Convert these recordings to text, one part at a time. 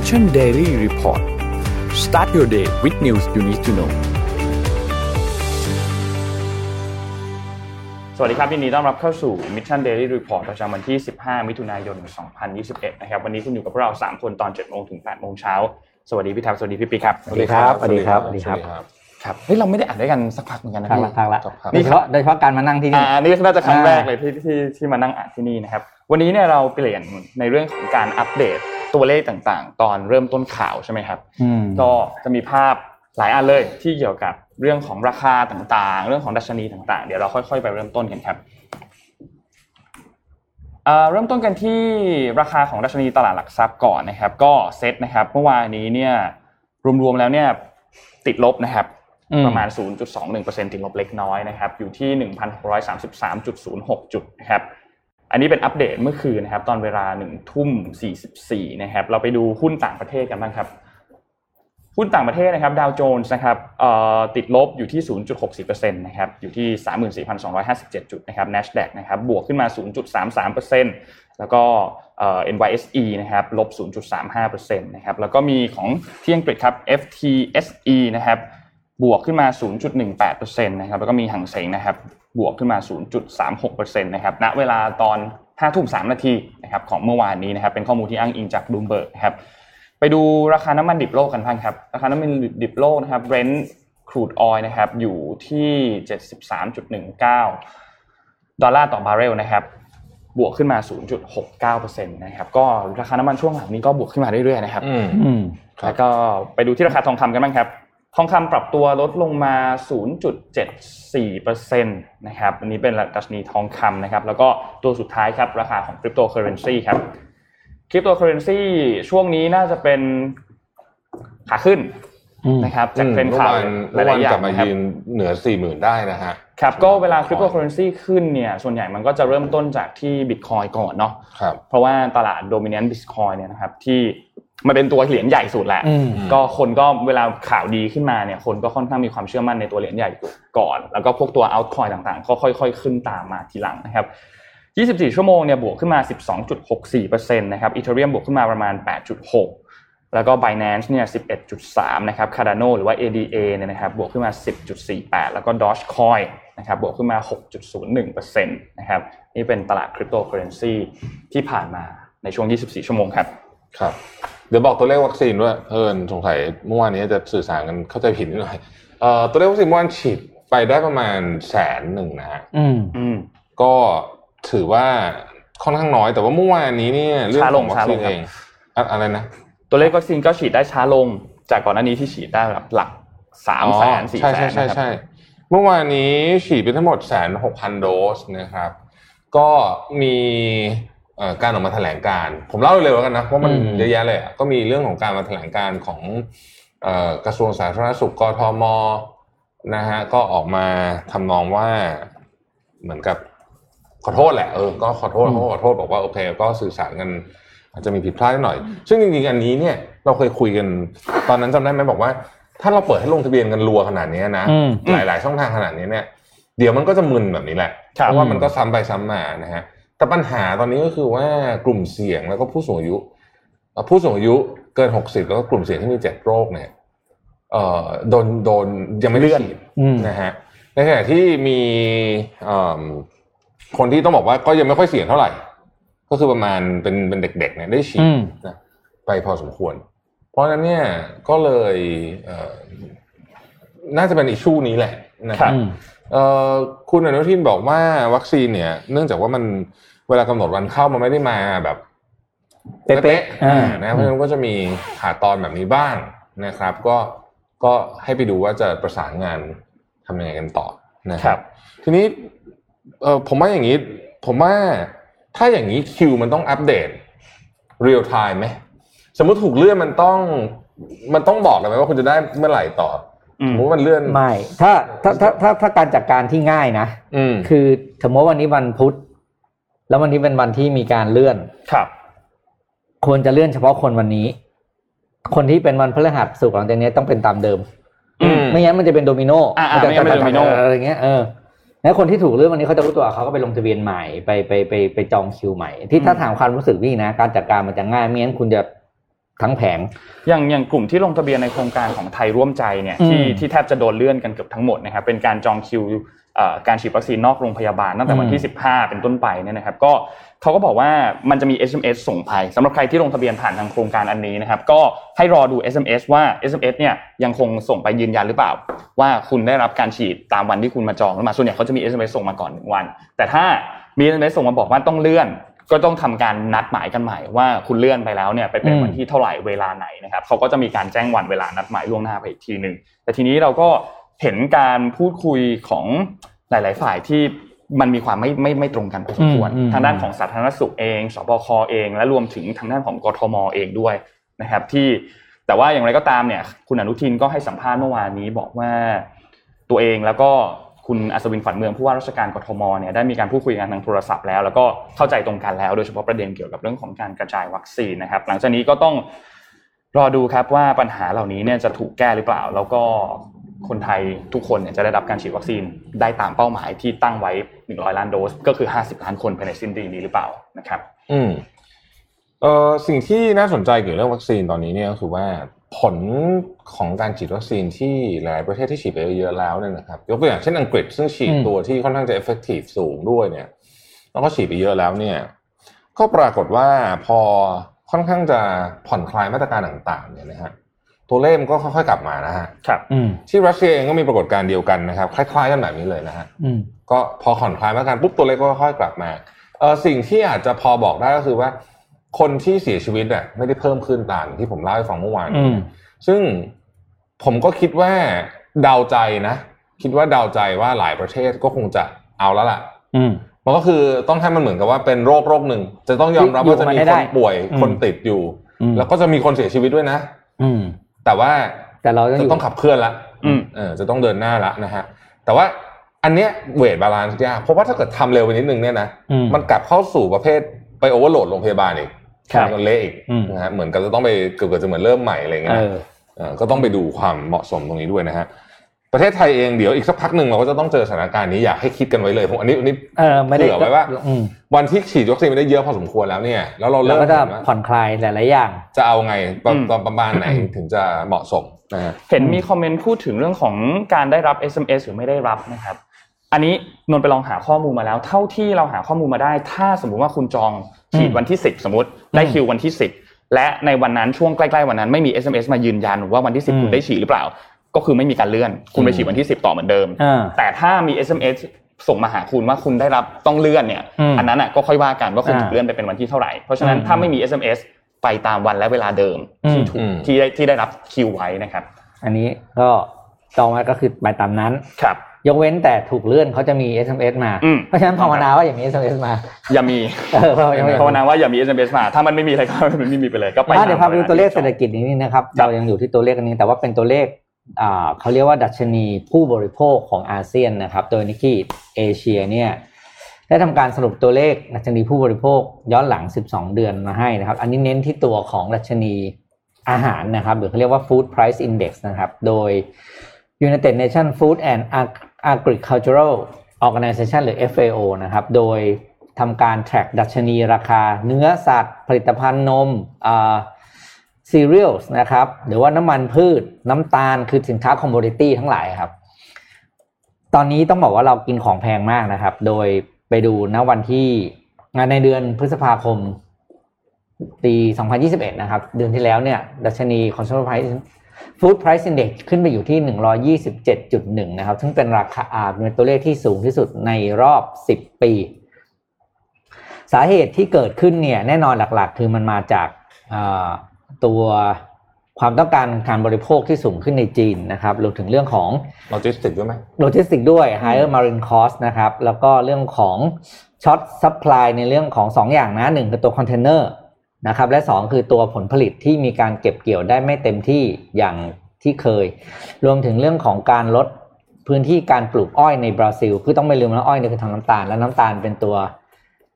Mission Daily Report Start your day with news you need to know สวัสดีครับยินดีต้อนรับเข้าสู่ Mission Daily Report ประจำวันที่15มิถุนายน2021นะครับวันนี้คุณอยู่กับพวกเรา3คนตอน 7:00 นถึง 8:00 นเช้าสวัสดีพี่แทบสวัสดีพี่ปีครับสวัสดีครับสวัสดีครับสวัสดีครับครับเฮ้ยเราไม่ได้อ่านด้วยกันสักพักเหมือนกันนะครับนี่ครับโดยเฉพาะการมานั่งที่นี่นี่น่าจะครั้งแรกเลยที่มานั่งอ่านที่นี่นะครับวันนี้เนี่ยเราเปลี่ยนในเรื่องของการอัปเดตตัวเลขต่างๆตอนเริ่มต้นข่าวใช่มั้ยครับก็จะมีภาพหลายอันเลยที่เกี่ยวกับเรื่องของราคาต่างๆเรื่องของดัชนีต่างๆเดี๋ยวเราค่อยๆไปเริ่มต้นกันครับเริ่มต้นกันที่ราคาของดัชนีตลาดหลักทรัพย์ก่อนนะครับก็เซตนะครับเมื่อวานนี้เนี่ยรวมๆแล้วเนี่ยติดลบนะครับประมาณ 0.21% ติดลบเล็กน้อยนะครับอยู่ที่ 1,633.06 จุดนะครับอันนี้เป็นอัปเดตเมื่อคืนนะครับตอนเวลา 1:44 นนะครับเราไปดูหุ้นต่างประเทศกันบ้างครับหุ้นต่างประเทศนะครับดาวโจนส์นะครับติดลบอยู่ที่ 0.60% นะครับอยู่ที่ 34,257 จุดนะครับ Nasdaq นะครับบวกขึ้นมา 0.33% แล้วก็NYSE นะครับลบ 0.35% นะครับแล้วก็มีของที่อังกฤษครับ FTSE นะครับบวกขึ้นมา 0.18% นะครับแล้วก็มีหังเส็งนะครับบวกขึ้นมา 0.36% นะครับณเวลาตอน 5:03 นนะครับของเมื่อวานนี้นะครับเป็นข้อมูลที่อ้างอิงจาก Bloomberg นะครับไปดูราคาน้ำมันดิบโลกกันบ้างครับราคาน้ำมันดิบโลกนะครับ Brent Crude Oil นะครับอยู่ที่ 73.19 ดอลลาร์ต่อบาร์เรลนะครับบวกขึ้นมา 0.69% นะครับก็ราคาน้ำมันช่วงหลังนี้ก็บวกขึ้นมาเรื่อยๆนะครับแล้วก็ไปดูที่ราคาทองคำกันบ้างครับทองคำปรับตัวลดลงมา 0.74% นะครับอันนี้เป็นดัชนีทองคำนะครับแล้วก็ตัวสุดท้ายครับราคาของคริปโตเคอเรนซีครับคริปโตเคอเรนซีช่วงนี้น่าจะเป็นขาขึ้นนะครับจากเทรนด์ข่าวหลายๆอย่างกลับมายืนเหนือ 40,000 ได้นะฮะครับก็เวลาคริปโตเคอเรนซีขึ้นเนี่ยส่วนใหญ่มันก็จะเริ่มต้นจากที่ Bitcoin ก่อนเนาะเพราะว่าตลาด Dominant Bitcoin เนี่ยนะครับที่มันเป็นตัวเหรียญใหญ่สุดแหละก็คนก็เวลาข่าวดีขึ้นมาเนี่ยคนก็ค่อนข้างมีความเชื่อมั่นในตัวเหรียญใหญ่ก่อนแล้วก็พวกตัว altcoin ต่างๆก็ค่อยๆขึ้นตามมาทีหลังนะครับ24ชั่วโมงเนี่ยบวกขึ้นมา 12.64% นะครับ Ethereum บวกขึ้นมาประมาณ 8.6 แล้วก็ Binance เนี่ย 11.3 นะครับ Cardano หรือว่า ADA เนี่ยนะครับบวกขึ้นมา 10.48 แล้วก็ Dogecoin นะครับบวกขึ้นมา 6.01% นะครับนี่เป็นตลาด cryptocurrency ที่ผ่านมาในช่วง24ชั่วโมงครับครับเดี๋ยวบอกตัวเลขวัคซีนด้วยสงสัยเมื่อวานนี้จะสื่อสารกันเข้าใจผิดนิดหน่อยตัวเลขวัคซีนเมื่อวานฉีดไปได้ประมาณ 100,000 นะฮะก็ถือว่าค่อนข้างน้อยแต่ว่าเมื่อวานนี้เนี่ยเรื่องของวัคซีนเองอะไรนะตัวเลขวัคซีนก็ฉีดได้ช้าลงจากก่อนหน้านี้ที่ฉีดได้หลัก 300,000 400,000 นะครับใช่ๆๆเมื่อวานนี้ฉีดไปทั้งหมด 106,000 โดสนะครับก็มีการออกมาแถลงการผมเล่าเร็วๆแล้วกันนะเพราะมันเยอะแยะเลยอ่ะก็มีเรื่องของการมาแถลงการของกระทรวงสาธารณสุขกทมนะฮะก็ออกมาทำนองว่าเหมือนกับขอโทษแหละก็ขอโทษเขาขอโทษบอกว่าโอเคก็สื่อสารกันอาจจะมีผิดพลาดหน่อยซึ่งจริงๆอันนี้เนี่ยเราเคยคุยกันตอนนั้นจำได้ไหมบอกว่าถ้าเราเปิดให้ลงทะเบียนกันรัวขนาดนี้นะหลายๆช่องทางขนาดนี้เนี่ยเดี๋ยวมันก็จะมึนแบบนี้แหละเพราะว่ามันก็ซ้ำไปซ้ำมานะฮะแต่ปัญหาตอนนี้ก็คือว่ากลุ่มเสี่ยงแล้วก็ผู้สูงอายุเกิน60แล้วก็กลุ่มเสี่ยงที่มี7โรคเนี่ยโดนยังไม่เลื่อนนะฮะในขณะที่มีคนที่ต้องบอกว่าก็ยังไม่ค่อยเสี่ยงเท่าไหร่ก็คือประมาณเป็นเด็กๆเนี่ยได้ฉีดนะไปพอสมควรเพราะฉะนั้นเนี่ยก็เลยน่าจะเป็นอิชชูนี้แหละนะครับคุณอนุทินบอกว่าวัคซีนเนี่ยเนื่องจากว่ามันเวลากำหนดวันเข้ามันไม่ได้มาแบบเป๊ะๆนะเพราะฉะนั้นก็จะมีขาดตอนแบบนี้บ้างนะครับก็ให้ไปดูว่าจะประสานงานทำยังไงกันต่อนะครับทีนี้ผมว่าอย่างนี้ผมว่าถ้าอย่างนี้คิวมันต้องอัปเดตเรียลไทม์ไหมสมมติถูกเลื่อนมันต้องบอกเลยไหมว่าคุณจะได้เมื่อไหร่ต่อสมมติมันเลื่อนไม่ถ้าการจัดการที่ง่ายนะคือสมมติวันนี้วันพุธแล้ววันนี้เป็นวันที่มีการเลื่อนครับควรจะเลื่อนเฉพาะคนวันนี้คนที่เป็นวันพฤหัสศุกร์หลังจากนี้ต้องเป็นตามเดิมไม่งั้นมันจะเป็นโดมิโนอะไรเงี้ยแล้วคนที่ถูกเลื่อนวันนี้เขาจะรู้ตัวเขาก็ไปลงทะเบียนใหม่ไปจองคิวใหม่ที่ถ้าถามความรู้สึกพี่นะการจัดการมันจะง่ายไม่งั้นคุณจะ ทั้งแผงอย่างกลุ่มที่ลงทะเบียนในโครงการของไทยร่วมใจเนี่ยที่แทบจะโดนเลื่อนกันเกือบทั้งหมดนะครับเป็นการจองคิวการฉีดวัคซีนนอกโรงพยาบาลตั้งแต่วันที่15เป็นต้นไปเนี่ยนะครับก็เขาก็บอกว่ามันจะมี SMS ส่งไปสำหรับใครที่ลงทะเบียนผ่านทางโครงการอันนี้นะครับก็ให้รอดู SMS ว่า SMS เนี่ยยังคงส่งไปยืนยันหรือเปล่าว่าคุณได้รับการฉีดตามวันที่คุณมาจองหรือมาส่วนใหญ่เขาจะมี SMS ส่งมาก่อน1วันแต่ถ้ามี SMS ส่งมาบอกว่าต้องเลื่อนก็ต้องทำการนัดหมายกันใหม่ว่าคุณเลื่อนไปแล้วเนี่ยไปเป็นวันที่เท่าไหร่เวลาไหนนะครับเขาก็จะมีการแจ้งวันเวลานัดหมายล่วงหน้าไปอีกทีนึงแต่ทีนี้เราก็เห็นการพูดคุยของหลายๆฝ่ายที่มันมีความไม่ตรงกันพอสมควรทางด้านของสาธารณสุขเองสบคเองและรวมถึงทางด้านของกทมเองด้วยนะครับที่แต่ว่าอย่างไรก็ตามเนี่ยคุณอนุทินก็ให้สัมภาษณ์เมื่อวานนี้บอกว่าตัวเองแล้วก็คุณอัศวินขวัญเมืองผู้ว่าราชการกทมเนี่ยได้มีการพูดคุยกันทางโทรศัพท์แล้วแล้วก็เข้าใจตรงกันแล้วโดยเฉพาะประเด็นเกี่ยวกับเรื่องของการกระจายวัคซีนนะครับหลังจากนี้ก็ต้องรอดูครับว่าปัญหาเหล่านี้เนี่ยจะถูกแก้หรือเปล่าแล้วก็คนไทยทุกคนเนี่ยจะได้รับการฉีดวัคซีนได้ตามเป้าหมายที่ตั้งไว้100ล้านโดสก็คือ50ล้านคนภายในสิ้นปีนี้หรือเปล่านะครับสิ่งที่น่าสนใจเกี่ยวกับเรื่องวัคซีนตอนนี้เนี่ยก็คือว่าผลของการฉีดวัคซีนที่หลายประเทศที่ฉีดไปเยอะแล้วเนี่ยนะครับยกตัวอย่างเช่นอังกฤษซึ่งฉีดตัวที่ค่อนข้างจะ effective สูงด้วยเนี่ยแล้วก็ฉีดไปเยอะแล้วเนี่ยก็ปรากฏว่าพอค่อนข้างจะผ่อนคลายมาตรการต่างๆเนี่ยนะฮะตัวเลขมันก็ค่อยๆกลับมานะฮะครับที่รัสเซียเองก็มีปรากฏการณ์เดียวกันนะครับคล้ายๆกันแบบนี้เลยนะฮะก็พอผ่อนคลายมาตรการปุ๊บตัวเลขก็ค่อยๆกลับมาสิ่งที่อาจจะพอบอกได้ก็คือว่าคนที่เสียชีวิตอะไม่ได้เพิ่มขึ้นตามที่ผมเล่าให้ฟังเมื่อวานซึ่งผมก็คิดว่าเดาใจว่าหลายประเทศก็คงจะเอาแล้วล่ะมันก็คือต้องให้มันเหมือนกับว่าเป็นโรคหนึ่งจะต้องยอมรับว่าจะมีคนป่วยคนติดอยู่แล้วก็จะมีคนเสียชีวิตด้วยนะแต่ว่าเราจะต้องขับเคลื่อนละจะต้องเดินหน้าละนะฮะแต่ว่าอันเนี้ยเวทบาลานซ์ยากเพราะว่าถ้าเกิดทำเร็วไปนิดนึงเนี่ยนะมันกลับเข้าสู่ประเภทไปโอเวอร์โหลดโรงพยาบาลอีกมันเละอีกนะฮะเหมือนกับจะต้องไปเกือบจะเหมือนเริ่มใหม่อะไรเงี้ยก็ต้องไปดูความเหมาะสมตรงนี้ด้วยนะฮะประเทศไทยเองเดี๋ยวอีกสักพักนึงเราก็จะต้องเจอสถานการณ์นี้อยากให้คิดกันไว้เลยผมอันนี้เผื่อไว้ว่าวันที่ฉีดวัคซีนไม่ได้เยอะพอสมควรแล้วเนี่ยแล้วเราเริ่มผ่อนคลายหลายๆอย่างจะเอาไงตอนประมาณไหนถึงจะเหมาะสมนะฮะเห็นมีคอมเมนต์พูดถึงเรื่องของการได้รับ SMS หรือไม่ได้รับนะครับอันนี้นนไปลองหาข้อมูลมาแล้วเท่าที่เราหาข้อมูลมาได้ถ้าสมมุติว่าคุณจองฉีดวันที่10สมมุติได้คิววันที่10และในวันนั้นช่วงใกล้ๆวันนั้นไม่มี SMS มายืนยันว่าวันที่10คุณได้ฉีดหรือเปล่าก็คือไม่มีการเลื่อนคุณไปฉีดวันที่10ต่อเหมือนเดิมแต่ถ้ามี SMS ส่งมาหาคุณว่าคุณได้รับต้องเลื่อนเนี่ยอันนั้นน่ะก็ค่อยว่ากันว่าคุณถูกเลื่อนไปเป็นวันที่เท่าไหร่เพราะฉะนั้นถ้าไม่มี SMS ไปตามวันและเวลาเดิมที่ได้รับคิวไว้นะครับอันนี้ก็จองไว้ก็คือไปตามนั้นครับยกเว้นแต่ถูกเลื่อนเขาจะมี SMS มาเพราะฉะนั้นภาวนาว่าอย่ามี SMS มาอย่ามีภาวนาว่าอย่ามี SMS มาถ้ามันไม่มีอะไรก็ไม่มีไปเลยก็ไปเดี๋ยวพาไปดูตัวเลขเศรษฐกิจนี้นะครับเรายังอยู่ที่ตัวเลขนี้แต่ว่าเป็นตัวเลขเขาเรียกว่าดัชนีผู้บริโภคของอาเซียนนะครับโดยนิกกี้เอเชียเนี่ยได้ทำการสรุปตัวเลขดัชนีผู้บริโภคย้อนหลัง12เดือนมาให้นะครับอันนี้เน้นที่ตัวของดัชนีอาหารนะครับหรือเขาเรียกว่า Food Price Index นะครับโดย United Nations Food and Agricultural Organization หรือ FAO นะครับโดยทำการ track ดัชนีราคาเนื้อสัตว์ผลิตภัณฑ์นมcereals นะครับหรือว่าน้ำมันพืชน้ำตาลคือสินค้า commodity ทั้งหลายครับตอนนี้ต้องบอกว่าเรากินของแพงมากนะครับโดยไปดูณวันที่ในเดือนพฤษภาคมปี2021นะครับเดือนที่แล้วเนี่ยดัชนี Consumer Price Food Price Index ขึ้นไปอยู่ที่ 127.1 นะครับซึ่งเป็นราคาเป็นตัวเลขที่สูงที่สุดในรอบ10ปีสาเหตุที่เกิดขึ้นเนี่ยแน่นอนหลักๆคือมันมาจากตัวความต้องการการบริโภคที่สูงขึ้นในจีนนะครับรวมถึงเรื่องของโลจิสติกด้วยไหมโลจิสติกด้วย higher marine cost นะครับแล้วก็เรื่องของช็อตซัพพลายในเรื่องของ2อย่างนะ1คือตัวคอนเทนเนอร์นะครับและ2คือตัวผลผลิตที่มีการเก็บเกี่ยวได้ไม่เต็มที่อย่างที่เคยรวมถึงเรื่องของการลดพื้นที่การปลูกอ้อยในบราซิลคือต้องไม่ลืมว่าอ้อยเนี่ยคือทำน้ำตาลและน้ำตาลเป็นตั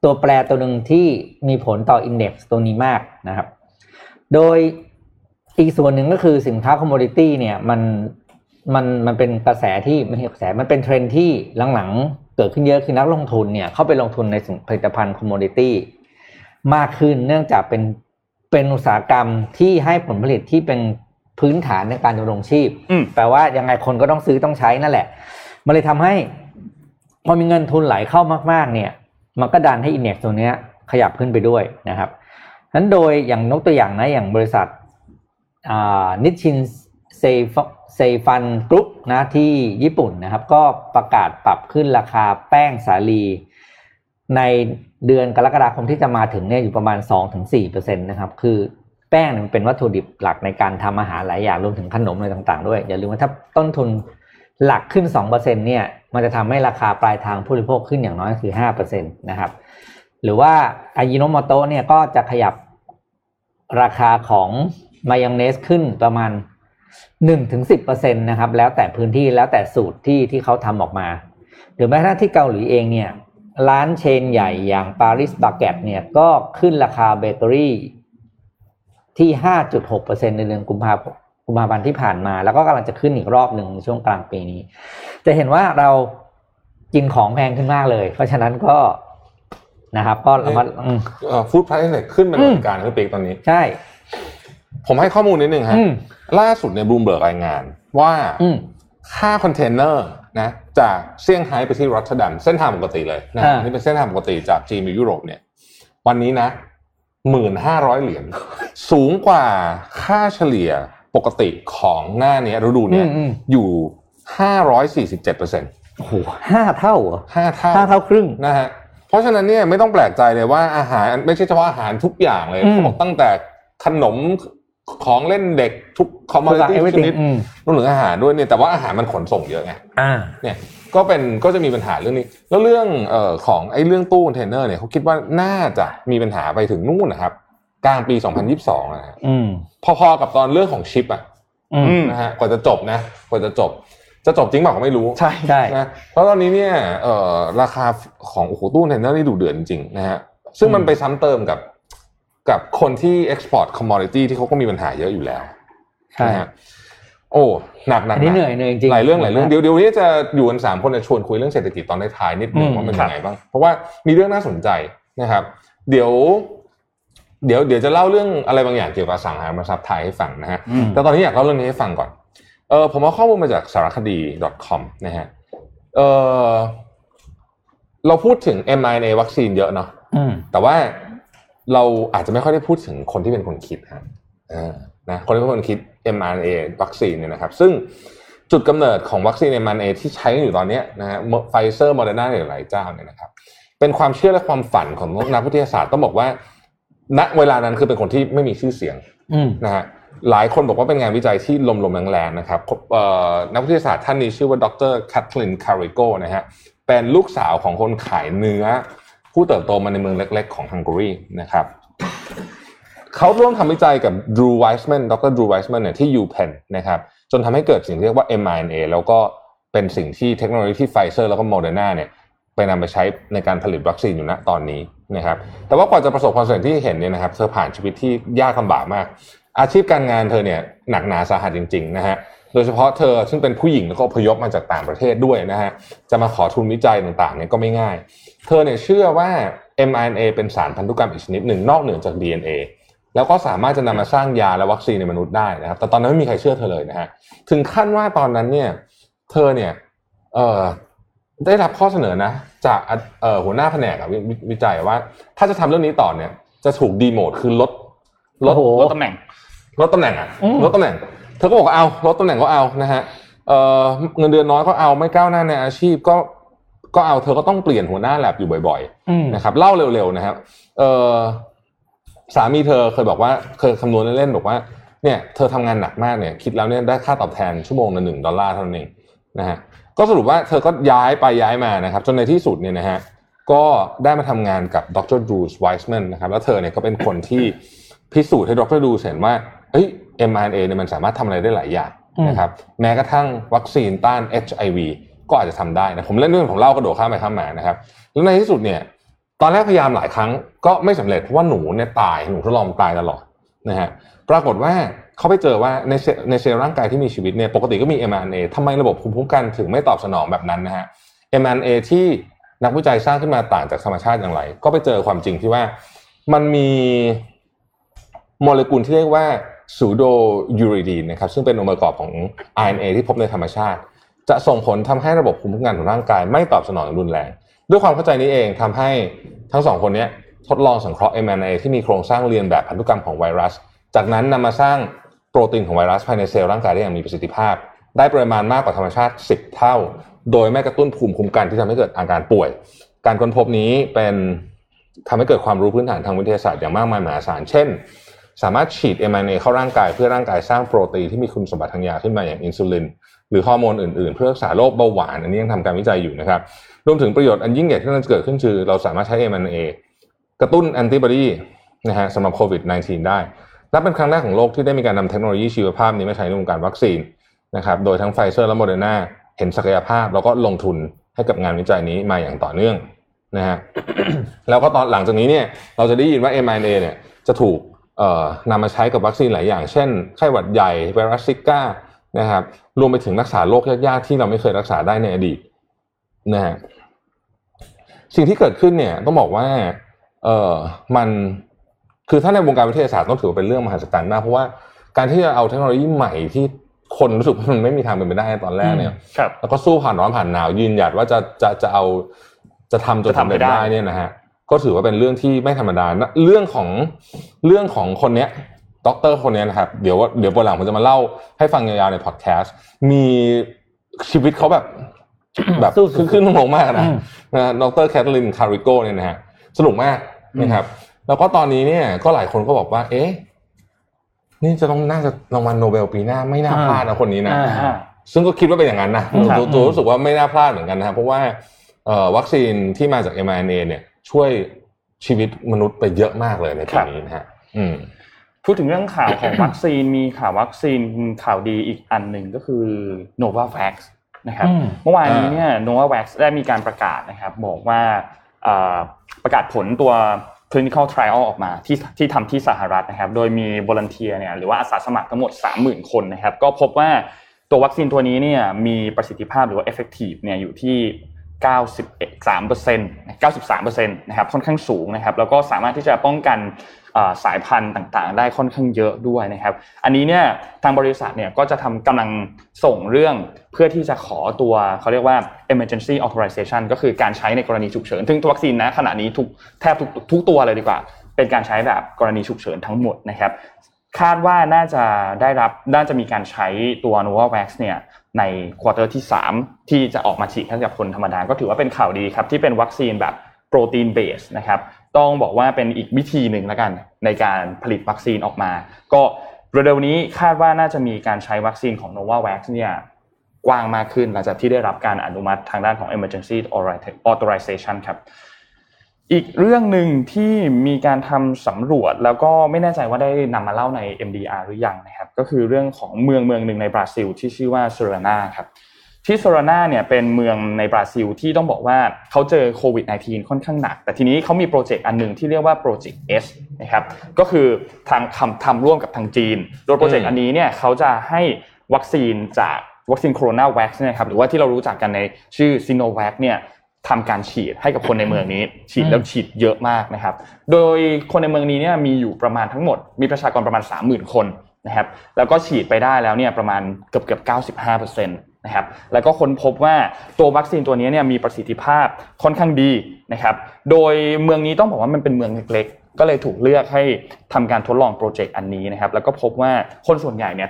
วแปรตัวนึงที่มีผลต่ออินเด็กซ์ตัวนี้มากนะครับโดยอีกส่วนหนึ่งก็คือสินค้าคอมโมดิตี้เนี่ยมันเป็นกระแสที่ไม่ใช่กระแสมันเป็นเทรนด์ที่หลังๆเกิดขึ้นเยอะคือนักลงทุนเนี่ยเข้าไปลงทุนในผลิตภัณฑ์คอมโมดิตี้มากขึ้นเนื่องจากเป็น เป็นอุตสาหกรรมที่ให้ผลผลิตที่เป็นพื้นฐานในการดำรงชีพแปลว่ายังไงคนก็ต้องซื้อต้องใช้นั่นแหละมันเลยทำให้พอมีเงินทุนไหลเข้ามากๆเนี่ยมันก็ดันให้อินเด็กซ์ตัวนี้ขยับขึ้นไปด้วยนะครับนั้นโดยอย่างยกตัวอย่างนะอย่างบริษัทNishin Seifun Group นะที่ญี่ปุ่นนะครับก็ประกาศปรับขึ้นราคาแป้งสาลีในเดือนกรกฎาคมที่จะมาถึงเนี่ยอยู่ประมาณ 2-4% นะครับคือแป้งมันเป็นวัตถุดิบหลักในการทำอาหารหลายอย่างรวมถึงขนมอะไรต่างๆด้วยอย่าลืมว่าถ้าต้นทุนหลักขึ้น 2% เนี่ยมันจะทำให้ราคาปลายทางผู้บริโภคขึ้นอย่างน้อยคือ 5% นะครับหรือว่าอายิโนโมโตะเนี่ยก็จะขยับราคาของมายองเนสขึ้นประมาณ 1-10% นะครับแล้วแต่พื้นที่แล้วแต่สูตรที่เขาทำออกมาหรือแม้กระทั่งที่เกาหลีเองเนี่ยร้านเชนใหญ่อย่าง Paris Baguette เนี่ยก็ขึ้นราคาเบเกอรี่ที่ 5.6% ในเดือนกุมภาพันธ์ที่ผ่านมาแล้วก็กำลังจะขึ้นอีกรอบหนึ่งช่วงกลางปีนี้จะเห็นว่าเรากินของแพงขึ้นมากเลยเพราะฉะนั้นก็นะครับก็เรามาฟู้ดไพรซ์เนี่ยขึ้นเป็นเหมือนกันครับเป๊กตอนนี้ใช่ผมให้ข้อมูลนิดนึงฮะล่าสุดใน Bloomberg รายงานว่าค่าคอนเทนเนอร์นะจากเซี่ยงไฮ้ไปที่รอตเทอร์ดัมเส้นทางปกติเลยนะนี่เป็นเส้นทางปกติจากจีนไปยุโรปเนี่ยวันนี้นะ $1,500 เหรียญสูงกว่าค่าเฉลี่ยปกติของหน้านี้ฤดูเนี่ยอยู่ 547% โอ้โห5เท่าเหรอ5เท่าครึ่งนะฮะเพราะฉะนั้นเนี่ยไม่ต้องแปลกใจเลยว่าอาหารไม่ใช่เฉพาะอาหารทุกอย่างเลยเขาบอกตั้งแต่ขนมของเล่นเด็กทุกคอมมูนิตี้ชนิดรวมถึงอาหารด้วยเนี่ยแต่ว่าอาหารมันขนส่งเยอะไงเนี่ยก็จะมีปัญหาเรื่องนี้แล้วเรื่องของไอ้เรื่องตู้คอนเทนเนอร์เนี่ยเขาคิดว่าน่าจะมีปัญหาไปถึงนู่นนะครับกลางปี2022นะฮะพอๆกับตอนเรื่องของชิปอ่ะนะฮะกว่าจะจบจริงเปล่าก็ไม่รู้ใช่นะเพราะตอนนี้เนี่ยราคาของโอ้โหตู้คอนเทนเนอร์นี่ดุเดือดจริงๆนะฮะซึ่งมันไปซ้ำเติมกับคนที่ export commodity ที่เขาก็มีปัญหาเยอะอยู่แล้วใช่ฮะโอ้หนักอันนี้เหนื่อยจริงหลายเรื่องเดี๋ยวนี้จะอยู่กัน3คนจะชวนคุยเรื่องเศรษฐกิจตอนท้ายนิดนึงว่ามันยังไงบ้างเพราะว่ามีเรื่องน่าสนใจนะครับเดี๋ยวจะเล่าเรื่องอะไรบางอย่างเกี่ยวกับสังหาริมทรัพย์ไทยให้ฟังนะฮะแต่ตอนนี้อยากเล่าเรื่องนี้ให้ฟังก่อนผมเอาข้อมูลมาจากสารคดี .com นะฮะเราพูดถึง mRNA วัคซีนเยอะเนาะแต่ว่าเราอาจจะไม่ค่อยได้พูดถึงคนที่เป็นคนคิดฮะนะคนที่เป็นคนคิด mRNA วัคซีนเนี่ยนะครับซึ่งจุดกำเนิดของวัคซีน mRNA ที่ใช้อยู่ตอนนี้นะฮะ Pfizer Moderna หลายเจ้าเนี่ยนะครับเป็นความเชื่อและความฝันของนักวิทยาศาสตร์ต้องบอกว่าณเวลานั้นคือเป็นคนที่ไม่มีชื่อเสียงนะฮะหลายคนบอกว่าเป็นงานวิจัยที่ลมแรงๆนะครับนักวิทยาศาสตร์ท่านนี้ชื่อว่าดร.แคทลินคาริโกนะฮะเป็นลูกสาวของคนขายเนื้อผู้เติบโตมาในเมืองเล็กๆของฮังการีนะครับ เขาร่วมทำวิจัยกับดร.ดรูไวส์แมนเนี่ยที่ยูเพนนะครับจนทำให้เกิดสิ่งที่เรียกว่า mRNA แล้วก็เป็นสิ่งที่เทคโนโลยีที่ Pfizer แล้วก็ Moderna เนี่ยไปนำไปใช้ในการผลิตวัคซีนอยู่ณตอนนี้นะครับแต่ว่ากว่าจะประสบความสำเร็จที่เห็นเนี่ยนะครับเธอผ่านชีวิตที่ยากลำบากมากอาชีพการงานเธอเนี่ยหนักหนาสาหัสจริงๆนะฮะโดยเฉพาะเธอซึ่งเป็นผู้หญิงแล้วก็อพยพมาจากต่างประเทศด้วยนะฮะจะมาขอทุนวิจัยต่างๆเนี่ยก็ไม่ง่ายเธอเนี่ยเชื่อว่า mRNA เป็นสารพันธุกรรมอีกชนิดหนึ่งนอกเหนือจาก DNA แล้วก็สามารถจะนำมาสร้างยาและวัคซีนในมนุษย์ได้นะครับแต่ตอนนั้นไม่มีใครเชื่อเธอเลยนะฮะถึงขั้นว่าตอนนั้นเนี่ยเธอเนี่ยได้รับข้อเสนอนะจากหัวหน้าแผนกวิจัยว่าถ้าจะทำเรื่องนี้ต่อเนี่ยจะถูกดีโมทคือลดตำแหน่งเธอก็บอกว่าเอาลดตำแหน่งก็เอานะฮะเงินเดือนน้อยก็เอาไม่ก้าวหน้าในอาชีพก็เอาเธอก็ต้องเปลี่ยนหัวหน้าแลบอยู่บ่อยๆนะครับเล่าเร็วๆนะครับสามีเธอเคยบอกว่าเคยคำนวณเล่นๆบอกว่าเนี่ยเธอทำงานหนักมากเนี่ยคิดแล้วเนี่ยได้ค่าตอบแทนชั่วโมงละ$1เท่านั้นเองนะฮะก็สรุปว่าเธอก็ย้ายมานะครับจนในที่สุดเนี่ยนะฮะก็ได้มาทำงานกับดร.ดรูไวส์แมนนะครับแล้วเธอเนี่ยก็เป็นคนที่พิสูจน์ให้ดร.ดรูเห็นว่าmRNA เนี่ยมันสามารถทำอะไรได้หลายอย่างนะครับแม้กระทั่งวัคซีนต้าน HIV ก็อาจจะทำได้นะผมเล่นเรื่องของเล่ากระโดดข้ามไปข้ามมานะครับแล้วในที่สุดเนี่ยตอนแรกพยายามหลายครั้งก็ไม่สำเร็จเพราะว่าหนูทดลองตายตลอดนะฮะปรากฏว่าเขาไปเจอว่าในเซลล์ร่างกายที่มีชีวิตเนี่ยปกติก็มี mRNA ทำไมระบบภูมิคุ้มกันถึงไม่ตอบสนองแบบนั้นนะฮะ mRNA ที่นักวิจัยสร้างขึ้นมาต่างจากธรรมชาติอย่างไรก็ไปเจอความจริงที่ว่ามันมี โมเลกุลที่เรียกว่าซูโดยูริดีนนะครับซึ่งเป็นองค์ประกอบของ RNA ที่พบในธรรมชาติจะส่งผลทำให้ระบบภูมิคุ้มกันของร่างกายไม่ตอบสนองรุนแรงด้วยความเข้าใจนี้เองทำให้ทั้งสองคนนี้ทดลองสังเคราะห์ mRNA ที่มีโครงสร้างเรียนแบบพันธุกรรมของไวรัสจากนั้นนำมาสร้างโปรตีนของไวรัสภายในเซลล์ร่างกายได้อย่างมีประสิทธิภาพได้ปริมาณมากกว่าธรรมชาติ10เท่าโดยไม่กระตุ้นภูมิคุ้มกันที่ทำให้เกิดอาการป่วยการค้นพบนี้เป็นทำให้เกิดความรู้พื้นฐานทางวิทยาศาสตร์อย่างมากมายมหาศาลเช่นสามารถฉีด mRNA เข้าร่างกายเพื่อร่างกายสร้างโปรตีนที่มีคุณสมบัติทางยาขึ้นมาอย่างอินซูลินหรือฮอร์โมนอื่นๆเพื่อรักษาโรคเบาหวานอันนี้ยังทำการวิจัยอยู่นะครับรวมถึงประโยชน์อันยิ่งใหญ่ที่จะเกิดขึ้นคือเราสามารถใช้ mRNA กระตุ้นแอนติบอดีนะฮะสำหรับโควิด -19 ได้นับเป็นครั้งแรกของโลกที่ได้มีการนำเทคโนโลยีชีวภาพนี้มาใช้ในวงการวัคซีนนะครับโดยทั้ง Pfizer และ Moderna เห็นศักยภาพแล้วก็ลงทุนให้กับงานวิจัยนี้มาอย่างต่อเนื่องนะฮะ แล้วก็ตอนหลังจากนี้เนี่ยเราจะได้ยินว่า mRNA เนี่ยจะถูกนำมาใช้กับวัคซีนหลายอย่างเช่นไข้หวัดใหญ่ไวรัสซิก้านะครับรวมไปถึงรักษาโรคยากๆที่เราไม่เคยรักษาได้ในอดีตนะฮะสิ่งที่เกิดขึ้นเนี่ยต้องบอกว่ามันคือถ้าในวงการวิทยาศาสตร์ต้องถือว่าเป็นเรื่องมหัศจรรย์มากเพราะว่าการที่จะเอาเทคโนโลยีใหม่ที่คนรู้สึกว่ามันไม่มีทางเป็นไปได้ตอนแรกเนี่ยแล้วก็สู้ผ่านร้อนผ่านหนาวยืนหยัดว่าจะทำจนทำได้เนี่ยนะฮะก็ถือว่าเป็นเรื่องที่ไม่ธรรมดาเรื่องของคนเนี้ยด็อกเตอร์คนนี้นะครับเดี๋ยววันหลังผมจะมาเล่าให้ฟังยาวๆในพอดแคสต์มีชีวิตเขาแบบขึ้นลงมากนะด็อกเตอร์แคทลินคาริโก้เนี่ยนะฮะสนุกมากนะครับแล้วก็ตอนนี้เนี่ยก็หลายคนก็บอกว่าเอ๊ะนี่จะต้องน่าจะรางวัลโนเบลปีหน้าไม่น่าพลาดนะคนนี้นะซึ่งก็คิดว่าเป็นอย่างนั้นนะตัวรู้สึกว่าไม่น่าพลาดเหมือนกันนะเพราะว่าวัคซีนที่มาจาก mRNA เนี่ยช่วยชีวิตมนุษย์ไปเยอะมากเลยในปีนี้นะฮะพูดถึงเรื่องข่าวของวัคซีนมีข่าววัคซีนข่าวดีอีกอันหนึ่งก็คือ NovaVax นะครับเมื่อวานนี้เนี่ย NovaVax ได้มีการประกาศนะครับบอกว่าประกาศผลตัว clinical trial ออกมาที่ทำที่สหรัฐนะครับโดยมีบอลันเทียร์เนี่ยหรือว่าอาสาสมัครทั้งหมด 30,000 คนนะครับก็พบว่าตัววัคซีนตัวนี้เนี่ยมีประสิทธิภาพหรือว่า effective เนี่ยอยู่ที่93% นะครับค่อนข้างสูงนะครับแล้วก็สามารถที่จะป้องกันสายพันธุ์ต่างๆได้ค่อนข้างเยอะด้วยนะครับอันนี้เนี่ยทางบริษัทเนี่ยก็จะกำลังส่งเรื่องเพื่อที่จะขอตัวเขาเรียกว่า emergency authorization ก็คือการใช้ในกรณีฉุกเฉินซึ่งวัคซีนนะขณะนี้แทบทุกตัวเลยดีกว่าเป็นการใช้แบบกรณีฉุกเฉินทั้งหมดนะครับคาดว่าน่าจะมีการใช้ตัว NovaVax เนี่ยในควอเตอร์ที่3ที่จะออกมาฉีดให้กับคนธรรมดาก็ถือว่าเป็นข่าวดีครับที่เป็นวัคซีนแบบโปรตีนเบสนะครับต้องบอกว่าเป็นอีกวิธีหนึ่งแล้วกันในการผลิตวัคซีนออกมาก็เร็วๆนี้คาดว่าน่าจะมีการใช้วัคซีนของ NovaVax เนี่ยกว้างมากขึ้นหลังจากที่ได้รับการอนุมัติทางด้านของ Emergency Authorization ครับอีกเรื่องหนึ่งที่มีการทำสำรวจแล้วก็ไม่แน่ใจว่าได้นำมาเล่าใน MDR หรือยังนะครับก็คือเรื่องของเมืองหนึ่งในบราซิลที่ชื่อว่าเซรานาครับที่เซรานาเนี่ยเป็นเมืองในบราซิลที่ต้องบอกว่าเขาเจอโควิด -19 ค่อนข้างหนักแต่ทีนี้เขามีโปรเจกต์อันหนึ่งที่เรียกว่าโปรเจกต์ S นะครับก็คือทางทำร่วมกับทางจีนโดยโปรเจกต์อันนี้เนี่ยเขาจะให้วัคซีนจากวัคซีนโคโรนาแว็กซ์นะครับหรือว่าที่เรารู้จักกันในชื่อซิโนแว็กเนี่ยทำการฉีดให้กับคนในเมืองนี้ฉีดแล้วฉีดเยอะมากนะครับโดยคนในเมืองนี้เนี่ยมีอยู่ประมาณทั้งหมดมีประชากรประมาณ 30,000 คนนะครับแล้วก็ฉีดไปได้แล้วเนี่ยประมาณเกือบ 95% นะครับแล้วก็ค้นพบว่าตัววัคซีนตัวนี้เนี่ยมีประสิทธิภาพค่อนข้างดีนะครับโดยเมืองนี้ต้องบอกว่ามันเป็นเมืองเล็กๆก็เลยถูกเลือกให้ทำการทดลองโปรเจกต์อันนี้นะครับแล้วก็พบว่าคนส่วนใหญ่เนี่ย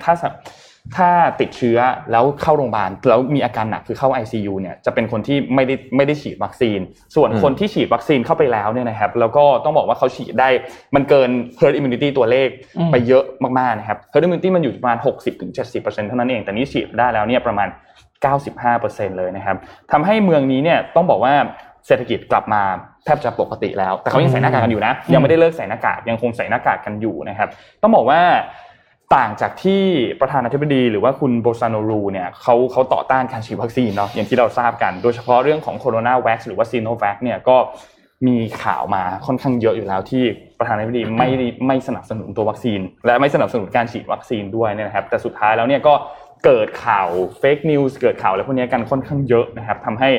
ถ้าติดเชื้อแล้วเข้าโรงพยาบาลแล้วมีอาการหนักคือเข้า ICU เนี่ยจะเป็นคนที่ไม่ได้ฉีดวัคซีนส่วนคนที่ฉีดวัคซีนเข้าไปแล้วเนี่ยนะครับแล้วก็ต้องบอกว่าเขาฉีดได้มันเกิน herd immunity ตัวเลขไปเยอะมากๆนะครับ herd immunity มันอยู่ประมาณ 60-70% เท่านั้นเองแต่นี้ฉีดได้แล้วเนี่ยประมาณ 95% เลยนะครับทำให้เมืองนี้เนี่ยต้องบอกว่าเศรษฐกิจกลับมาแทบจะปกติแล้วแต่เขายังใส่หน้ากากกันอยู่นะยังไม่ได้เลิกใส่หน้ากากยังคงใส่หน้ากากกันอยู่นะครับต้องบอกว่าต่างจากที่ประธานาธิบดีหรือว่าคุณโบซาโนรูเนี่ยเขาต่อต้านการฉีดวัคซีนเนาะอย่างที่เราทราบกันโดยเฉพาะเรื่องของโคโรนาแว็กซ์หรือว่าซีโนแว็กซ์เนี่ยก็มีข่าวมาค่อนข้างเยอะอยู่แล้วที่ประธานาธิบดีไม่สนับสนุนตัววัคซีนและไม่สนับสนุนการฉีดวัคซีนด้วยนะครับแต่สุดท้ายแล้วเนี่ยก็เกิดข่าวเฟคนิวส์เกิดข่าวอะไรพวกนี้กันค่อนข้างเยอะนะครับทำให้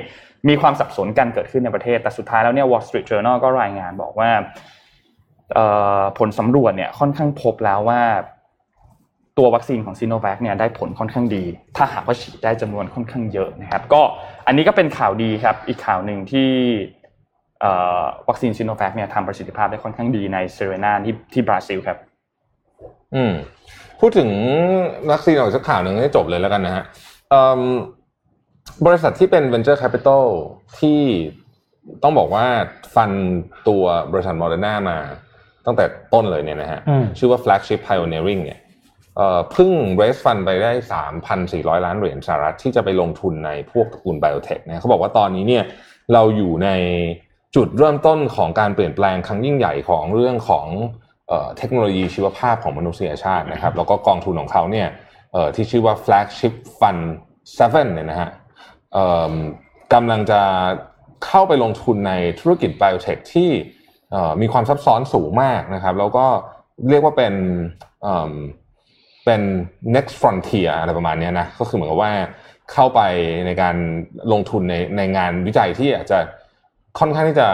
มีความสับสนกันเกิดขึ้นในประเทศแต่สุดท้ายแล้วเนี่ยวอลล์สตรีทเจอร์นัลก็รายงานบอกว่า ผลสำรวจเนี่ยค่อนข้างพบแล้วว่าตัววัคซีนของซิโนแวคเนี่ยได้ผลค่อนข้างดีถ้าหากว่าฉีดได้จำนวนค่อนข้างเยอะนะครับก็อันนี้ก็เป็นข่าวดีครับอีกข่าวหนึ่งที่วัคซีนซิโนแวคเนี่ยทำประสิทธิภาพได้ค่อนข้างดีในเซเรนาที่บราซิลครับพูดถึงวัคซีนออกสักข่าวหนึ่งให้จบเลยแล้วกันนะฮะบริษัทที่เป็น Venture Capital ที่ต้องบอกว่าฟันตัวบริษัท Moderna มาตั้งแต่ต้นเลยเนี่ยนะฮะชื่อว่า Flagship Pioneering เนี่ยเพิ่ง raise fund ไปได้ 3,400 ล้านเหรียญสหรัฐที่จะไปลงทุนในพวกตระกูล Biotech นะเขาบอกว่าตอนนี้เนี่ยเราอยู่ในจุดเริ่มต้นของการเปลี่ยนแปลงครั้งยิ่งใหญ่ของเรื่องของเทคโนโลยีชีวภาพของมนุษยชาตินะครับแล้วก็กองทุนของเขาเนี่ยที่ชื่อว่า Flagship Fund 7เนี่ยนะฮะกำลังจะเข้าไปลงทุนในธุรกิจ Biotech ที่มีความซับซ้อนสูงมากนะครับแล้วก็เรียกว่าเป็น next frontier อะไรประมาณนี้นะก็คือเหมือนกับว่าเข้าไปในการลงทุนในงานวิจัยที่อาจจะค่อนข้างที่จะ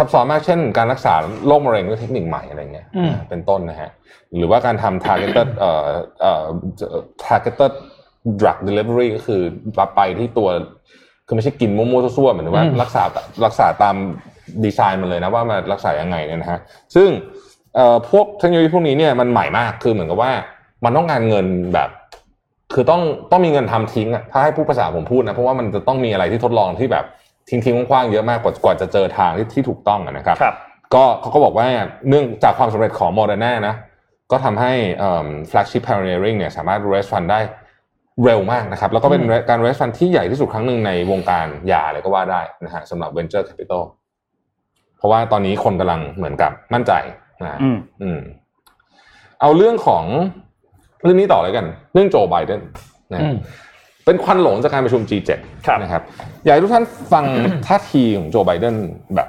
ซับซ้อนมากเช่นการรักษาโรคมะเร็งด้วยเทคนิคใหม่อะไรเงี้ยเป็นต้นนะฮะหรือว่าการทำ targeted targeted drug delivery ก็คือไปที่ตัวคือไม่ใช่กินมั่วๆซั่วๆเหมือนว่ารักษาตามดีไซน์มันเลยนะว่ามันรักษายังไงเนี่ยนะฮะซึ่งพวกเทคโนโลยีพวกนี้เนี่ยมันใหม่มากคือเหมือนกับว่ามันต้องการเงินแบบคือต้องมีเงินทำทิ้งอ่ะถ้าให้ผู้ภาษาผมพูดนะเพราะว่ามันจะต้องมีอะไรที่ทดลองที่แบบทิ้งๆกว้างๆเยอะมากกว่าจะเจอทางที่ถูกต้องนะครับก็เขาก็บอกว่าเนื่องจากความสำเร็จของ Moderna นะก็ทำให้Flagship Pioneering เนี่ยสามารถ raise fund ได้เร็วมากนะครับแล้วก็เป็นการ raise fund ที่ใหญ่ที่สุดครั้งหนึ่งในวงการยาเลยก็ว่าได้นะฮะสำหรับ Venture Capital เพราะว่าตอนนี้คนกำลังเหมือนกับมั่นใจนะเอาเรื่องนี้ต่อเลยกันเรื่องโจไบเดนนะเป็นควันหลงจากการประชุม G7 นะครับอยากให้ทุกท่านฟังท่าทีของโจไบเดนแบบ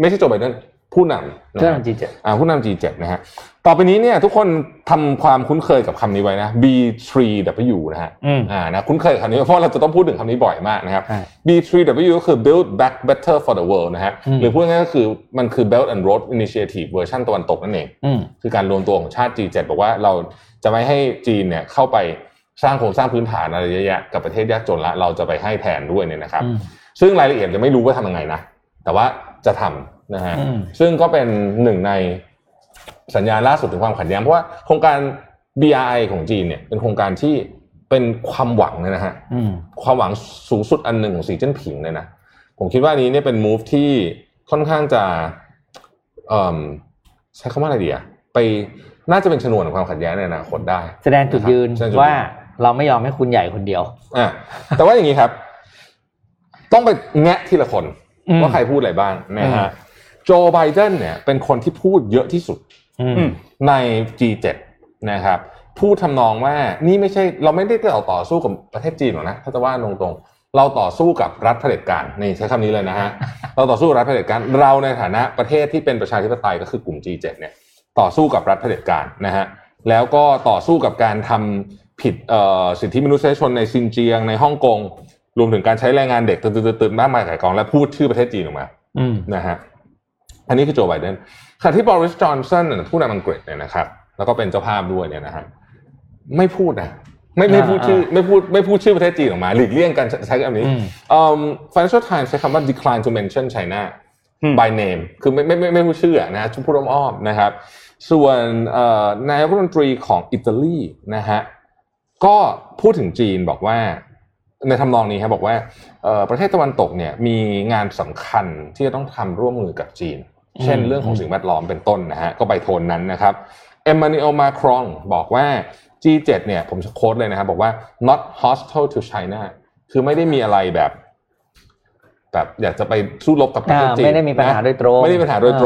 ไม่ใช่โจไบเดนผู้นำนะ G7 ผู้นำ G7 นะฮะต่อไปนี้เนี่ยทุกคนทำความคุ้นเคยกับคำนี้ไว้นะ B3W นะฮะนะคุ้นเคยคำนี้เพราะเราจะต้องพูดถึงคำนี้บ่อยมากนะครับ B3W ก็คือ Build Back Better for the World นะฮะหรือพูดง่ายๆก็คือมันคือ Belt and Road Initiative เวอร์ชั่นตะวันตกนั่นเองคือการรวมตัวของชาติ G7 บอกว่าเราจะไม่ให้จีนเนี่ยเข้าไปสร้างโครงสร้างพื้นฐานอะไรเยอะแยะกับประเทศยากจนละเราจะไปให้แทนด้วยเนี่ยนะครับซึ่งรายละเอียดยังไม่รู้ว่าทำยังไงนะแต่ว่าจะทำนะฮะซึ่งก็เป็นหนึ่งในสัญญาล่าสุดถึงความขัดแย้งเพราะว่าโครงการ BRI ของจีนเนี่ยเป็นโครงการที่เป็นความหวังเลยนะฮะความหวังสูงสุดอันหนึ่งของสีจิ้นผิงเลยนะผมคิดว่านี้เนี่ยเป็น move ที่ค่อนข้างจะใช้คำว่าอะไรดีอะไปน่าจะเป็นชนวนของความขัดแย้งในอนาคตได้แสดงจุดยืนว่าเราไม่ยอมให้คุณใหญ่คนเดียวแต่ว่าอย่างนี้ครับต้องไปแงะทีละคนว่าใครพูดอะไรบ้างนะฮะโจไบเดนเนี่ยเป็นคนที่พูดเยอะที่สุดใน G7 นะครับพูดทำนองว่านี่ไม่ใช่เราไม่ได้ต่อสู้กับประเทศจีนหรอกนะถ้าจะว่าตรงๆเราต่อสู้กับรัฐเผด็จการนี่ใช้คำนี้เลยนะฮะเราต่อสู้รัฐเผด็จการเราในฐานะประเทศที่เป็นประชาธิปไตยก็คือกลุ่ม G7 เนี่ยต่อสู้กับรัฐเผด็จการนะฮะแล้วก็ต่อสู้กับการทำผิดสิทธิมนุษยชนในซินเจียงในฮ่องกงรวมถึงการใช้แรงงานเด็กตื่นมากมายหลายกองและพูดชื่อประเทศจีนออกมานะฮะอันนี้คือโจไบเดนขณะที่บอริสจอนสันผู้นำอังกฤษเนี่ยนะครับแล้วก็เป็นเจ้าภาพด้วยเนี่ยนะฮะไม่พูดนะไม่พูดชื่อประเทศจีนออกมาหลีกเลี่ยงการใช้คำนี้Financial Times ใช้คำว่า decline to mention China by name คือไม่พูดชื่อนะพูดอ้อมๆนะครับส่วนนายกรัฐมนตรีของอิตาลีนะฮะก็พูดถึงจีนบอกว่าในทำนองนี้ครับบอกว่าประเทศตะวันตกเนี่ยมีงานสำคัญที่จะต้องทำร่วมมือกับจีนเช่นเรื่องของสิ่งแวดล้อมเป็นต้นนะฮะก็ไปโทนนั้นนะครับเอ็มมานูเอลมาครองบอกว่า G7 เนี่ยผมโค้ดเลยนะครับบอกว่า not hostile to China คือไม่ได้มีอะไรแบบอยากจะไปสู้รบกับประเทศจีนไม่ได้มีปัญหาโดยต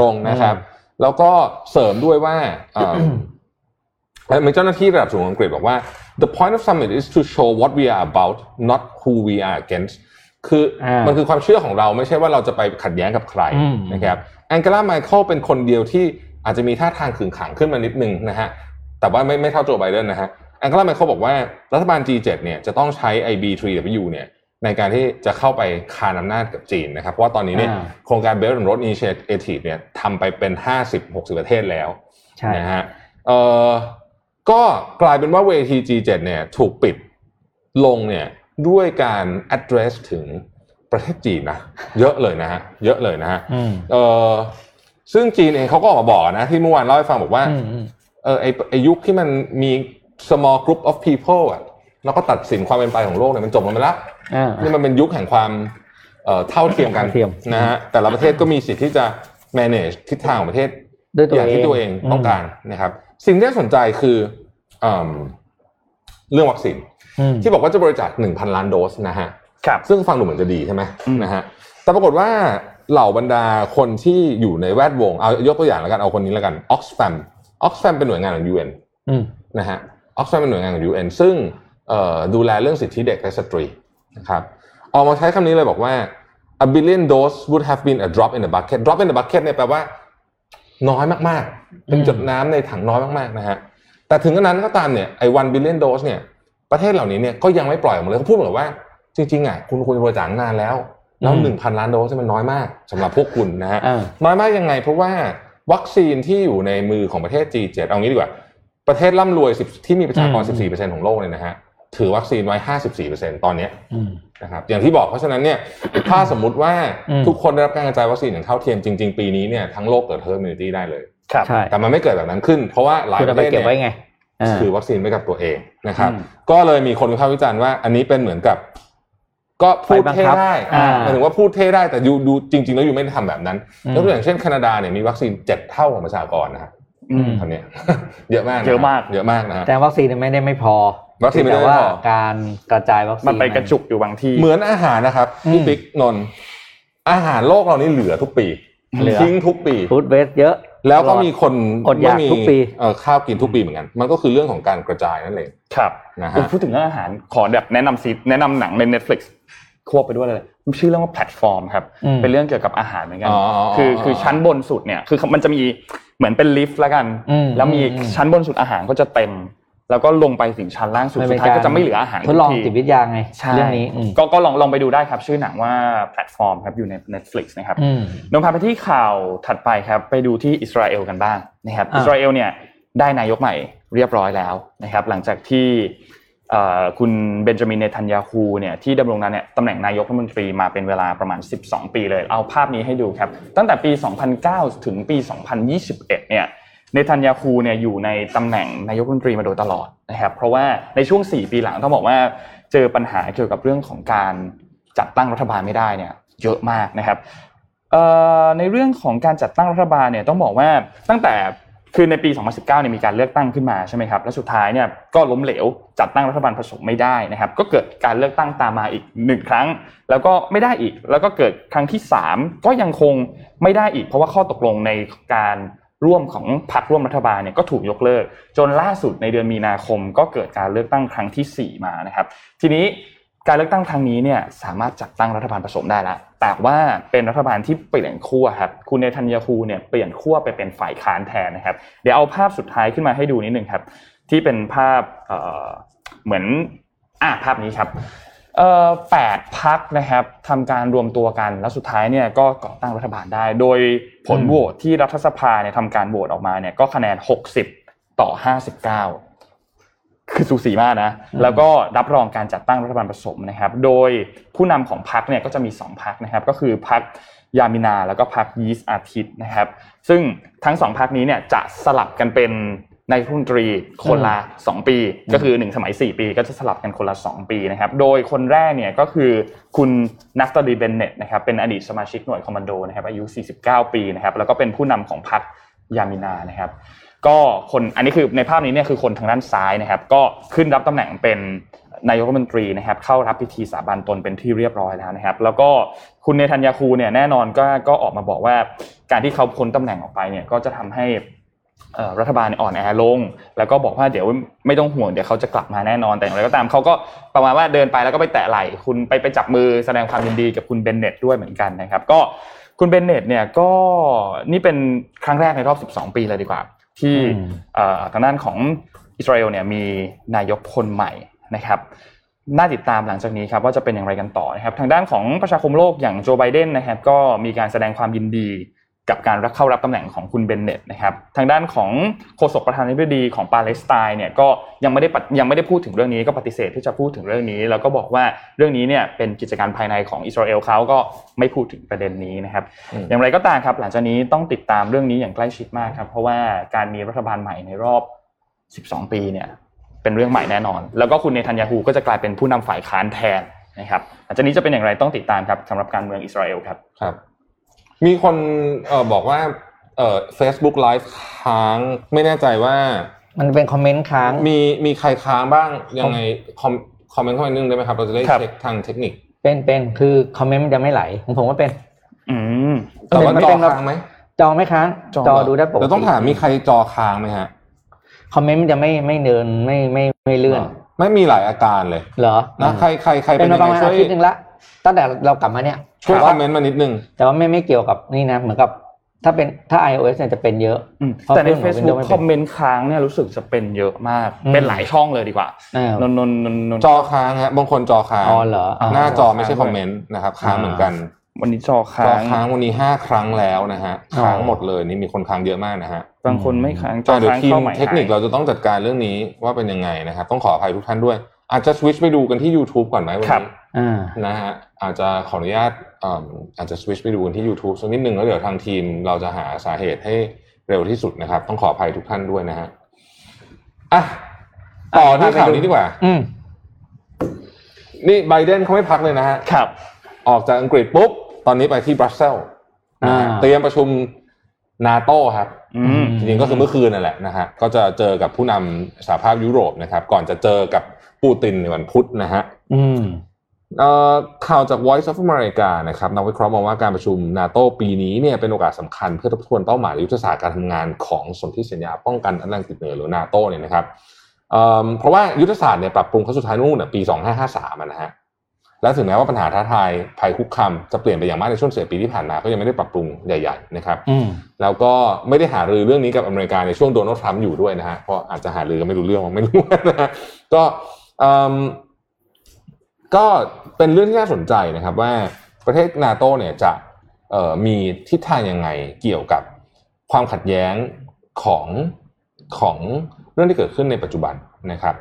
รงนะครับแล้วก็เสริมด้วยว่ามีเจ้าหน้าที่ระดับสูงของอังกฤษบอกว่า the point of summit is to show what we are about not who we are against คือมันคือความเชื่อของเราไม่ใช่ว่าเราจะไปขัดแย้งกับใครนะครับแองเกลาไมเคิลเป็นคนเดียวที่อาจจะมีท่าทางขึงขังขึ้นมานิดนึงนะฮะแต่ว่าไม่เท่าโจไบเดนนะฮะแองเกลาไมเคิลบอกว่ารัฐบาล G7 เนี่ยจะต้องใช้ IB3W เนี่ย ในการที่จะเข้าไปคานอำนาจกับจีนนะครับเพราะว่าตอนนี้เนี่ยโครงการ Belt and Road Initiative เนี่ยทำไปเป็น 50-60 ประเทศแล้วนะฮะก็กลายเป็นว่าเวที G7 เนี่ยถูกปิดลงเนี่ยด้วยการ address ถึงประเทศจีนนะเยอะเลยนะฮะเยอะเลยนะฮะซึ่งจีนเองเขาก็ออกมาบอกนะที่เมื่อวานเล่าให้ฟังบอกว่าไอ้ยุคที่มันมี small group of people อ่ะแล้วก็ตัดสินความเป็นไปของโลกเนี่ยมันจบลงไปแล้วนี่มันเป็นยุคแห่งความเท่าเทียมกันนะฮะแต่ละประเทศก็มีสิทธิ์ที่จะ manage ทิศทางของประเทศอย่างที่ตัวเองต้องการนะครับสิ่งที่น่าสนใจคือเรื่องวัคซีนที่บอกว่าจะบริจาค 1,000 ล้านโดสนะฮะซึ่งฟังดูเหมือนจะดีใช่ไหมนะฮะแต่ปรากฏว่าเหล่าบรรดาคนที่อยู่ในแวดวงเอายกตัวอย่างแล้วกันเอาคนนี้แล้วกัน Oxfam เป็นหน่วยงานของ UN นะฮะ Oxfam เป็นหน่วยงานของ UN ซึ่งดูแลเรื่องสิทธิเด็กและสตรีนะครับออกมาใช้คำนี้เลยบอกว่า a billion dose would have been a drop in the bucket drop in the bucket เนี่ยแปลว่าน้อยมากๆเป็นจุดน้ำในถังน้อยมากๆนะฮะแต่ถึงกระนั้นก็ตามเนี่ยไอ้ 1 billion dose เนี่ยประเทศเหล่านี้เนี่ยก็ยังไม่ปล่อยออกมาเลยเขาพูดเหมือนว่าจริงๆอ่ะคุณบริจาคนานแล้ว 1,000 ล้านโดสมันน้อยมากสำหรับพวกคุณนะฮะน้อยมากยังไงเพราะว่าวัคซีนที่อยู่ในมือของประเทศ G7 เอางี้ดีกว่าประเทศร่ำรวยที่มีประชากร 14% ของโลกเลยนะฮะถือวัคซีนไว้ 54% ตอนนี้นะครับอย่างที่บอกเพราะฉะนั้นเนี่ยถ้าสมมุติว่าทุกคนได้รับการกระจายวัคซีนอย่างเท่าเทียมจริงๆปีนี้เนี่ยทั้งโลกเกิด herd immunity ได้เลยแต่มันไม่เกิดแบบนั้นขึ้นเพราะว่าหลายประเทศเนี่ยถือวัคซีนไว้กับตัวเองนะครับก็เลยมีคนวิพากษ์วิจารณ์ว่าอันนี้เป็นเหมือนกับก็พูดเท่ได้หมายถึงว่าพูดเท่ได้แต่ดูจริงๆแล้วอยู่ไม่ได้ทำแบบนั้นยกตัวอย่างเช่นแคนาดาเนี่ยมีวัคซีน7เท่าของประชากรนะฮะอันเนี้ยเยอะมากเยอะมากนะฮะแต่วัคซีนมันไม่ได้ไม่พอวัคซีนไม่ได้ว่าการกระจายวัคซีนมันไปกระจุกอยู่บางที่เหมือนอาหารนะครับพี่ปิ๊กนนท์อาหารโลกเรานี่เหลือทุกปีทิ้งทุกปีฟู้ดเวสต์เยอะแล้วก็มีคนไม่มีข้าวกินทุกปีเหมือนกันมันก็คือเรื่องของการกระจายนั่นเองครับนะฮะพูดถึงอาหารขอแบบแนะนำหนังใน Netflixควบไปด้วยเลยมันชื่อเรื่องว่าแพลตฟอร์มครับเป็นเรื่องเกี่ยวกับอาหารเหมือนกันคือชั้นบนสุดเนี่ยคือมันจะมีเหมือนเป็นลิฟต์ละกันแล้วมีชั้นบนสุดอาหารก็จะเต็มแล้วก็ลงไปถึงชั้นล่างสุดสุดท้ายก็จะไม่เหลืออาหารทดลองจิตวิทยาไงเรื่องนี้ก็ลองไปดูได้ครับชื่อหนังว่าแพลตฟอร์มครับอยู่ใน Netflix นะครับนำพาไปที่ข่าวถัดไปครับไปดูที่อิสราเอลกันบ้างนะครับอิสราเอลเนี่ยได้นายกใหม่เรียบร้อยแล้วนะครับหลังจากที่คุณเบนจามินเนทันยาฮูเนี่ยที่ดำรงนั้นเนี่ยตำแหน่งนายกรัฐมนตรีมาเป็นเวลาประมาณ12ปีเลยเอาภาพนี้ให้ดูครับตั้งแต่ปี2009ถึงปี2021เนี่ยเนทันยาฮูเนี่ยอยู่ในตำแหน่งนายกรัฐมนตรีมาโดยตลอดนะครับเพราะว่าในช่วง4ปีหลังต้องบอกว่าเจอปัญหาเกี่ยวกับเรื่องของการจัดตั้งรัฐบาลไม่ได้เนี่ยเยอะมากนะครับในเรื่องของการจัดตั้งรัฐบาลเนี่ยต้องบอกว่าตั้งแต่คือในปี2019เนี่ยมีการเลือกตั้งขึ้นมาใช่มั้ยครับแล้วสุดท้ายเนี่ยก็ล้มเหลวจัดตั้งรัฐบาลผสมไม่ได้นะครับก็เกิดการเลือกตั้งตามมาอีก1ครั้งแล้วก็ไม่ได้อีกแล้วก็เกิดครั้งที่3ก็ยังคงไม่ได้อีกเพราะว่าข้อตกลงในการร่วมของพรรคร่วมรัฐบาลเนี่ยก็ถูกยกเลิกจนล่าสุดในเดือนมีนาคมก็เกิดการเลือกตั้งครั้งที่4มานะครับทีนี้การเลือกตั้งครั้งนี้เนี่ยสามารถจัดตั้งรัฐบาลผสมได้แล้วแต่ว่าเป็นรัฐบาลที่เปลี่ยนขั้วครับคุณเนทันยาฮูเนี่ยเปลี่ยนขั้วไปเป็นฝ่ายค้านแทนนะครับเดี๋ยวเอาภาพสุดท้ายขึ้นมาให้ดูนิดนึงครับที่เป็นภาพเหมือนภาพนี้ครับ8พรรคนะครับทำการรวมตัวกันแล้วสุดท้ายเนี่ยก็ก่อตั้งรัฐบาลได้โดยผลโหวตที่รัฐสภาเนี่ยทำการโหวตออกมาเนี่ยก็คะแนน60-59คือสูสีมากนะแล้วก็รับรองการจัดตั้งรัฐบาลผสมนะครับโดยผู้นำของพรรคเนี่ยก็จะมี2พรรคนะครับก็คือพรรคยามินาแล้วก็พรรคยีสอาทิตย์นะครับซึ่งทั้ง2พรรคนี้เนี่ยจะสลับกันเป็นนายกรัฐมนตรีคนละ2ปีก็คือ1สมัย4ปีก็จะสลับกันคนละ2ปีนะครับโดยคนแรกเนี่ยก็คือคุณนัฟตาลีเบนเนตนะครับเป็นอดีตสมาชิกหน่วยคอมมานโดนะครับอายุ49ปีนะครับแล้วก็เป็นผู้นำของพรรคยามินานะครับก็คนอันนี้คือในภาพนี้เนี่ยคือคนทางด้านซ้ายนะครับก็ขึ้นรับตำแหน่งเป็นนายกรัฐมนตรีนะครับเข้ารับพิธีสาบานตนเป็นที่เรียบร้อยแล้วนะครับแล้วก็คุณเนทันยาฮูเนี่ยแน่นอนก็ออกมาบอกว่าการที่เขาพ้นตำแหน่งออกไปเนี่ยก็จะทำให้รัฐบาลอ่อนแอลงแล้วก็บอกว่าเดี๋ยวไม่ต้องห่วงเดี๋ยวเขาจะกลับมาแน่นอนแต่อย่างไรก็ตามเขาก็ประมาณว่าเดินไปแล้วก็ไปแตะไหล่คุณไปจับมือแสดงความยินดีกับคุณเบนเนตด้วยเหมือนกันนะครับก็คุณเบนเนตเนี่ยก็นี่เป็นครั้งแรกในรอบ12ปีเลยดีกว่าที่ทางด้านของอิสราเอลเนี่ยมีนายกคนใหม่นะครับ น่าติดตามหลังจากนี้ครับว่าจะเป็นอย่างไรกันต่อนะครับทางด้านของประชาคมโลกอย่างโจไบเดนนะครับก็มีการแสดงความยินดีกับการเข้ารับตำแหน่งของคุณเบนเนตนะครับทางด้านของโฆษกประธานาธิบดีของปาเลสไตน์เนี่ยก็ยังไม่ได้พูดถึงเรื่องนี้ก็ปฏิเสธที่จะพูดถึงเรื่องนี้แล้วก็บอกว่าเรื่องนี้เนี่ยเป็นกิจการภายในของอิสราเอลเขาก็ไม่พูดถึงประเด็นนี้นะครับอย่างไรก็ตามครับหลังจากนี้ต้องติดตามเรื่องนี้อย่างใกล้ชิดมากครับเพราะว่าการมีรัฐบาลใหม่ในรอบ12 ปีเนี่ยเป็นเรื่องใหม่แน่นอนแล้วก็คุณเนทันยาฮูก็จะกลายเป็นผู้นำฝ่ายค้านแทนนะครับหลังจากนี้จะเป็นอย่างไรต้องติดตามครับสำหรับการเมืองอิสราเอลครับมีคนบอกว่าFacebook Live ค้างไม่แน่ใจว่ามันเป็นคอมเมนต์ค้างมีใครค้างบ้างยังไงคอมเมนต์เข้ามานิดนึงได้ไหมครับเราจะได้เช็คทางเทคนิคเป็นคือคอมเมนต์มันจะไม่ไหลของผมก็เป็นแต่ว่าจอค้างมั้ยจอไม่ค้างจอดูได้ปกติเราต้องถามมีใครจอค้างมั้ยฮะคอมเมนต์มันจะไม่เดินไม่เลื่อนไม่มีหลายอาการเลยเหรอนะใครเป็นยังไงช่วยนิดนึงละตั้งแต่เรากลับมาเนี่ยช่วยคอมเมนต์มานิดนึงแต่ว่าไม่เกี่ยวกับนี่นะเหมือนกับถ้า iOS เนี่ยจะเป็นเยอะแต่ใน Facebook คอมเมนต์ค้างเนี่ยรู้สึกจะเป็นเยอะมากเป็นหลายช่องเลยดีกว่านนจอค้างฮะบางคนจอค้างอ๋อเหรอหน้าจอไม่ใช่คอมเมนต์นะครับค้างเหมือนกันวันนี้จอค้างวันนี้5ครั้งแล้วนะฮะค้างหมดเลยนี่มีคนค้างเยอะมากนะฮะบางคนไม่ค้างจอค้างเข้าใหม่เทคนิคเราจะต้องจัดการเรื่องนี้ว่าเป็นยังไงนะครับต้องขออภัยทุกท่านด้วยอาจจะ switch ไปดูกันที่ YouTube ก่อนมั้ยวันนี้นะฮะอาจจะขออนุญาตอาจจะ switch ไปดูกันที่ YouTube สักนิดนึงแล้วเดี๋ยวทางทีมเราจะหาสาเหตุให้เร็วที่สุดนะครับต้องขออภัยทุกท่านด้วยนะฮะอ่ะต่อที่ข่าวนี้ดีกว่านี่ไบเดนเขาไม่พักเลยนะฮะครับออกจากอังกฤษปุ๊บตอนนี้ไปที่บรัสเซลส์เตรียมประชุม NATO ครับจริงๆก็คือเมื่อคืนนั่นแหละนะฮะก็จะเจอกับผู้นำสหภาพยุโรปนะครับก่อนจะเจอกับปูตินในวันพุธนะฮะข่าวจาก Voice of America นะครับนักวิเคราะห์มองว่าการประชุม NATO ปีนี้เนี่ยเป็นโอกาสสำคัญเพื่อทบทวนเป้าหมายยุทธศาสตร์การทำงานของสนธิสัญญาป้องกันแอตแลนติกเหนือหรือ NATO เนี่ยนะครับเพราะว่ายุทธศาสตร์เนี่ยปรับปรุงครั้งสุดท้ายนู่นน่ะปี2553อ่ะนะฮะและถึงแม้ว่าปัญหาท้าทายภัยคุกคามจะเปลี่ยนไปอย่างมากในช่วง10 ปีที่ผ่านมาก็ยังไม่ได้ปรับปรุงใหญ่ๆนะครับแล้วก็ไม่ได้หารือเรื่องนี้กับอเมริกาในช่วงโดนัลด์ทรัมป์อยู่ด้วยนะฮะเพราะอาจจะหารือกันไม่รู้เรื่องไม่รู้นะฮะก็เป็นเรื่องที่น่าสนใจนะครับว่าประเทศ NATO เนี่ยจะมีทิศทางยังไงเกี่ยวกับความขัดแย้งของเรื่องที่เกิดขึ้นในปัจจุบันนะครับ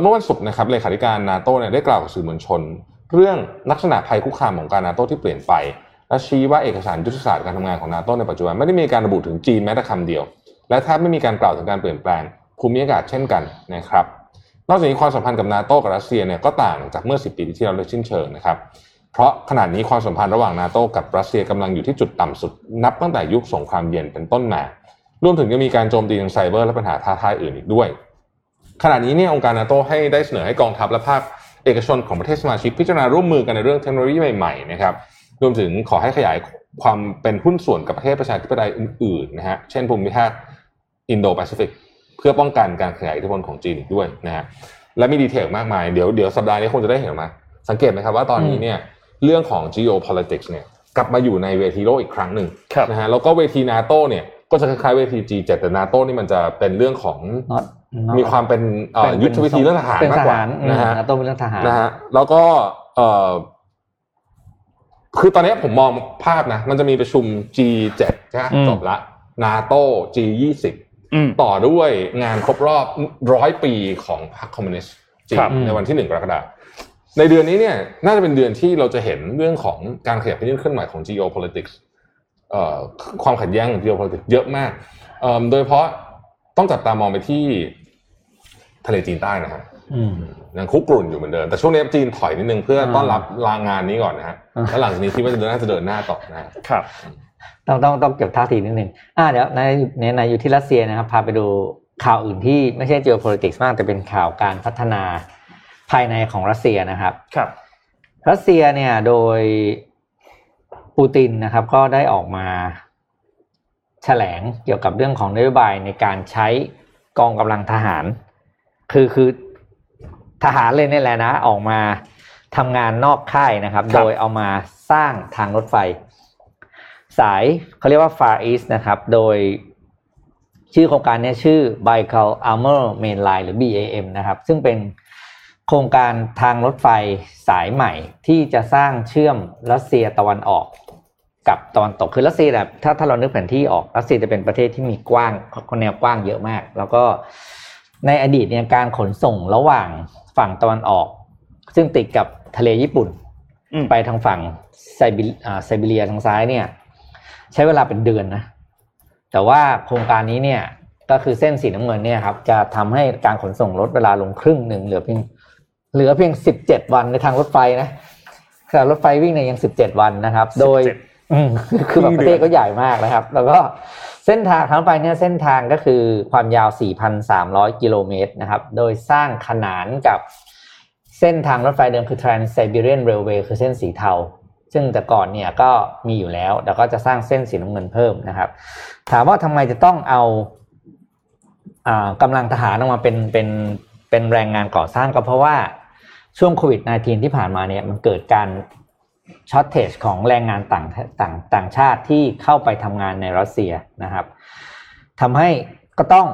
เมื่อวันศุกร์นะครับเลขาธิการ NATO เนี่ยได้กล่าวกับสื่อมวลชนเรื่องลักษณะภัยคุกคามของการ NATO ที่เปลี่ยนไปและชี้ว่าเอกสารยุทธศาสตร์การทำงานของ NATO ในปัจจุบันไม่ได้มีการระบุถึงจีนแม้แต่คำเดียวและแทบไม่มีการกล่าวถึงการเปลี่ยนแปลงภูมิอากาศเช่นกันนะครับนอกจากนี้ความสัมพันธ์กับ NATO กับรัสเซียเนี่ยก็ต่างจากเมื่อ10 ปีที่แล้วโดยสิ้นเชิงนะครับเพราะขณะนี้ความสัมพันธ์ระหว่าง NATO กับรัสเซียกำลังอยู่ที่จุดต่ำสุดนับตั้งแต่ยุคสงครามเย็นเป็นต้นมารวมถึงยังมีการโจมตีทางไซเบอร์และปัญหาท้าทายอื่นอีกด้วยขณะนี้เนี่ยองค์การ NATO ให้ได้เสนอให้กองทัพและภาคเอกชนของประเทศสมาชิกพิจารณาร่วมมือกันในเรื่องเทคโนโลยีใหม่ๆนะครับรวมถึงขอให้ขยายความเป็นหุ้นส่วนกับประเทศประชาธิปไตยอื่นๆนะฮะเช่นภูมิภาคอินโดแปซิฟิกเพื่อป้องกันการขยายอิทธิพลของจีนอีกด้วยนะฮะและมีดีเทลมากมายเดี๋ยวสัปดาห์นี้คงจะได้เห็นมาสังเกตไหมครับว่าตอนนี้เนี่ยเรื่องของ geopolitics เนี่ยกลับมาอยู่ในเวทีโลกอีกครั้งหนึ่งนะฮะแล้วก็เวที NATO เนี่ยก็จะคล้ายๆเวที G7 แต่ NATO นี่มันจะเป็นเรื่องของมีความเป็นยุทธวิธีเรื่องทหารมากกว่านะฮะ NATO เป็นเรื่องทหารนะฮะแล้วก็คือตอนนี้ผมมองภาพนะมันจะมีประชุม G7 นะจบละ NATO G20ต่อด้วยงานครบรอบ100 ปีของพรรคคอมมิวนิสต์จีนในวันที่1กรกฎาคมในเดือนนี้เนี่ยน่าจะเป็นเดือนที่เราจะเห็นเรื่องของการขยับขยื่นเคลื่อนไหวของ geopolitics ความขัดแย้งของ geopolitics เยอะมากโดยเฉพาะต้องจับตามองไปที่ทะเลจีนใต้นะฮะยังคุกรุ่นอยู่เหมือนเดิมแต่ช่วงนี้จีนถอยนิดนึงเพื่อต้อนรับลางานนี้ก่อนนะฮะแล้วหลังจากนี้คิดว่าน่าจะเดินหน้าต่อนะครับต้องเก็บท่าทีนิดนึงเดี๋ยวในอยู่ที่รัสเซียนะครับพาไปดูข่าวอื่นที่ไม่ใช่ geopolitics มากแต่เป็นข่าวการพัฒนาภายในของรัสเซียนะครับครับรัสเซียเนี่ยโดยปูตินนะครับก็ได้ออกมาแถลงเกี่ยวกับเรื่องของนโยบายในการใช้กองกำลังทหารคือทหารเลยนี่แหละนะออกมาทำงานนอกค่ายนะครับโดยเอามาสร้างทางรถไฟสายเขาเรียกว่า Far East นะครับโดยชื่อโครงการนี้ชื่อ Baikal Amur Main Line หรือ BAM นะครับซึ่งเป็น โครงการทางรถไฟสายใหม่ที่จะสร้างเชื่อมรัสเซียตะวันออกกับตะวันตกคือรัสเซียแบบถ้าเรานึกแผนที่ออกรัสเซียจะเป็นประเทศที่มีกว้างแนวกว้างเยอะมากแล้วก็ในอดีตเนี่ยการขนส่งระหว่างฝั่งตะวันออกซึ่งติดกับทะเลญี่ปุ่นไปทางฝั่งไซบีเรียทางซ้ายเนี่ยใช้เวลาเป็นเดือนนะแต่ว่าโครงการนี้เนี่ยก็คือเส้นสีน้ำเงินเนี่ยครับจะทำให้การขนส่งรถเวลาลงครึ่งนึงเหลือเพียง17วันในทางรถไฟนะแต่รถไฟวิ่งเนี่ยยัง17วันนะครับโดยคือแบบประเทศก็ใหญ่มากนะครับแล้วก็เส้นทางทางรถไฟเนี่ยเส้นทางก็คือความยาว 4,300 กิโลเมตรนะครับโดยสร้างขนานกับเส้นทางรถไฟเดิมคือ Trans-Siberian Railway คือเส้นสีเทาซึ่งแต่ก่อนเนี่ยก็มีอยู่แล้วแล้วก็จะสร้างเส้นสีน้ำเงินเพิ่มนะครับถามว่าทำไมจะต้องเอากำลังทหารออกมาเป็นแรงงานก่อสร้างก็เพราะว่าช่วงโควิด -19 ที่ผ่านมาเนี่ยมันเกิดการช็อตเทจของแรงงานต่างชาติที่เข้าไปทำงานในรัสเซียนะครับทำให้ก็ต้อง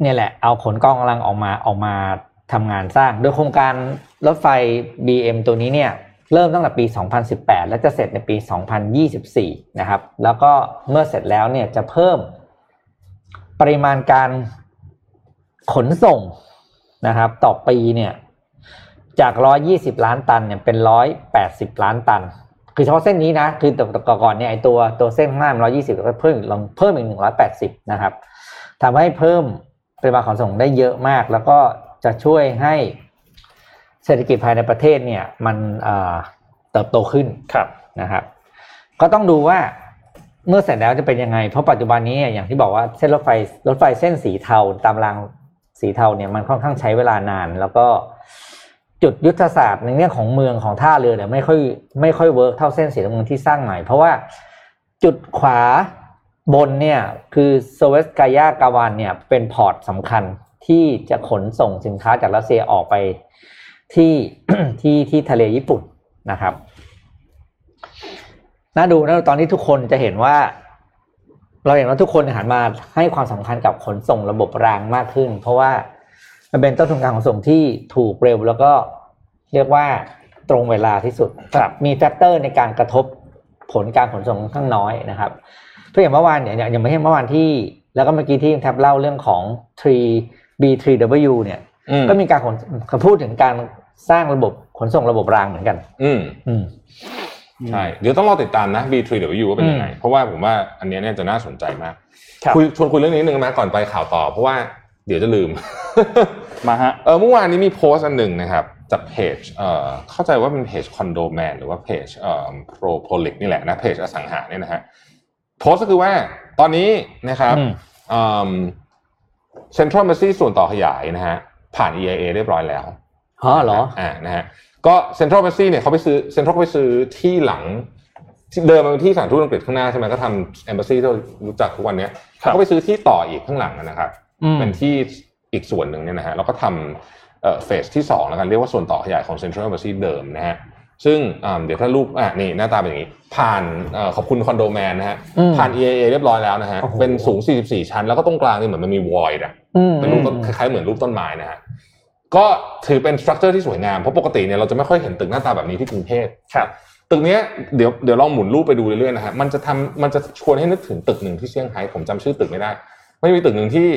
เนี่ยแหละเอาขนกองกำลังออกมาทำงานสร้างโดยโครงการรถไฟ BM ตัวนี้เนี่ยเริ่มตั้งแต่ปี2018และจะเสร็จในปี2024นะครับแล้วก็เมื่อเสร็จแล้วเนี่ยจะเพิ่มปริมาณการขนส่งนะครับต่อปีเนี่ยจาก120ล้านตันเนี่ยเป็น180ล้านตันคือเฉพาะเส้นนี้นะคือก่อนเนี่ยไอ้ตัวเส้นข้างหน้ามัน120แล้วก็เพิ่มอีก180นะครับทำให้เพิ่มปริมาณขนส่งได้เยอะมากแล้วก็จะช่วยให้เศรษฐกิจภายในประเทศเนี่ยมันเติบโตขึ้นนะครับก็ต้องดูว่าเมื่อเสร็จแล้วจะเป็นยังไงเพราะปัจจุบันนี้อย่างที่บอกว่าเส้นรถไฟเส้นสีเทาตามรางสีเทาเนี่ยมันค่อนข้างใช้เวลานานแล้วก็จุดยุทธศาสตร์ในเรื่องของเมืองของท่าเรือเนี่ยไม่ค่อยเวิร์คเท่าเส้นสีน้ำเงินที่สร้างใหม่เพราะว่าจุดขวาบนเนี่ยคือโซเวสกายากาวานเนี่ยเป็นพอร์ตสำคัญที่จะขนส่งสินค้าจากรัสเซียออกไปที่ ที่ทะเลญี่ปุ่นนะครับน่าดูตอนนี้ทุกคนจะเห็นว่าเราเห็นว่าทุกคนหันมาให้ความสำคัญกับขนส่งระบบรางมากขึ้นเพราะว่ามันเป็นต้นทุนการขนส่งที่ถูกเร็วแล้วก็เรียกว่าตรงเวลาที่สุดมีแฟกเตอร์ในการกระทบผลการขนส่งค่อนข้างน้อยนะครับตัวอย่างเมื่อวานเนี่ยอย่างไม่ใช่เมื่อวานที่แล้วก็เมื่อกี้ที่แท็บเล่าเรื่องของ B3W เนี่ยก็มีการพูดถึงการสร้างระบบขนส่งระบบรางเหมือนกันใช่เดี๋ยวต้องรอติดตามนะ B3W ว่าเป็นยังไงเพราะว่าผมว่าอันนี้เนี่ยจะน่าสนใจมากชวนคุยเรื่องนี้นึงนะก่อนไปข่าวต่อเพราะว่าเดี๋ยวจะลืมมาฮะเมื่อวานนี้มีโพสต์อันหนึ่งนะครับจากเพจเข้าใจว่าเป็นเพจคอนโดแมนหรือว่าเพจโปรโพลิกนี่แหละนะเพจอสังหาเนี่ยนะฮะโพสต์ก็คือว่าตอนนี้นะครับเซ็นทรัลเมสซี่ส่วนต่อขยายนะฮะผ่าน EIA เรียบร้อยแล้วฮะเหรอนะฮะก็เซ็นทรัลเมสซี่เนี่ยเขาไปซื้อเซ็นทรัลไปซื้อที่หลังเดิมเป็นที่สถานทูตอังกฤษข้างหน้าใช่ไหมก็ทำเอมบาซีที่รู้จักทุกวันนี้เขาไปซื้อที่ต่ออีกข้างหลังนะครับเป็นที่อีกส่วนหนึ่งเนี่ยนะฮะแล้วก็ทำเฟสที่2แล้วกันเรียกว่าส่วนต่อขยายของเซ็นทรัลเอมบาซีเดิมนะฮะซึ่งเดี๋ยวถ้ารูปนี่หน้าตาเป็นอย่างนี้ผ่านขอบคุณคอนโดแมนนะฮะผ่าน EIA เรียบร้อยแล้วนะฮะเป็นสูง44ชั้นแล้วก็ตรงกลางนี่เหมือนมันมี void อ่ะเป็นรูปคล้ายๆเหมือนรูปต้นไม้นะฮะก็ถือเป็นสตรัคเจอร์ที่สวยงามเพราะปกติเนี่ยเราจะไม่ค่อยเห็นตึกหน้าตาแบบนี้ที่กรุงเทพครับตึกนี้เดี๋ยวลองหมุนรูปไปดูเรื่อยๆนะฮะมันจะชวนให้นึกถึงตึกนึงที่เซี่ยงไฮ้ผมจำชื่อตึกไม่ได้ไม่มีตึกนึงที่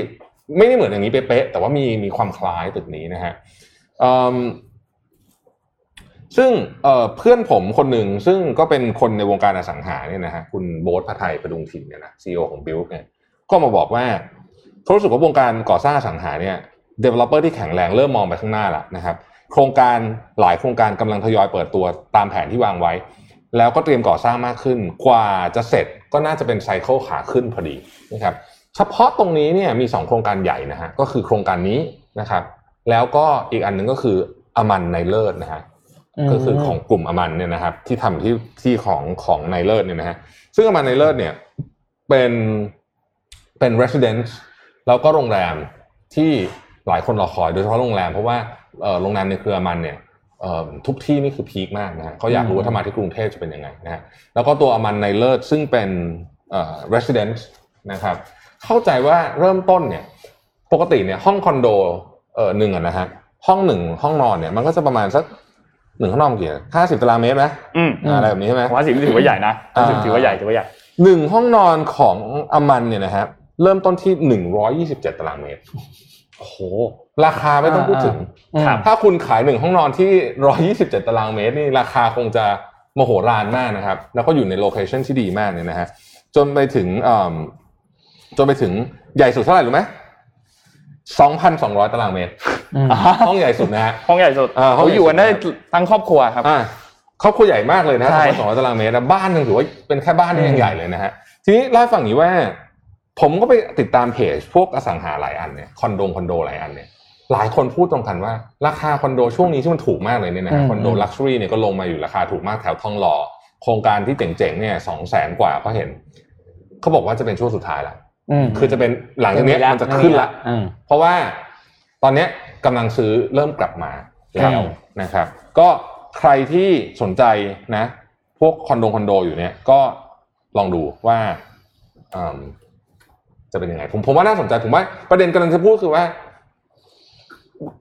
ไม่ได้เหมือนอย่างนี้เป๊ะๆแต่ว่ามีความคล้ายตึกนี้นะฮะซึ่งเพื่อนผมคนหนึ่งซึ่งก็เป็นคนในวงการอสังหาเนี่ยนะฮะคุณโบ๊ทพไทยประดุงถิ่นเนี่ยนะ CEO ของ Build เนี่ยก็มาบอกว่าเขารู้สึกว่าวงการก่อสร้างอสังหาเนี่ย developer ที่แข็งแรงเริ่มมองไปข้างหน้าละนะครับโครงการหลายโครงการกำลังทยอยเปิดตัวตามแผนที่วางไว้แล้วก็เตรียมก่อสร้างมากขึ้นกว่าจะเสร็จก็น่าจะเป็นไซเคิลขาขึ้นพอดีนะครับเฉพาะตรงนี้เนี่ยมี2โครงการใหญ่นะฮะก็คือโครงการนี้นะครับแล้วก็อีกอันนึงก็คืออมันในเลิศนะฮะก็คือของกลุ่มอมันเนี่ยนะครับที่ทำที่ของในเลิศเนี่ยนะฮะซึ่งอมันในเลิศเนี่ยเป็น residence แล้วก็โรงแรมที่หลายคนรอคอยโดยเฉพาะโรงแรมเพราะว่าโรงแรมในเครืออมันเนี่ยทุกที่นี่คือพีคมากนะฮะเขาอยากรู้ว่าถ้ามาที่กรุงเทพจะเป็นยังไงนะฮะแล้วก็ตัวอมันในเลิศซึ่งเป็น residence นะครับเข้าใจว่าเริ่มต้นเนี่ยปกติเนี่ยห้องคอนโด1นะฮะ ห้องหนึ่งห้องนอนเนี่ยมันก็จะประมาณสักหนึ่งห้องนอนกี่50ตารางเมตรนะอะไรแบบนี้ใช่ไหม50ถือว่าใหญ่นะถือว่าใหญ่หนึ่งห้องนอนของอมันเนี่ยนะครับเริ่มต้นที่127ตารางเมตรโอ้โหราคาไม่ต้องพูดถึงถ้าคุณขาย1ห้องนอนที่127ตารางเมตรนี่ราคาคงจะมโหฬารมากนะครับแล้วก็อยู่ในโลเคชั่นที่ดีมากเนี่ยนะฮะจนไปถึงใหญ่สุดเท่าไหร่รู้มั้ย 2,200 ตารางเมตรห้องใหญ่สุดนะฮะห้องใหญ่สุดเขาอยู่กันได้ทั้งครอบครัวครับครอบครัวใหญ่มากเลยนะ2,200ตารางเมตรบ้านนึงถือว่าเป็นแค่บ้านที่ยังใหญ่เลยนะฮะทีนี้เล่าฝั่งนี้ว่าผมก็ไปติดตามเพจพวกอสังหาหลายอันเนี่ยคอนโดหลายอันเนี่ยหลายคนพูดตรงกันว่าราคาคอนโดช่วงนี้ที่มันถูกมากเลยเนี่ยนะคอนโดลักชัวรี่เนี่ยก็ลงมาอยู่ราคาถูกมากแถวทองหล่อโครงการที่เจ๋งๆเนี่ย 200,000 กว่าก็เห็นเขาบอกว่าจะเป็นช่วงสุดท้ายละคือจะเป็นหลังจากนี้มันจะขึ้นละเพราะว่าตอนนี้กำลังซื้อเริ่มกลับมาแล้วนะครับก็ใครที่สนใจนะพวกคอนโดอยู่เนี่ยก็ลองดูว่าจะเป็นยังไงผมว่าน่าสนใจผมว่าประเด็นกำลังจะพูดคือว่า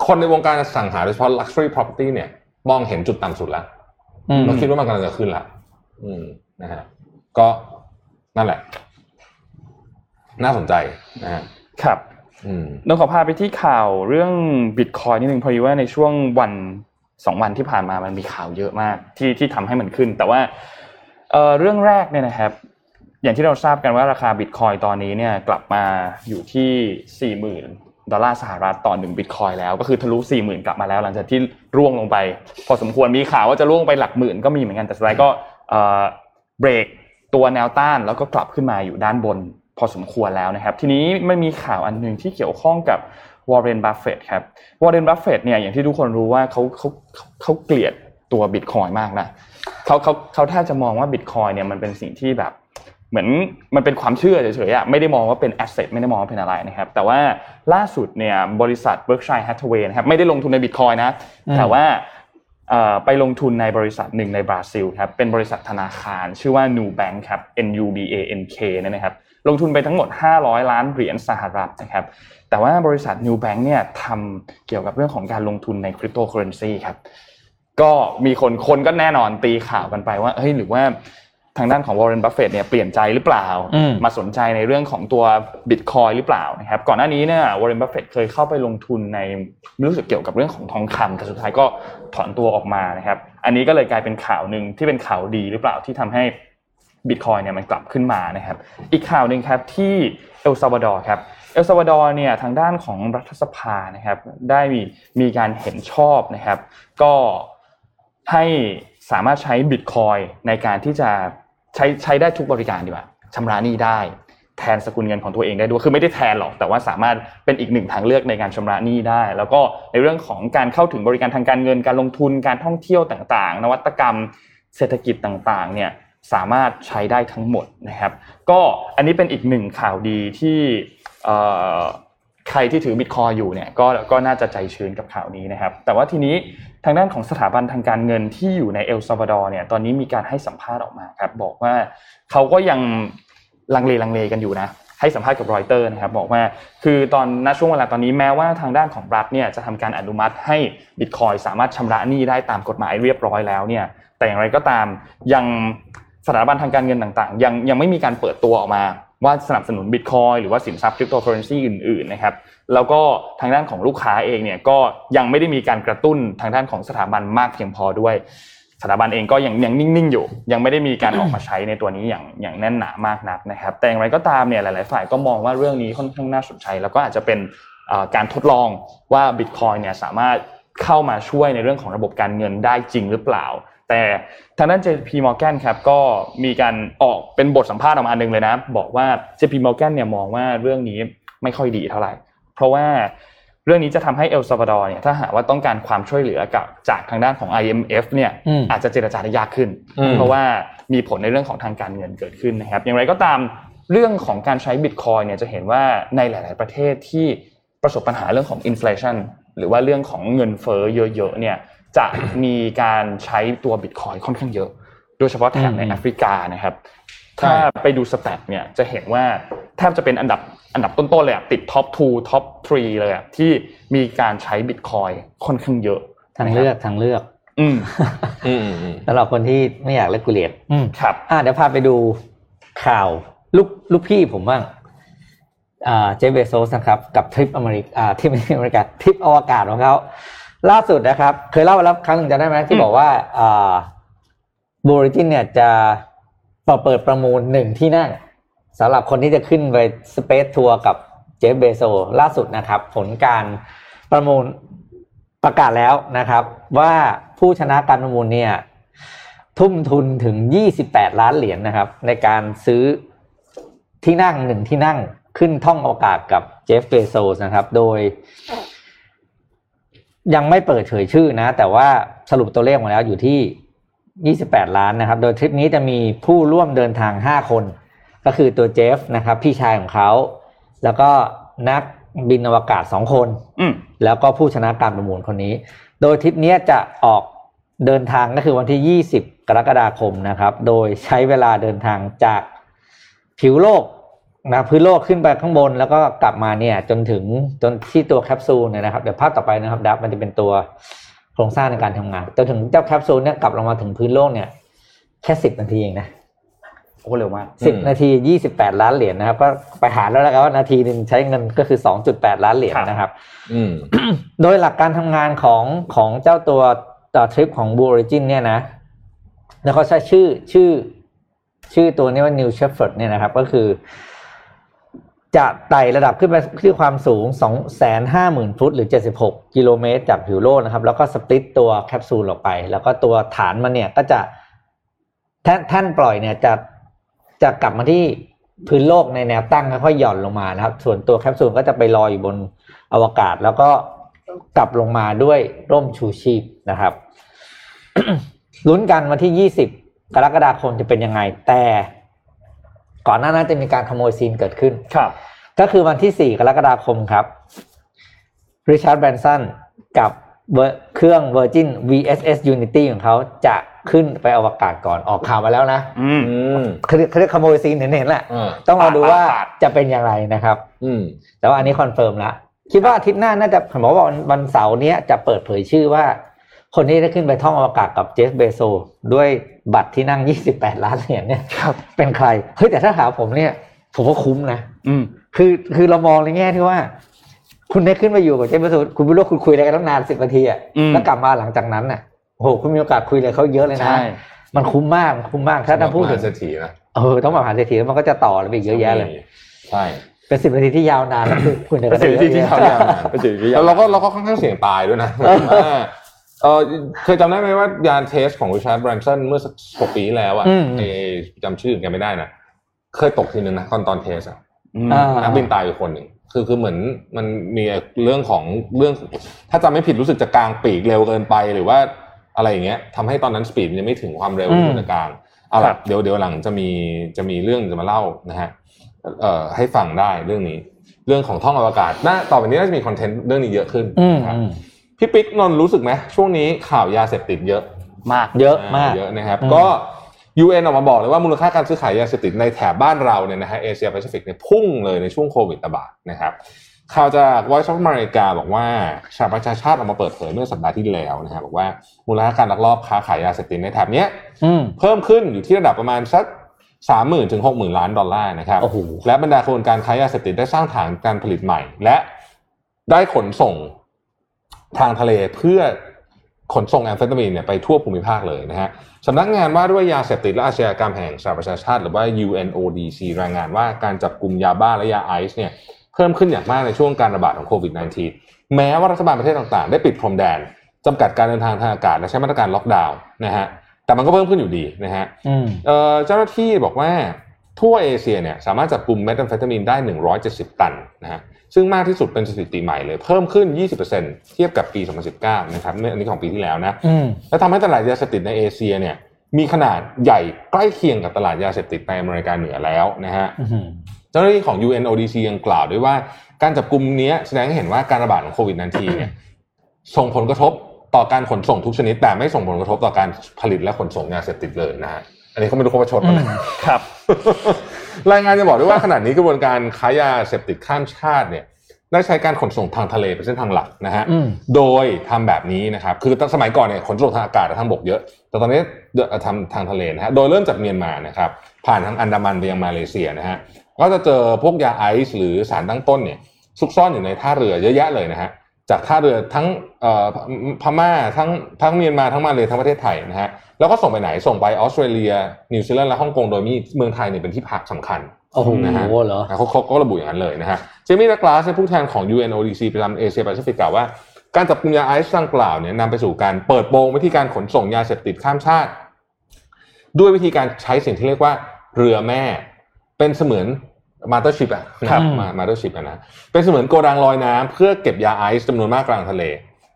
คนในวงการอสังหาโดยเฉพาะ luxury property เนี่ยมองเห็นจุดต่ำสุดแล้วเราคิดว่ามันกำลังจะขึ้นละนะฮะก็นั่นแหละน่าสนใจนะฮะครับเราขอพาไปที่ข่าวเรื่อง Bitcoin นิดนึงพอดีว่าในช่วงวัน2วันที่ผ่านมามันมีข่าวเยอะมากที่ทำให้มันขึ้นแต่ว่าเรื่องแรกเนี่ยนะครับอย่างที่เราทราบกันว่าราคา Bitcoin ตอนนี้เนี่ยกลับมาอยู่ที่ 40,000 ดอลลาร์สหรัฐต่อ1 Bitcoin แล้วก็คือทะลุ 40,000 กลับมาแล้วหลังจากที่ร่วงลงไปพอสมควรมีข่าวว่าจะร่วงไปหลักหมื่นก็มีเหมือนกันแต่สุดท้ายก็เบรกตัวแนวต้านแล้วก็กลับขึ้นมาอยู่ด้านบนพอสมควรแล้วนะครับทีนี้มันมีข่าวอันนึงที่เกี่ยวข้องกับ Warren Buffett ครับ Warren Buffett เนี่ยอย่างที่ทุกคนรู้ว่าเขาเกลียดตัว Bitcoin มากนะเขาแทบจะมองว่า Bitcoin เนี่ยมันเป็นสิ่งที่แบบเหมือนมันเป็นความเชื่อเฉยๆอ่ะไม่ได้มองว่าเป็นแอสเซทไม่ได้มองว่าเป็นอะไรนะครับแต่ว่าล่าสุดเนี่ยบริษัท Berkshire Hathaway นะครับไม่ได้ลงทุนใน Bitcoin นะแต่ว่าไปลงทุนในบริษัทหนึ่งในบราซิลครับเป็นบริษัทธนาคารชื่อว่า Nubank ครับ NUBANK นะครับลงทุนไปทั้งหมด$500 ล้านนะครับแต่ว่าบริษัท Nubank เนี่ยทำเกี่ยวกับเรื่องของการลงทุนในคริปโตเคอเรนซีครับก็มีคนก็แน่นอนตีข่าวกันไปว่าเฮ้ยหรือว่าทางด้านของ Warren Buffett เนี่ยเปลี่ยนใจหรือเปล่ามาสนใจในเรื่องของตัว Bitcoin หรือเปล่านะครับก่อนหน้านี้เนี่ย Warren Buffett เคยเข้าไปลงทุนในรู้สึกเกี่ยวกับเรื่องของทองคำแต่สุดท้ายก็ถอนตัวออกมานะครับอันนี้ก็เลยกลายเป็นข่าวนึงที่เป็นข่าวดีหรือเปล่าที่ทำให้ Bitcoin เนี่ยมันกลับขึ้นมานะครับอีกข่าวนึงครับที่เอลซาลวาดอร์ครับเอลซาลวาดอร์เนี่ยทางด้านของรัฐสภานะครับได้มีการเห็นชอบนะครับก็ให้สามารถใช้ Bitcoin ในการที่จะใช้ได้ทุกบริการดีกว่าชำระหนี้ได้แทนสกุลเงินของตัวเองได้ด้วยคือไม่ได้แทนหรอกแต่ว่าสามารถเป็นอีกหนึ่งทางเลือกในการชำระหนี้ได้แล้วก็ในเรื่องของการเข้าถึงบริการทางการเงินการลงทุนการท่องเที่ยวต่างๆนวัตกรรมเศรษฐกิจต่างๆเนี่ยสามารถใช้ได้ทั้งหมดนะครับก็อันนี้เป็นอีกหนึ่งข่าวดีที่ใครที่ถือ Bitcoin อยู่เนี่ยก็น่าจะใจชื้นกับข่าวนี้นะครับแต่ว่าทีนี้ทางด้านของสถาบันทางการเงินที่อยู่ในเอลซัลวาดอร์เนี่ยตอนนี้มีการให้สัมภาษณ์ออกมาครับบอกว่าเขาก็ยังลังเลกันอยู่นะให้สัมภาษณ์กับรอยเตอร์นะครับบอกว่าคือตอนณช่วงเวลาตอนนี้แม้ว่าทางด้านของรัฐเนี่ยจะทำการอนุมัติให้ Bitcoin สามารถชำระหนี้ได้ตามกฎหมายเรียบร้อยแล้วเนี่ยแต่อย่างไรก็ตามยังสถาบันทางการเงินต่างๆยังไม่มีการเปิดตัวออกมาว่าสนับสนุน Bitcoin หรือว่าสินทรัพย์ Cryptocurrency อื่นๆนะครับแล้วก็ทางด้านของลูกค้าเองเนี่ยก็ยังไม่ได้มีการกระตุ้นทางด้านของสถาบันมากเพียงพอด้วยสถาบันเองก็ยังนิ่งๆอยู่ยังไม่ได้มีการออกมาใช้ในตัวนี้อย่างแน่นหนามากนักนะครับแต่อย่างไรก็ตามเนี่ยหลายๆฝ่ายก็มองว่าเรื่องนี้ค่อนข้างน่าสนใจแล้วก็อาจจะเป็นการทดลองว่า Bitcoin เนี่ยสามารถเข้ามาช่วยในเรื่องของระบบการเงินได้จริงหรือเปล่าแต่ทางด้าน JP Morgan ครับก็มีการออกเป็นบทสัมภาษณ์ออกมาอันนึงเลยนะบอกว่า JP Morgan เนี่ยมองว่าเรื่องนี้ไม่ค่อยดีเท่าไหร่เพราะว่าเรื่องนี้จะทำให้เอลซัลวาดอร์เนี่ยถ้าหากว่าต้องการความช่วยเหลือจากทางด้านของ IMF เนี่ยอาจจะเจรจาได้ยากขึ้นเพราะว่ามีผลในเรื่องของทางการเงินเกิดขึ้นนะครับอย่างไรก็ตามเรื่องของการใช้ Bitcoin เนี่ยจะเห็นว่าในหลายๆประเทศที่ประสบปัญหาเรื่องของ inflation หรือว่าเรื่องของเงินเฟ้อเยอะๆเนี่ยจะมีการใช้ตัว Bitcoin ค่อนข้างเยอะโดยเฉพาะแถบในแอฟริกานะครับถ้าไปดูสแตทเนี่ยจะเห็นว่า แทบจะเป็นอันดับต้นๆเลยอ่ะติดท็อป2ท็อป3เลยอ่ะที่มีการใช้บิตคอยน์ค่อนข้างเยอะทางเลือกแล้วเราคนที่ไม่อยากเลิกกูเรียนครับเดี๋ยวพาไปดูข่าวลูกพี่ผมบ้างเจฟเบโซสนะครับกับทริปอเมริกาทริปอวกาศของเขาล่าสุดนะครับเคยเล่าไปแล้วครั้งนึงจำได้ไหมที่บอกว่าBlue Origin เนี่ยจะเปิดประมูล1ที่นั่งสำหรับคนที่จะขึ้นไปสเปซทัวร์กับเจฟเบโซล่าสุดนะครับผลการประมูลประกาศแล้วนะครับว่าผู้ชนะการประมูลเนี่ยทุ่มทุนถึง28ล้านเหรียญนะครับในการซื้อที่นั่ง1ที่นั่งขึ้นท่องอวกาศกับเจฟเบโซสนะครับโดยยังไม่เปิดเผยชื่อนะแต่ว่าสรุปตัวเลขมาแล้วอยู่ที่28ล้านนะครับโดยทริปนี้จะมีผู้ร่วมเดินทาง5คนก็คือตัวเจฟนะครับพี่ชายของเขาแล้วก็นักบินอวกาศ2คนแล้วก็ผู้ชนะการประมูลคนนี้โดยทริปนี้จะออกเดินทางก็คือวันที่20กรกฎาคมนะครับโดยใช้เวลาเดินทางจากผิวโลกนะพื้นโลกขึ้นไปข้างบนแล้วก็กลับมาเนี่ยจนที่ตัวแคปซูลเนี่ยนะครับเดี๋ยวภาพต่อไปนะครับดับมันจะเป็นตัวโครงสร้างในการทำงานจนถึงเจ้าแคปซูลเนี่ยกลับลงมาถึงพื้นโลกเนี่ยแค่10นาทีเองนะโอ้เร็วมาก10นาที28ล้านเหรียญนะครับก็ไปหาแล้วนะครับว่านาทีนึงใช้เงินก็คือ 2.8 ล้านเหรียญนะครับโดยหลักการทำงานของเจ้าตัวทริปของ Blue Origin เนี่ยนะแล้วเขาใช้ชื่อตัวนี้ว่า New Shepard เนี่ยนะครับก็คือจะไต่ระดับขึ้นไปที่ความสูง 250,000 ฟุตหรือ76กิโลเมตรจากผิวโลกนะครับแล้วก็สปลิตตัวแคปซูลออกไปแล้วก็ตัวฐานมันเนี่ยก็จะท่านปล่อยเนี่ยจะกลับมาที่พื้นโลกในแนวตั้งค่อยๆหย่อนลงมานะครับส่วนตัวแคปซูลก็จะไปลอยอยู่บนอวกาศแล้วก็กลับลงมาด้วยร่มชูชีพนะครับ ลุ้นกันวันที่20กรกฎาคมจะเป็นยังไงแต่ก่อนหน้านั้นจะมีการขโมยซีนเกิดขึ้นครับก็คือวันที่4กรกฎาคมครับ Richard Branson กับเครื่อง Virgin VSS Unity ของเขาจะขึ้นไปอวกาศก่อนออกข่าวมาแล้วนะเขาเรียกขโมยซีนเห็นแหละต้องมาดูว่าจะเป็นอย่างไรนะครับแต่ว่าอันนี้คอนเฟิร์มแล้วคิดว่าอาทิตย์หน้าน่าจะผมบอกว่าวันเสาร์นี้จะเปิดเผยชื่อว่าคนที่ได้ขึ้นไปท่องอวกาศกับเจฟเบโซด้วยบัตรที่นั่ง28ล้านเหรียญเนี่ยเป็นใครเฮ้ยแต่ถ้าถามผมเนี่ยผมว่าคุ้มนะคือเรามองในแง่ที่ว่าคุณได้ขึ้นไปอยู่กับเจฟเบโซคุณไม่รู้คุณคุยอะไรกันตั้งนาน10นาทีอ่ะแล้วกลับมาหลังจากนั้นน่ะโอ้โหคุณมีโอกาสคุยอะไรเขาเยอะเลยนะมันคุ้มมากถ้าพูดถึงมหาเศรษฐีนะต้องมหาเศรษฐีแล้วมันก็จะต่ออะไรไปเยอะแยะเลยใช่เป็น10นาทีที่ยาวนานแล้วคุณเป็น10นาทีที่ยาวนานแล้วเราก็ค่อนข้างเสี่ยงตายด้วยนะเคยจำได้ไหมว่ายานเทสของ Richard Branson เมื่อสัก6ปีแล้วอ่ะจำชื่อแกไม่ได้นะเคยตกทีนึงนะตอนเทสอ่ะนักบินตายอยู่คนหนึ่งคือเหมือนมันมีเรื่องถ้าจำไม่ผิดรู้สึกจะกลางปีกเร็วเกินไปหรือว่าอะไรอย่างเงี้ยทำให้ตอนนั้นสปีดมันยังไม่ถึงความเร็วที่ควรกลางเอาล่ะเดี๋ยวหลังจะมีเรื่องจะมาเล่านะฮะให้ฟังได้เรื่องนี้เรื่องของท่องอวกาศน่าต่อไปนี้น่าจะมีคอนเทนต์เรื่องนี้เยอะขึ้นครับพี่ปิ๊กนนรู้สึกไหมช่วงนี้ข่าวยาเสพติดเยอะมากนะครับก็ UN ออกมาบอกเลยว่ามูลค่าการซื้อขายยาเสพติดในแถบบ้านเราเนี่ยนะฮะเอเชียแปซิฟิกเนี่ยพุ่งเลยในช่วงโควิดระบาดนะครับข่าวจาก Voice of America บอกว่าสหประชาชาติออกมาเปิดเผยเมื่อสัปดาห์ที่แล้วนะฮะบอกว่ามูลค่าการลักลอบค้าขายยาเสพติดในแถบเนี้ยเพิ่มขึ้นอยู่ที่ระดับประมาณสัก 30,000 ถึง 60,000 ล้านดอลลาร์นะครับและบรรดาขบวนการค้ายาเสพติดได้สร้างฐานการผลิตใหม่และได้ขนส่งทางทะเลเพื่อขนส่งแอมเฟตามีนเนี่ยไปทั่วภูมิภาคเลยนะฮะสำนักงานว่าด้วยยาเสพติดและอาชญากรรมแห่งสหประชาชาติหรือว่า UNODC รายงานว่าการจับกุมยาบ้าและยาไอซ์เนี่ยเพิ่มขึ้นอย่างมากในช่วงการระบาดของโควิด -19 แม้ว่ารัฐบาลประเทศต่างๆได้ปิดพรมแดนจำกัดการเดินทางทางอากาศและใช้มาตรการล็อกดาวน์นะฮะแต่มันก็เพิ่มขึ้นอยู่ดีนะฮะเจ้าหน้าที่บอกว่าทั่วเอเชียเนี่ยสามารถจับกุมเมทแอมเฟตามีนได้170ตันนะฮะซึ่งมากที่สุดเป็นสถิติใหม่เลยเพิ่มขึ้น 20% เทียบกับปี 2019 นะครับอันนี้ของปีที่แล้วนะและทำให้ตลาดยาเสพติดในเอเชียเนี่ยมีขนาดใหญ่ใกล้เคียงกับตลาดยาเสพติดในอเมริกาเหนือแล้วนะฮะเจ้าหน้าที่ของ UNODC ยังกล่าวด้วยว่าการจับกุมนี้แสดงให้เห็นว่าการระบาดของโควิด -19 เนี่ยส่งผลกระทบต่อการขนส่งทุกชนิดแต่ไม่ส่งผลกระทบต่อการผลิตและขนส่งยาเสพติดเลยนะฮะ อันนี้เขาไม่รู้เขาประชดมันครับรายงานจะบอกด้วยว่าขณะนี้กระบวนการค้ายาเสพติดข้ามชาติเนี่ยได้ใช้การขนส่งทางทะเลเป็นเส้นทางหลักนะฮะโดยทำแบบนี้นะครับคือตั้งสมัยก่อนเนี่ยขนส่งทางอากาศทางบกเยอะแต่ตอนนี้ทำทางทะเลนะฮะโดยเริ่มจากเมียนมานะครับผ่านทางอันดามันไปยังมาเลเซียนะฮะก็จะเจอพวกยาไอซ์หรือสารตั้งต้นเนี่ยซุกซ่อนอยู่ในท่าเรือเยอะแยะเลยนะฮะจากท่าเรือทั้งพม่าทั้งเมียนมาทั้งมาเลทั้งประเทศไทยนะฮะแล้วก็ส่งไปไหนส่งไปออสเตรเลียนิวซีแลนด์และฮ่องกงโดยมีเมืองไทยเนี่ยเป็นที่พักสำคัญนะฮะเขาก็ระบุอย่างนั้นเลยนะฮะเจมี่ดักลาสผู้แทนของ UNODC ประจำเอเชียแปซิฟิกกล่าวว่าการจับกลุ่มยาไอซ์ดังกล่าวเนี่ยนำไปสู่การเปิดโปงวิธีการขนส่งยาเสพติดข้ามชาติด้วยวิธีการใช้สิ่งที่เรียกว่าเรือแม่เป็นเสมือนมาเตอร์ชิพนะครับมาเตอร์ชิพนะเป็นเสมือนโกดังลอยน้ำเพื่อเก็บยาไอซ์จำนวนมากกลางทะเล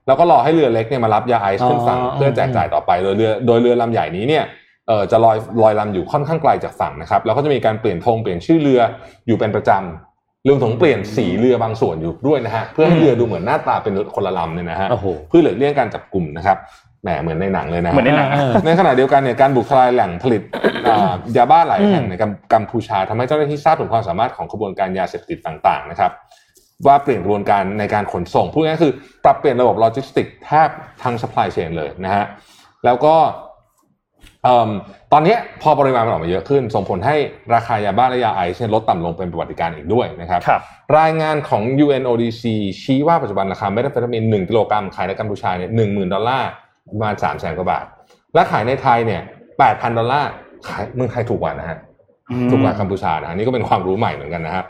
แล้วก็รอให้เรือเล็กเนี่ยมารับยาไอซ์ขึ้นฝั่งเพื่อแจกจ่ายต่อไปโดยเรือลำใหญ่นี้เนี่ยจะลอยลำอยู่ค่อนข้างไกลจากฝั่งนะครับแล้วก็จะมีการเปลี่ยนธงเปลี่ยนชื่อเรืออยู่เป็นประจำรวมถึงเปลี่ยนสีเรือบางส่วนอยู่ด้วยนะฮะเพื่อให้เรือดูเหมือนหน้าตาเป็นคนละลำเนี่ยนะฮะเพื่อหลีกเลี่ยงการจับกลุ่มนะครับแหมเหมือนในหนังเลยนะเหมือนในหนังในขณะเดียวกันเนี่ยการบุกทลายแหล่งผลิตยาบ้าหลายแห่งในกัมพูชาทำให้เจ้าหน้าที่ทราบถึงความสามารถของกระบวนการยาเสพติดต่างๆนะครับว่าเปลี่ยนกระบวนการในการขนส่งพูดง่ายๆคือปรับเปลี่ยนระบบโลจิสติกส์แทบทั้ง supply chain เลยนะฮะแล้วก็ตอนนี้พอปริมาณมันออกมาเยอะขึ้นส่งผลให้ราคายาบ้าและยาไอซ์ลดต่ำลงเป็นประวัติการณ์อีกด้วยนะครับรายงานของ UNODC ชี้ว่าปัจจุบันราคาเมทาเฟตามีน1กิโลกรัมขายในกัมพูชาเนี่ย $10,000 ดอลลาร์ประมาณ 300,000 กว่าบาทและขายในไทยเนี่ย $8,000 ดอลลาร์ขายเมืองไทยถูกกว่านะฮะถูกกว่ากัมพูชานะนี่ก็เป็นความรู้ใหม่เหมือนกันนะครับ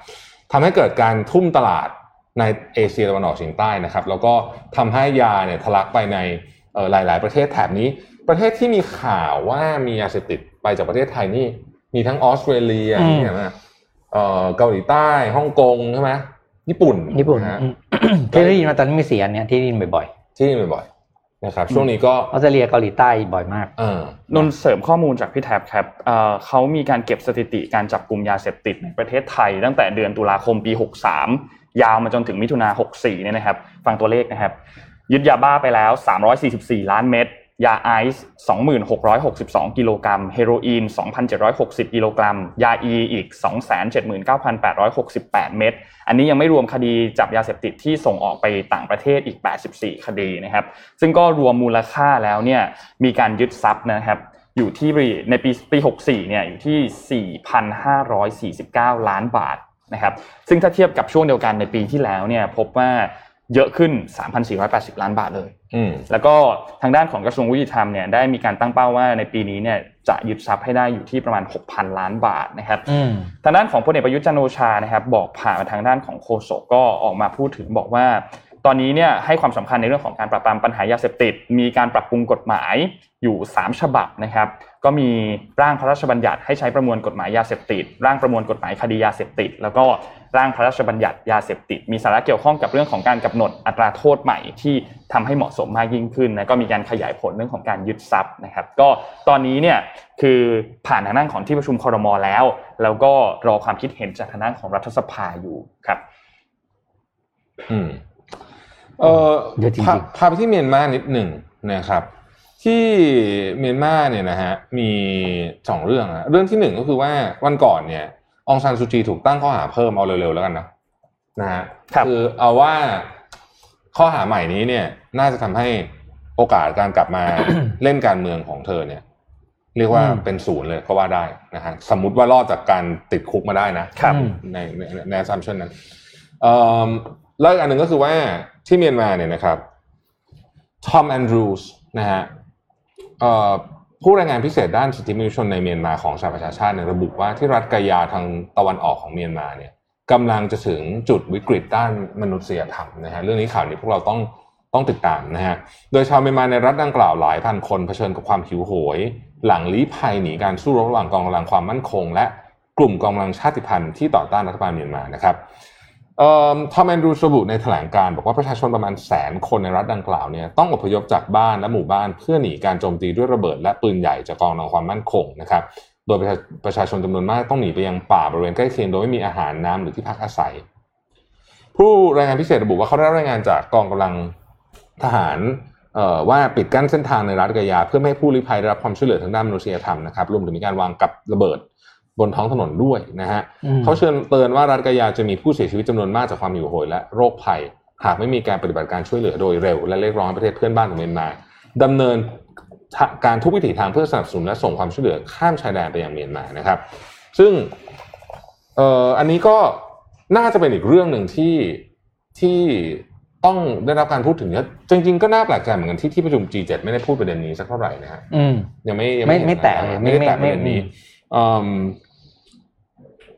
ทำให้เกิดการทุ่มตลาดในเอเชียตะวันออกเฉียงใต้นะครับแล้วก็ทำให้ยาเนี่ยทะลักไปในหลายๆประเทศแถบนี้ประเทศที่มีข่าวว่ามียาเสพติดไปจากประเทศไทยนี่มีทั้งออสเตรเลียนี่นะเกาหลีใต้ฮ่องกงใช่ไหมญี่ปุ่นนะ ที่ได้ยินมาตอนนี้มี4อันเนี้ยที่ได้ยินบ่อยๆที่ได้ยินบ่อยๆนะครับช่วงนี้ก็ออสเตรเลียเกาหลีใต้บ่อยมากนนเสริมข้อมูลจากพี่แท็บครับเขามีการเก็บสถิติการจับกลุ่มยาเสพติดในประเทศไทยตั้งแต่เดือนตุลาคมปี63ยาวมาจนถึงมิถุนายน64เนี่ยนะครับฟังตัวเลขนะครับยึดยาบ้าไปแล้ว344ล้านเม็ดยาไอซ์ 26,662 กิโลกรัมเฮโรอีน 2,760 กิโลกรัมยาอีอีก 279,868 เม็ดอันนี้ยังไม่รวมคดีจับยาเสพติดที่ส่งออกไปต่างประเทศอีก84คดีนะครับซึ่งก็รวมมูลค่าแล้วเนี่ยมีการยึดทรัพย์นะครับอยู่ที่ในปี64เนี่ยอยู่ที่ 4,549 ล้านบาทนะครับซึ่งถ้าเทียบกับช่วงเดียวกันในปีที่แล้วเนี่ยพบว่าเยอะขึ้น 3,480 ล้านบาทเลยแล้วก็ทางด้านของกระทรวงยุติธรรมเนี่ยได้มีการตั้งเป้าว่าในปีนี้เนี่ยจะยึดทรัพย์ให้ได้อยู่ที่ประมาณ 6,000 ล้านบาทนะครับทางด้านของพลเอกประยุทธ์จันทร์โอชานะครับบอกผ่านมาทางด้านของโฆษกก็ออกมาพูดถึงบอกว่าตอนนี้เนี่ยให้ความสำคัญในเรื่องของการปราบปรามปัญหายาเสพติดมีการปรับปรุงกฎหมายอยู่3ฉบับนะครับก็มีร่างพระราชบัญญัติให้ใช้ประมวลกฎหมายยาเสพติดร่างประมวลกฎหมายคดียาเสพติดแล้วก็ร่างพระราชบัญญัติยาเสพติดมีสาระเกี่ยวข้องกับเรื่องของการกำหนดอัตราโทษใหม่ที่ทำให้เหมาะสมมากยิ่งขึ้นนะก็มีการขยายผลเรื่องของการยึดทรัพย์นะครับก็ตอนนี้เนี่ยคือผ่านทางด้านของที่ประชุมครม.แล้วก็รอความคิดเห็นจากทางด้านของรัฐสภาอยู่ครับพาไปที่เมียนมานิดหนึ่งนะครับที่เมียนมาเนี่ยนะฮะมี2เรื่องนะเรื่องที่1ก็คือว่าวันก่อนเนี่ยองซานซูจีถูกตั้งข้อหาเพิ่มเอาเร็วๆแล้วกันนะฮะคือเอาว่าข้อหาใหม่นี้เนี่ยน่าจะทำให้โอกาสการกลับมา เล่นการเมืองของเธอเนี่ยเรียกว่าเป็นศูนย์เลยก็ว่าได้นะฮะสมมุติว่ารอดจากการติดคุกมาได้นะใน assumption นั้นแล้วอันนึงก็คือว่าที่เมียนมาเนี่ยนะครับทอมแอนดรูส์นะฮะผู้รายงานพิเศษด้านสิทธิมนุษยชนในเมียนมาของสหประชาชาติระบุว่าที่รัฐกายาทางตะวันออกของเมียนมาเนี่ยกำลังจะถึงจุดวิกฤตด้านมนุษยธรรมนะฮะเรื่องนี้ข่าวนี้พวกเราต้องติดตามนะฮะโดยชาวเมียนมาในรัฐดังกล่าวหลายพันคนเผชิญกับความหิวโหยหลังลี้ภัยหนีการสู้รบระหว่างกองกำลังความมั่นคงและกลุ่มกองกำลังชาติพันธุ์ที่ต่อต้านรัฐบาลเมียนมานะครับทอมแอนดรูส์ระบุในแถลงการณ์บอกว่าประชาชนประมาณ100,000คนในรัฐดังกล่าวเนี่ยต้องอพยพจากบ้านและหมู่บ้านเพื่อหนีการโจมตีด้วยระเบิดและปืนใหญ่จากกองกำลังความมั่นคงนะครับโดยประชาชนจำนวนมากต้องหนีไปยังป่าบริเวณใกล้เคียงโดยไม่มีอาหารน้ำหรือที่พักอาศัยผู้รายงานพิเศษระบุว่าเขาได้รับรายงานจากกองกำลังทหาร ว่าปิดกั้นเส้นทางในรัฐกายาเพื่อไม่ให้ผู้ลี้ภัยได้รับความช่วยเหลือทางด้านมนุษยธรรมนะครับรวมถึงมีการวางกับระเบิดบนท้องถนนด้วยนะฮะเขาเชิญเตือนว่ารัฐกายาจะมีผู้เสียชีวิตจำนวนมากจากความหิวโหยและโรคภัยหากไม่มีการปฏิบัติการช่วยเหลือโดยเร็วและเรียกร้องให้ประเทศเพื่อนบ้านของเมียนมาดำเนินการทุกวิถีทางเพื่อสนับสนุนและส่งความช่วยเหลือข้ามชายแดนไปยังเมียนมานะครับซึ่งอันนี้ก็น่าจะเป็นอีกเรื่องหนึ่งที่ต้องได้รับการพูดถึงเยอะจริงๆก็น่าแปลกใจเหมือนกันที่ประชุม G7 ไม่ได้พูดประเด็นนี้สักเท่าไหร่นะฮะยังไม่แตะประเด็นนี้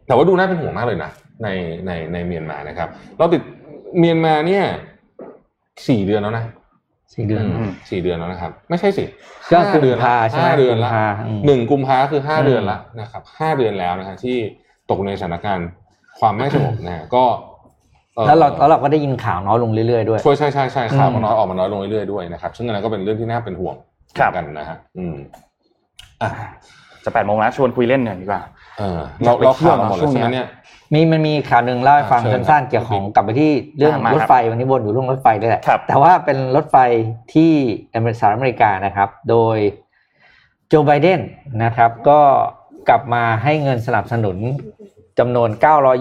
แต่ว่าดูน่าเป็นห่วงมากเลยนะในเมียนมานะครับเราติดเมียนมาเนี่ย4เดือนแล้วนะ4 เดือนแล้วนะครับไม่ใช่สิ5เดือนละ5เดือนละ1กุมภาพันธ์คือ5เดือนละนะครับ5เดือนแล้วนะฮะที่ตกในสถานการณ์ความไม่สงบนะฮะก็แล้วเราก็ได้ยินข่าวน้อยลงเรื่อยๆด้วยใช่ข่าวก็น้อยออกมาน้อยลงเรื่อยๆด้วยนะครับซึ่งอันนั้นก็เป็นเรื่องที่น่าเป็นห่วงกันนะฮะจะ8โมงแล้วชวนคุยเล่นหน่อยดีกว่าเราข่าวหมดแล้วใช่มั้ยเนี่ยมันมีข่าวนึงเล่าให้ฟังสั้นๆเกี่ยวของกลับไปที่เรื่องรถไฟวันนี้วนอยู่เรื่องรถไฟด้วยแหละแต่ว่าเป็นรถไฟที่สหรัฐอเมริกานะครับโดยโจไบเดนนะครับก็กลับมาให้เงินสนับสนุนจำนวน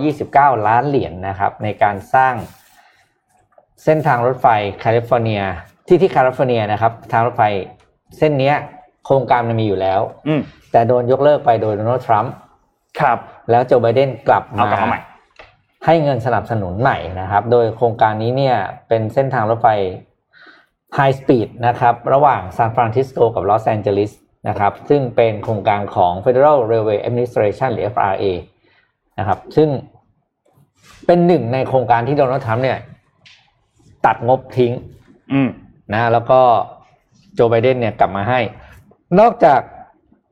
929ล้านเหรียญนะครับในการสร้างเส้นทางรถไฟแคลิฟอร์เนียที่แคลิฟอร์เนียนะครับทางรถไฟเส้นนี้โครงการมันมีอยู่แล้วแต่โดนยกเลิกไปโดยโดนัลด์ทรัมป์ครับแล้วโจไบเดนกลับมาให้เงินสนับสนุนใหม่นะครับโดยโครงการนี้เนี่ยเป็นเส้นทางรถไฟไฮสปีดนะครับระหว่างซานฟรานซิสโกกับลอสแอนเจลิสนะครับซึ่งเป็นโครงการของ Federal Railway Administration หรือ FRA นะครับซึ่งเป็นหนึ่งในโครงการที่โดนัลด์ทรัมป์เนี่ยตัดงบทิ้งนะแล้วก็โจไบเดนเนี่ยกลับมาให้นอกจาก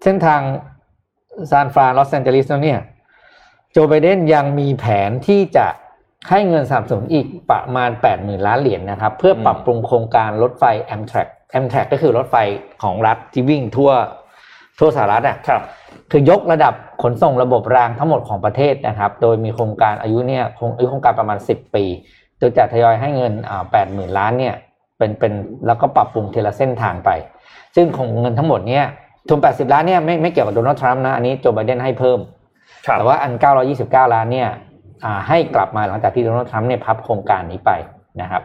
เส้นทางซานฟรานลอสแอนเจลิสแล้วเนี่ยโจไบเดนยังมีแผนที่จะให้เงินสนับสนุนอีกประมาณ 80,000 ล้านเหรียญ นะครับเพื่อปรับปรุงโครงการรถไฟ Amtrak ก็คือรถไฟของรัฐที่วิ่งทั่วสหรัฐอ่ะครับคือยกระดับขนส่งระบบรางทั้งหมดของประเทศนะครับโดยมีโครงการโครงการประมาณ10ปีโดยจะทยอยให้เงิน80,000 ล้านเนี่ยเป็นแล้วก็ปรับปรุงทีละเส้นทางไปซึ่งของเงินทั้งหมดเนี่ยทุน80ล้านเนี่ยไม่เกี่ยวกับโดนัลด์ทรัมป์นะอันนี้โจไบเดนให้เพิ่มแต่ว่าอัน929ล้านเนี่ยให้กลับมาหลังจากที่โดนัลด์ทรัมป์เนี่ยพับโครงการนี้ไปนะครับ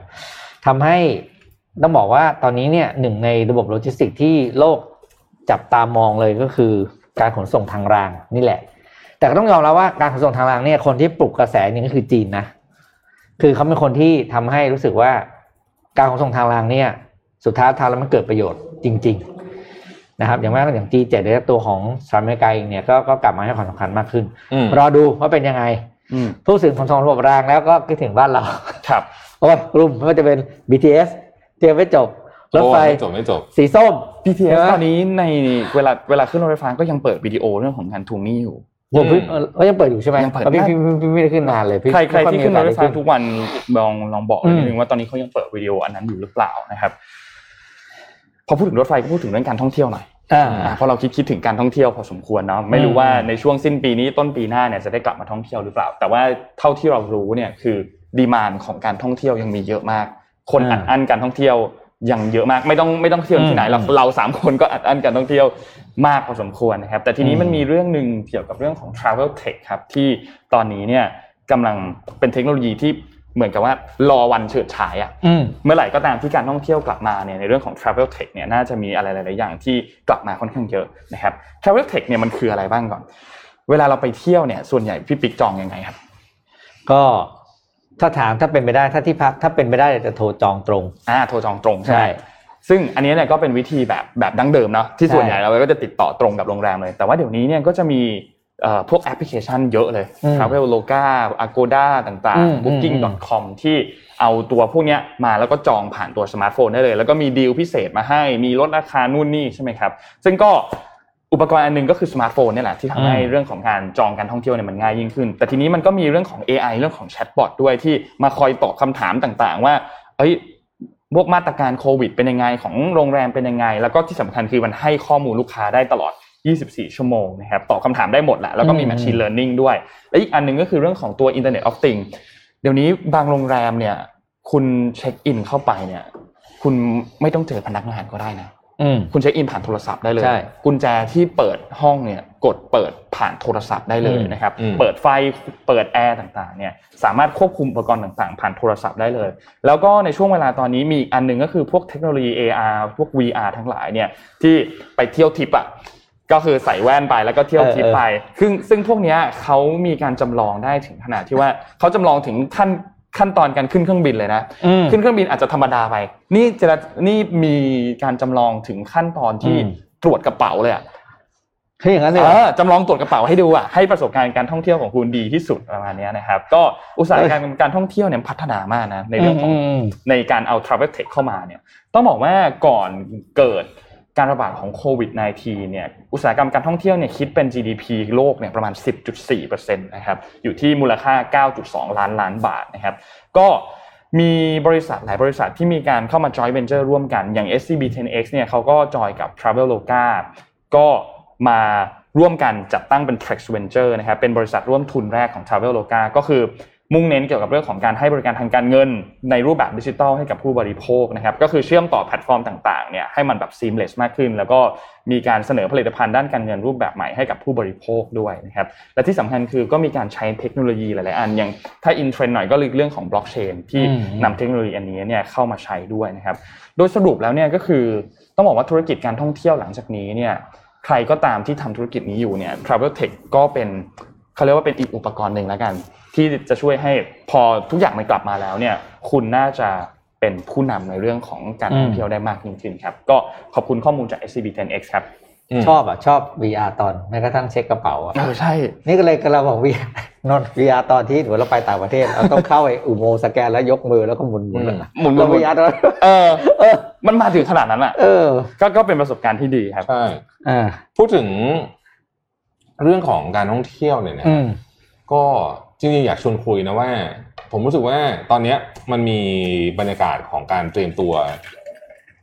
ทำให้ต้องบอกว่าตอนนี้เนี่ยหนึ่งในระบบโลจิสติกส์ที่โลกจับตามองเลยก็คือการขนส่งทางรางนี่แหละแต่ก็ต้องยอมรับว่าการขนส่งทางรางเนี่ยคนที่ปลุกกระแสนี่ก็คือจีนนะคือเขาเป็นคนที่ทำให้รู้สึกว่าการขนส่งทางรางเนี่ยสุดท้ายทำแล้วมันเกิดประโยชน์จริงๆนะครับอย่างมากก็อย่าง G7 หรือตัวของสหรัฐอเมริกาเองเนี่ยก็กลับมาให้ความสำคัญมากขึ้นรอดูว่าเป็นยังไงพูดถึงขนส่งระบบรางแล้วก็คิดถึงบ้านเราครับเพราะว่ากลุ่มมันจะเป็น BTS เตรียมไว้จบรถไฟไม่จบสีส้ม BTS ตอนนี้ในเวลาขึ้นรถไฟฟ้าก็ยังเปิดวิดีโอเรื่องของการทวงหนี้อยู่ก็ยังเปิดอยู่ใช่ไหมยังเปิดไม่ได้ขึ้นนานเลยใครที่ขึ้นรถไฟฟ้าทุกวันลองบอกนิดนึงว่าตอนนี้เขายังเปิดวิดีโออันนั้นอยู่หรือเปล่านะครับพอพูดถึงรถไฟก็พูดถึงเรื่องการท่องเที่ยวหน่อยเพราะเราคิดถึงการท่องเที่ยวพอสมควรเนาะไม่รู้ว่าในช่วงสิ้นปีนี้ต้นปีหน้าเนี่ยจะได้กลับมาท่องเที่ยวหรือเปล่าแต่ว่าเท่าที่เรารู้เนี่ยคือดีมานด์ของการท่องเที่ยวยังมีเยอะมากคนอัดอั้นการท่องเที่ยวยังเยอะมากไม่ต้องเที่ยวที่ไหนเรา3คนก็อัดอั้นการท่องเที่ยวมากพอสมควรนะครับแต่ทีนี้มันมีเรื่องนึงเกี่ยวกับเรื่องของ Travel Tech ครับที่ตอนนี้เนี่ยกำลังเป็นเทคโนโลยีที่เหมือนกับว่ารอวันเฉิดฉายอ่ะเมื่อไหร่ก็ตามที่การท่องเที่ยวกลับมาเนี่ยในเรื่องของ Travel Tech เนี่ยน่าจะมีอะไรหลายๆอย่างที่กลับมาค่อนข้างเยอะนะครับ Travel Tech เนี่ยมันคืออะไรบ้างก่อนเวลาเราไปเที่ยวเนี่ยส่วนใหญ่พี่ปิ๊กจองยังไงครับก็ถ้าถามถ้าเป็นไปได้ถ้าที่พักถ้าเป็นไปได้จะโทรจองตรงโทรจองตรงใช่ซึ่งอันนี้เนี่ยก็เป็นวิธีแบบดั้งเดิมเนาะที่ส่วนใหญ่เราก็จะติดต่อตรงกับโรงแรมเลยแต่ว่าเดี๋ยวนี้เนี่ยก็จะมีพวกแอปพลิเคชันเยอะเลย Traveloka Agoda ต่างๆ booking.com ที่เอาตัวพวกเนี้ยมาแล้วก็จองผ่านตัวสมาร์ทโฟนได้เลยแล้วก็มีดีลพิเศษมาให้มีลดราคานู่นนี่ใช่มั้ยครับซึ่งก็อุปกรณ์อันนึงก็คือสมาร์ทโฟนนี่แหละที่ทำให้เรื่องของการจองการท่องเที่ยวเนี่ยมันง่ายยิ่งขึ้นแต่ทีนี้มันก็มีเรื่องของ AI เรื่องของแชทบอทด้วยที่มาคอยตอบคำถามต่างๆว่าเอ้ยพวกมาตรการโควิดเป็นยังไงของโรงแรมเป็นยังไงแล้วก็ที่สำคัญคือมันให้ข้อมูลลูกค้าได้ตลอด24ชั่วโมงนะครับตอบคำถามได้หมดแหละแล้วก็มี machine learning ด้วยและอีกอันนึงก็คือเรื่องของตัว Internet of Things เดี๋ยวนี้บางโรงแรมเนี่ยคุณเช็คอินเข้าไปเนี่ย คุณไม่ต้องเจอพนักงานก็ได้นะคุณเช็คอินผ่านโทรศัพท์ได้เลยกุญแจที่เปิดห้องเนี่ยกดเปิดผ่านโทรศัพท์ได้เลยนะครับเปิดไฟเปิดแอร์ต่างๆเนี่ยสามารถควบคุมอุปกรณ์ต่างๆผ่านโทรศัพท์ได้เลยแล้วก็ในช่วงเวลาตอนนี้มีอีกอันนึงก็คือพวกเทคโนโลยี AR พวก VR ทั้งหลายเนี่ยที่ไปเที่ยวทริปอ่ะก็คือใส่แว่นไปแล้วก็เที่ยวทริปไปซึ่งพวกเนี้ยเค้ามีการจำลองได้ถึงขนาดที่ว่าเค้าจำลองถึงขั้นตอนการขึ้นเครื่องบินเลยนะขึ้นเครื่องบินอาจจะธรรมดาไปนี่มีการจำลองถึงขั้นตอนที่ตรวจกระเป๋าเลยอ่ะให้อย่างนั้นเลยจำลองตรวจกระเป๋าให้ดูอ่ะให้ประสบการณ์การท่องเที่ยวของคุณดีที่สุดประมาณนี้นะครับก็อุตสาหกรรมการท่องเที่ยวเนี่ยพัฒนามากนะในเรื่องของในการเอา travel tech เข้ามาเนี่ยต้องบอกว่าก่อนเกิดการระบาดของโควิด -19 เนี่ยอุตสาหกรรมการท่องเที่ยวเนี่ยคิดเป็น GDP โลกเนี่ยประมาณ 10.4% นะครับอยู่ที่มูลค่า 9.2 ล้านบาทนะครับก็มีบริษัทหลายบริษัทที่มีการเข้ามา joint venture ร่วมกันอย่าง SCB 10X เนี่ยเขาก็จอยกับ Traveloka ก็มาร่วมกันจัดตั้งเป็น Trax Venture นะครับเป็นบริษัทร่วมทุนแรกของ Traveloka ก็คือมุ่งเน้นเกี่ยวกับเรื่องของการให้บริการทางการเงินในรูปแบบดิจิทัลให้กับผู้บริโภคนะครับก็คือเชื่อมต่อแพลตฟอร์มต่างๆเนี่ยให้มันแบบ seamless มากขึ้นแล้วก็มีการเสนอผลิตภัณฑ์ด้านการเงินรูปแบบใหม่ให้กับผู้บริโภคด้วยนะครับและที่สำคัญคือก็มีการใช้เทคโนโลยีหลายๆอันอย่างถ้าอินเทรนด์หน่อยก็เรื่องของบล็อกเชนที่นำเทคโนโลยีอันนี้เนี่ยเข้ามาใช้ด้วยนะครับโดยสรุปแล้วเนี่ยก็คือต้องบอกว่าธุรกิจการท่องเที่ยวหลังจากนี้เนี่ยใครก็ตามที่ทำธุรกิจนี้อยู่เนี่ย Travel Tech ก็เป็นเขาเรียกว่าเป็นอีกอุปกรณ์นึงแล้วกันที่จะช่วยให้พอทุกอย่างมันกลับมาแล้วเนี่ยคุณน่าจะเป็นผู้นำในเรื่องของการท่องเที่ยวได้มากยิ่งขึ้นครับก็ขอบคุณข้อมูลจาก SCB 10X ครับชอบ VR ตอนแม้กระทั่งเช็คกระเป๋าอ่ะใช่นี่ก็เลยเราบอก VR นอน VR ตอนที่เดี๋ยวเราไปต่างประเทศเราต้องเข้าไอ้อุโมงค์สแกนแล้วยกมือแล้วก็หมุนแล้ว VR มันมาถึงขนาดนั้นอ่ะก็เป็นประสบการณ์ที่ดีครับใช่พูดถึงเรื่องของการท่องเที่ยวเนี่ยนะก็จริงๆอยากชวนคุยนะว่าผมรู้สึกว่าตอนนี้มันมีบรรยากาศของการเตรียมตัว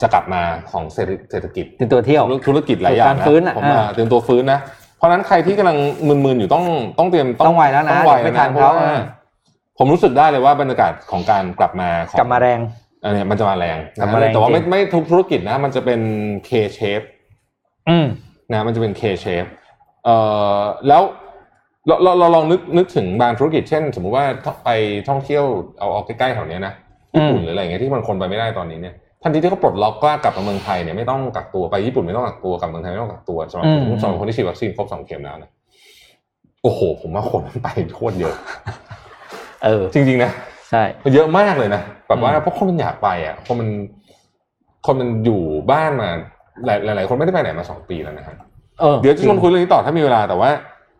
จะกลับมาของเศรษฐกิจเตรียมตัวเที่ยวธุรกิจหลายอย่างนะผมเตรียมตัวฟื้นนะเพราะฉะนั้นใครที่กำลังมึนๆอยู่ต้องเตรียมต้องไวแล้วนะต้องไวไม่ทันเขาผมรู้สึกได้เลยว่าบรรยากาศของการกลับมาของกลับมาแรงเนี่ยมันจะมาแรงแต่ว่าไม่ทุกธุรกิจนะมันจะเป็น K shape นะมันจะเป็น K shape แล้วเราลองนึกถึงบางธุรกิจเช่นสมมุติว่าไปท่องเที่ยวเอาใกล้ๆแถวนี้นะญี่ปุ่นหรืออะไรอย่างเงี้ยที่มันคนไปไม่ได้ตอนนี้เนี่ยทันทีที่เขาปลดล็อกกล้ากลับมาเมืองไทยเนี่ยไม่ต้องกักตัวไปญี่ปุ่นไม่ต้องกักตัวกลับเมืองไทยไม่ต้องกักตัวสำหรับคนที่ฉีดวัคซีนครบ2 เข็มแล้วนะโอ้โหผมว่าคนไปโคตรเยอะจริงๆนะใช่เยอะมากเลยนะแบบว่าเพราะคนมันอยากไปอ่ะคนมันอยู่บ้านมาหลายคนไม่ได้ไปไหนมา2 ปีแล้วนะครับเดี๋ยวจะชวนคุยเรื่องนี้ต่อถ้ามีเวลาแต่ว่า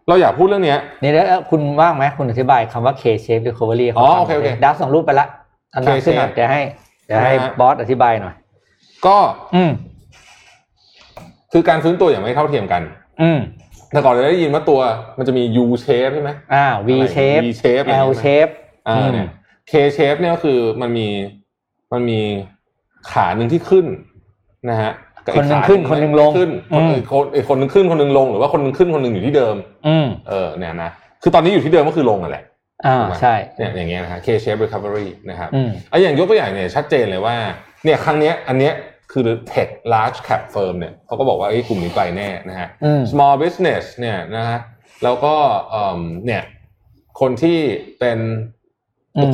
เราอยากพูดเรื่องนี้นี่แล้วคุณว่างไหมคุณอธิบายคำว่า K shape recovery ของมันดับ2รูปไปละอันดับขึ้นน่ะเดี๋ยวให้บอสอธิบายหน่อยก็คือการฟื้นตัวอย่างไม่เท่าเทียมกันแต่ก่อนเราได้ยินว่าตัวมันจะมี U shape ใช่มั้ยV shape L shape เนี่ย K shape เนี่ยก็คือมันมีขานึงที่ขึ้นนะฮะคนนึงขึ้นคนนึงลงคนนึงขึ้นคนนึงลงหรือว่าคนนึงขึ้นคนนึงอยู่ที่เดิมเนี่ยนะคือตอนนี้อยู่ที่เดิมก็คือลงนั่นแหละใช่เนี่ยอย่างเงี้ยนะฮะ K shape recovery นะครับอย่างยกตัวอย่างเนี่ยชัดเจนเลยว่าเนี่ยครั้งเนี้ยอันเนี้ยคือ tech large cap firm เนี่ยเขาก็บอกว่าไอ้กลุ่มนี้ไปแน่นะฮะ small business เนี่ยนะฮะแล้วก็เนี่ยคนที่เป็น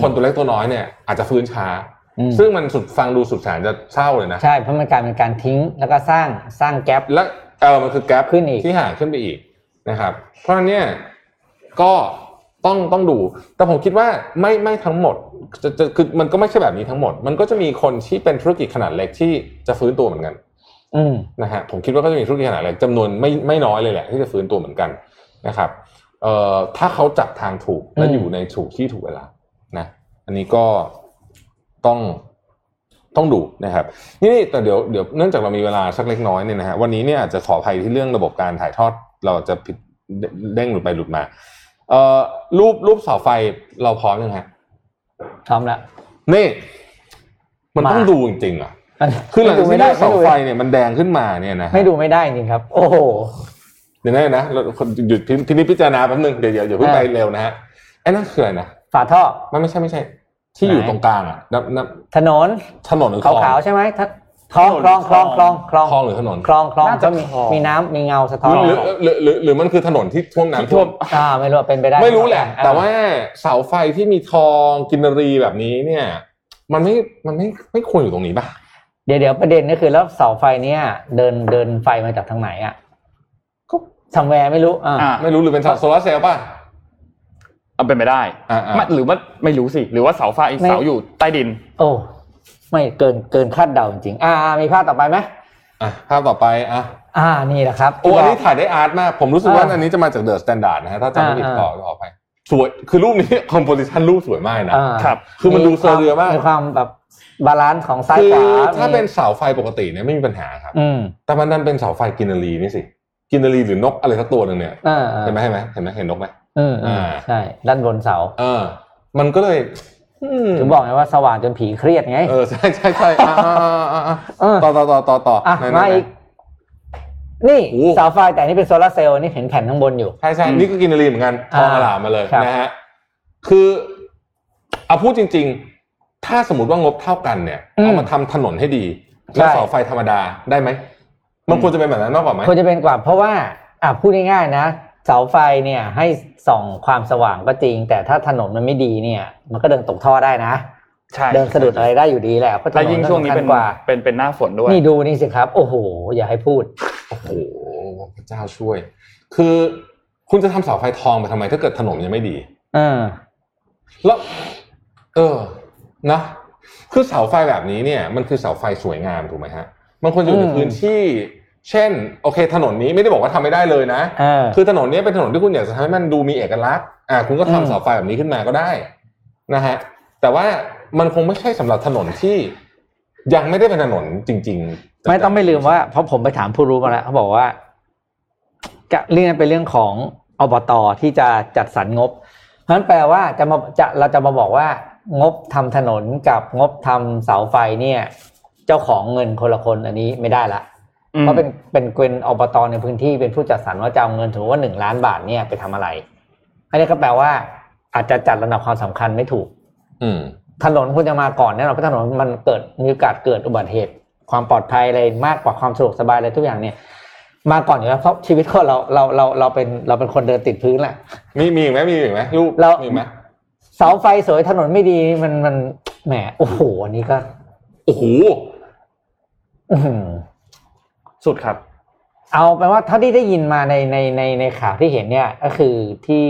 คนตัวเล็กตัวน้อยเนี่ยอาจจะฟื้นช้าซึ่งมันสุดฟังดูสุดแสนจะเศร้าเลยนะใช่เพราะมันกลายเป็นการทิ้งแล้วก็สร้างแกลบและมันคือแกลบขึ้นอีกที่ห่างขึ้นไปอีกนะครับเพราะฉะนั้นเนี่ยก็ต้องดูแต่ผมคิดว่าไม่ทั้งหมดจะคือมันก็ไม่ใช่แบบนี้ทั้งหมดมันก็จะมีคนที่เป็นธุรกิจขนาดเล็กที่จะฟื้นตัวเหมือนกันนะฮะผมคิดว่าก็จะมีธุรกิจขนาดเล็กจำนวนไม่น้อยเลยแหละที่จะฟื้นตัวเหมือนกันนะครับถ้าเขาจับทางถูกและอยู่ในถูกที่ถูกเวลานะอันนี้ก็ต้องดูนะครับนี่แต่เดี๋ยวเนื่องจากเรามีเวลาสักเล็กน้อยเนี่ยนะฮะวันนี้เนี่ยอาจจะขออภัยที่เรื่องระบบการถ่ายทอดเราจะผิดเด้งหลุดไปหลุดมารูปเสาไฟเราพร้อมยังฮะพร้อมแล้วนี่มันต้องดูจริงๆอ่ะคือหลังจากที่เสาไฟเนี่ยมันแดงขึ้นมาเนี่ยนะไม่ดูไม่ได้จริงครับโอ้โหเดี๋ยวนะหยุดพินิจพิจารณาแป๊บนึงเดี๋ยวอย่าเพิ่งไปเร็วนะฮะไอ้นั่นคืออะไรนะฝาท่อมันไม่ใช่ ที่อยู่ตรงกลางอ่ะถนนขาวๆใช่ไหมคลองหรือถนนคลองจะมีน้ำมีเงาสะท้อนหรือมันคือถนนที่ท่วมน้ำท่วมไม่รู้เป็นไปได้ไม่รู้แหละแต่ว่าเสาไฟที่มีทองกินรีแบบนี้เนี่ยมันไม่ควรอยู่ตรงนี้ป่ะเดี๋ยวประเด็นก็คือแล้วเสาไฟเนี่ยเดินไฟมาจากทางไหนอ่ะก็ซัมแวร์ไม่รู้ไม่รู้หรือเป็นโซลาร์เซลล์ป่ะเอาเป็นไปได้หรือว่าไม่รู้สิหรือว่าเสาไฟเสาอยู่ใต้ดินโอ้ไม่เกินคาดเดาจริงมีภาพต่อไปไหมภาพต่อไปนี่แหละครับโอ้อันนี้ถ่ายได้อาร์ตมากผมรู้สึกว่าอันนี้จะมาจากเดอะสแตนดาร์ดนะฮะถ้าจำไม่ผิดต่อไปสวยคือรูปนี้คอมโพสิชันรูปสวยมากนะครับคือมันดูเซอร์เรียลมากมีความแบบบาลานซ์ของซ้ายขวาถ้าเป็นเสาไฟปกติเนี่ยไม่มีปัญหาครับแต่มันดันเป็นเสาไฟกินรีนี่สิกินรีหรือนกอะไรสักตัวนึงเนี่ยเห็นไหมเห็นนกไหมใช่ด้านบนเสามันก็เลยถึงบอกไงว่าสว่างจนผีเครียดไงใช่ต่อมาอีกนี่เสาไฟแต่นี่เป็นโซลาร์เซลล์นี่เห็นแผ่นข้างบนอยู่ใช่ๆนี่ก็กินรีเหมือนกันทองอลามมาเลยนะฮะคือเอาพูดจริงๆถ้าสมมุติว่างบเท่ากันเนี่ยเอามาทำถนนให้ดีแล้วเสาไฟธรรมดาได้ไหมมันควรจะเป็นแบบนั้นมากกว่าไหมควรจะเป็นกว่าเพราะว่าพูดง่ายๆนะเสาไฟเนี่ยให้ส่องความสว่างก็จริงแต่ถ้าถนนมันไม่ดีเนี่ยมันก็เดินตกท่อได้นะใช่เดินสะดุดอะไรได้อยู่ดีแหละเพราะถนนยิ่งช่วงนี้เป็นหน้าฝนด้วยนี่ดูนี่สิครับโอ้โหอย่าให้พูดโอ้โหพระเจ้าช่วยคือคุณจะทำเสาไฟทองไปทำไมถ้าเกิดถนนยังไม่ดีแล้วนะคือเสาไฟแบบนี้เนี่ยมันคือเสาไฟสวยงามถูกไหมฮะมันควรอยู่ในพื้นที่เช่นโอเคถนนนี้ไม่ได้บอกว่าทำไม่ได้เลยนะคือถนนนี้เป็นถนนที่คุณอยากจะทำให้มันดูมีเอกลักษณ์คุณก็ทำเสาไฟแบบนี้ขึ้นมาก็ได้นะฮะแต่ว่ามันคงไม่ใช่สำหรับถนนที่ยังไม่ได้เป็นถนนจริงๆไม่ต้องไม่ลืมว่าเพราะผมไปถามผู้รู้มาแล้วเขาบอกว่าเรื่องนั้นเป็นเรื่องของอบต.ที่จะจัดสรรงบเพราะฉะนั้นแปลว่าเราจะมาบอกว่างบทำถนนกับงบทำเสาไฟเนี่ยเจ้าของเงินคนละคนอันนี้ไม่ได้ละเพราะเป็นอบตในพื้นที่เป็นผู้จัดสรรว่าจะเอาเงินถือว่า1ล้านบาทเนี่ยไปทำอะไรอันนี้ก็แปลว่าอาจจะจัดระดับความสำคัญไม่ถูกถนนควรจะมาก่อนแน่นอนเพราะถนนมันเกิดมีโอกาสเกิดอุบัติเหตุความปลอดภัยอะไรมากกว่าความสะดวกสบายอะไรทุกอย่างเนี่ยมาก่อนอยู่แล้วเพราะชีวิตของเราเป็นคนเดินติดพื้นแหละมีอีกไหมรูปมีไหมเสาไฟสวยถนนไม่ดีมันแหมโอ้โหอันนี้ก็โอ้โหสุดครับเอาแปลว่าเท่าที่ได้ยินมาในข่าวที่เห็นเนี่ยก็คือที่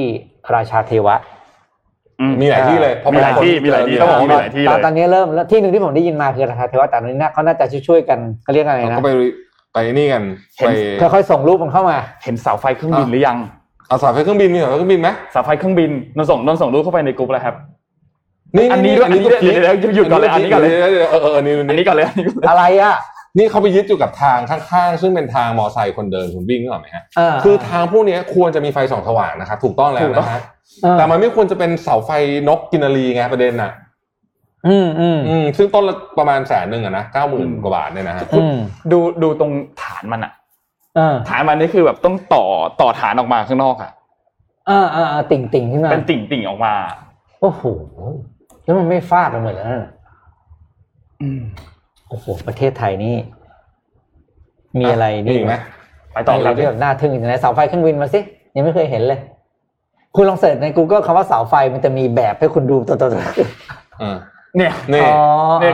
ราชาเทวะมีหลายที่เลยมีหลายที่ต้องบอกว่ามีหลายที่เลยตอนนี้เริ่มแล้วที่นึงที่ผมได้ยินมาคือราชาเทวะแต่ตอนนี้เขาน่าจะช่วยๆกันเขาเรียกอะไรนะเขาไปนี่กันไปค่อยๆส่งรูปมันเข้ามาเห็นเสาไฟเครื่องบินหรือยังเอาเสาไฟเครื่องบินมีเหรอเครื่องบินไหมเสาไฟเครื่องบินนนส่งรูปเข้าไปในกลุ่มแล้วครับนี่อันนี้ก็ผิดแล้วหยุดก่อนเลยอันนี้ก่อนเลยอะไรอ่ะนี่เขาไปยึดอยู่กับทางข้างๆซึ่งเป็นทางมอไซค์คนเดินคุณวิ่งเหรอไหมฮะคือทางพวกนี้ควรจะมีไฟส่องสว่างนะครับถูกต้องแล้วนะฮะแต่มันไม่ควรจะเป็นเสาไฟนกกินรีไงประเด็นน่ะซึ่งต้นละประมาณ100,000นะ90,000 กว่าบาทเนี่ยนะฮะดูตรงฐานมันอ่ะฐานมันนี่คือแบบต้องต่อฐานออกมาข้างนอกค่ะติ่งๆขึ้นมาเป็นติ่งๆออกมาโอ้โหแล้วมันไม่ฟาดมันเหมือนแล้วโอ้โหประเทศไทยนี่มีอะไรนี่ไหมไปต่อครับที่แบบน่าทึ่งอย่างไรเสาไฟเครื่องบินมาสิยังไม่เคยเห็นเลยคุณลองเสิร์ชใน Google คำว่าเสาไฟมันจะมีแบบให้คุณดูตัวเนี่ย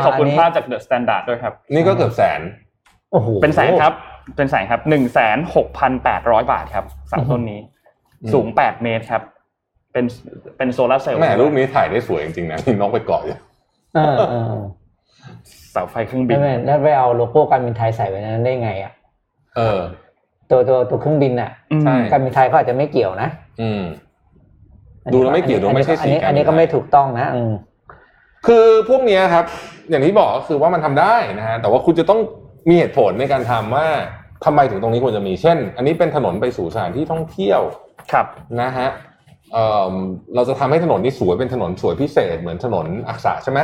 ขอบคุณภาพจาก The Standard ด้วยครับนี่ก็เกือบแสนโอ้โหเป็นแสนครับเป็นแสนครับ 168,000 บาทครับเสาต้นนี้สูง8เมตรครับเป็นโซลาร์เซลล์แม่รูปนี้ถ่ายได้สวยจริงๆนะน้องไปเกาะอยู่เสาไฟเครื่องบินแล้วไปเอาโลโก้การบินไทยใส่ไว้นั้นได้ไงอ่ะตัวเครื่องบินอ่ะการบินไทยเขาอาจจะไม่เกี่ยวนะดูแล้วไม่เกี่ยวดูไม่ใช่สีอันนี้ก็ไม่ถูกต้องนะคือพวกนี้ครับอย่างที่บอกก็คือว่ามันทำได้นะฮะแต่ว่าคุณจะต้องมีเหตุผลในการทำว่าทำไมถึงตรงนี้ควรจะมีเช่นอันนี้เป็นถนนไปสู่สถานที่ท่องเที่ยวครับนะฮะเราจะทำให้ถนนนี้สวยเป็นถนนสวยพิเศษเหมือนถนนอักษะใช่ไหม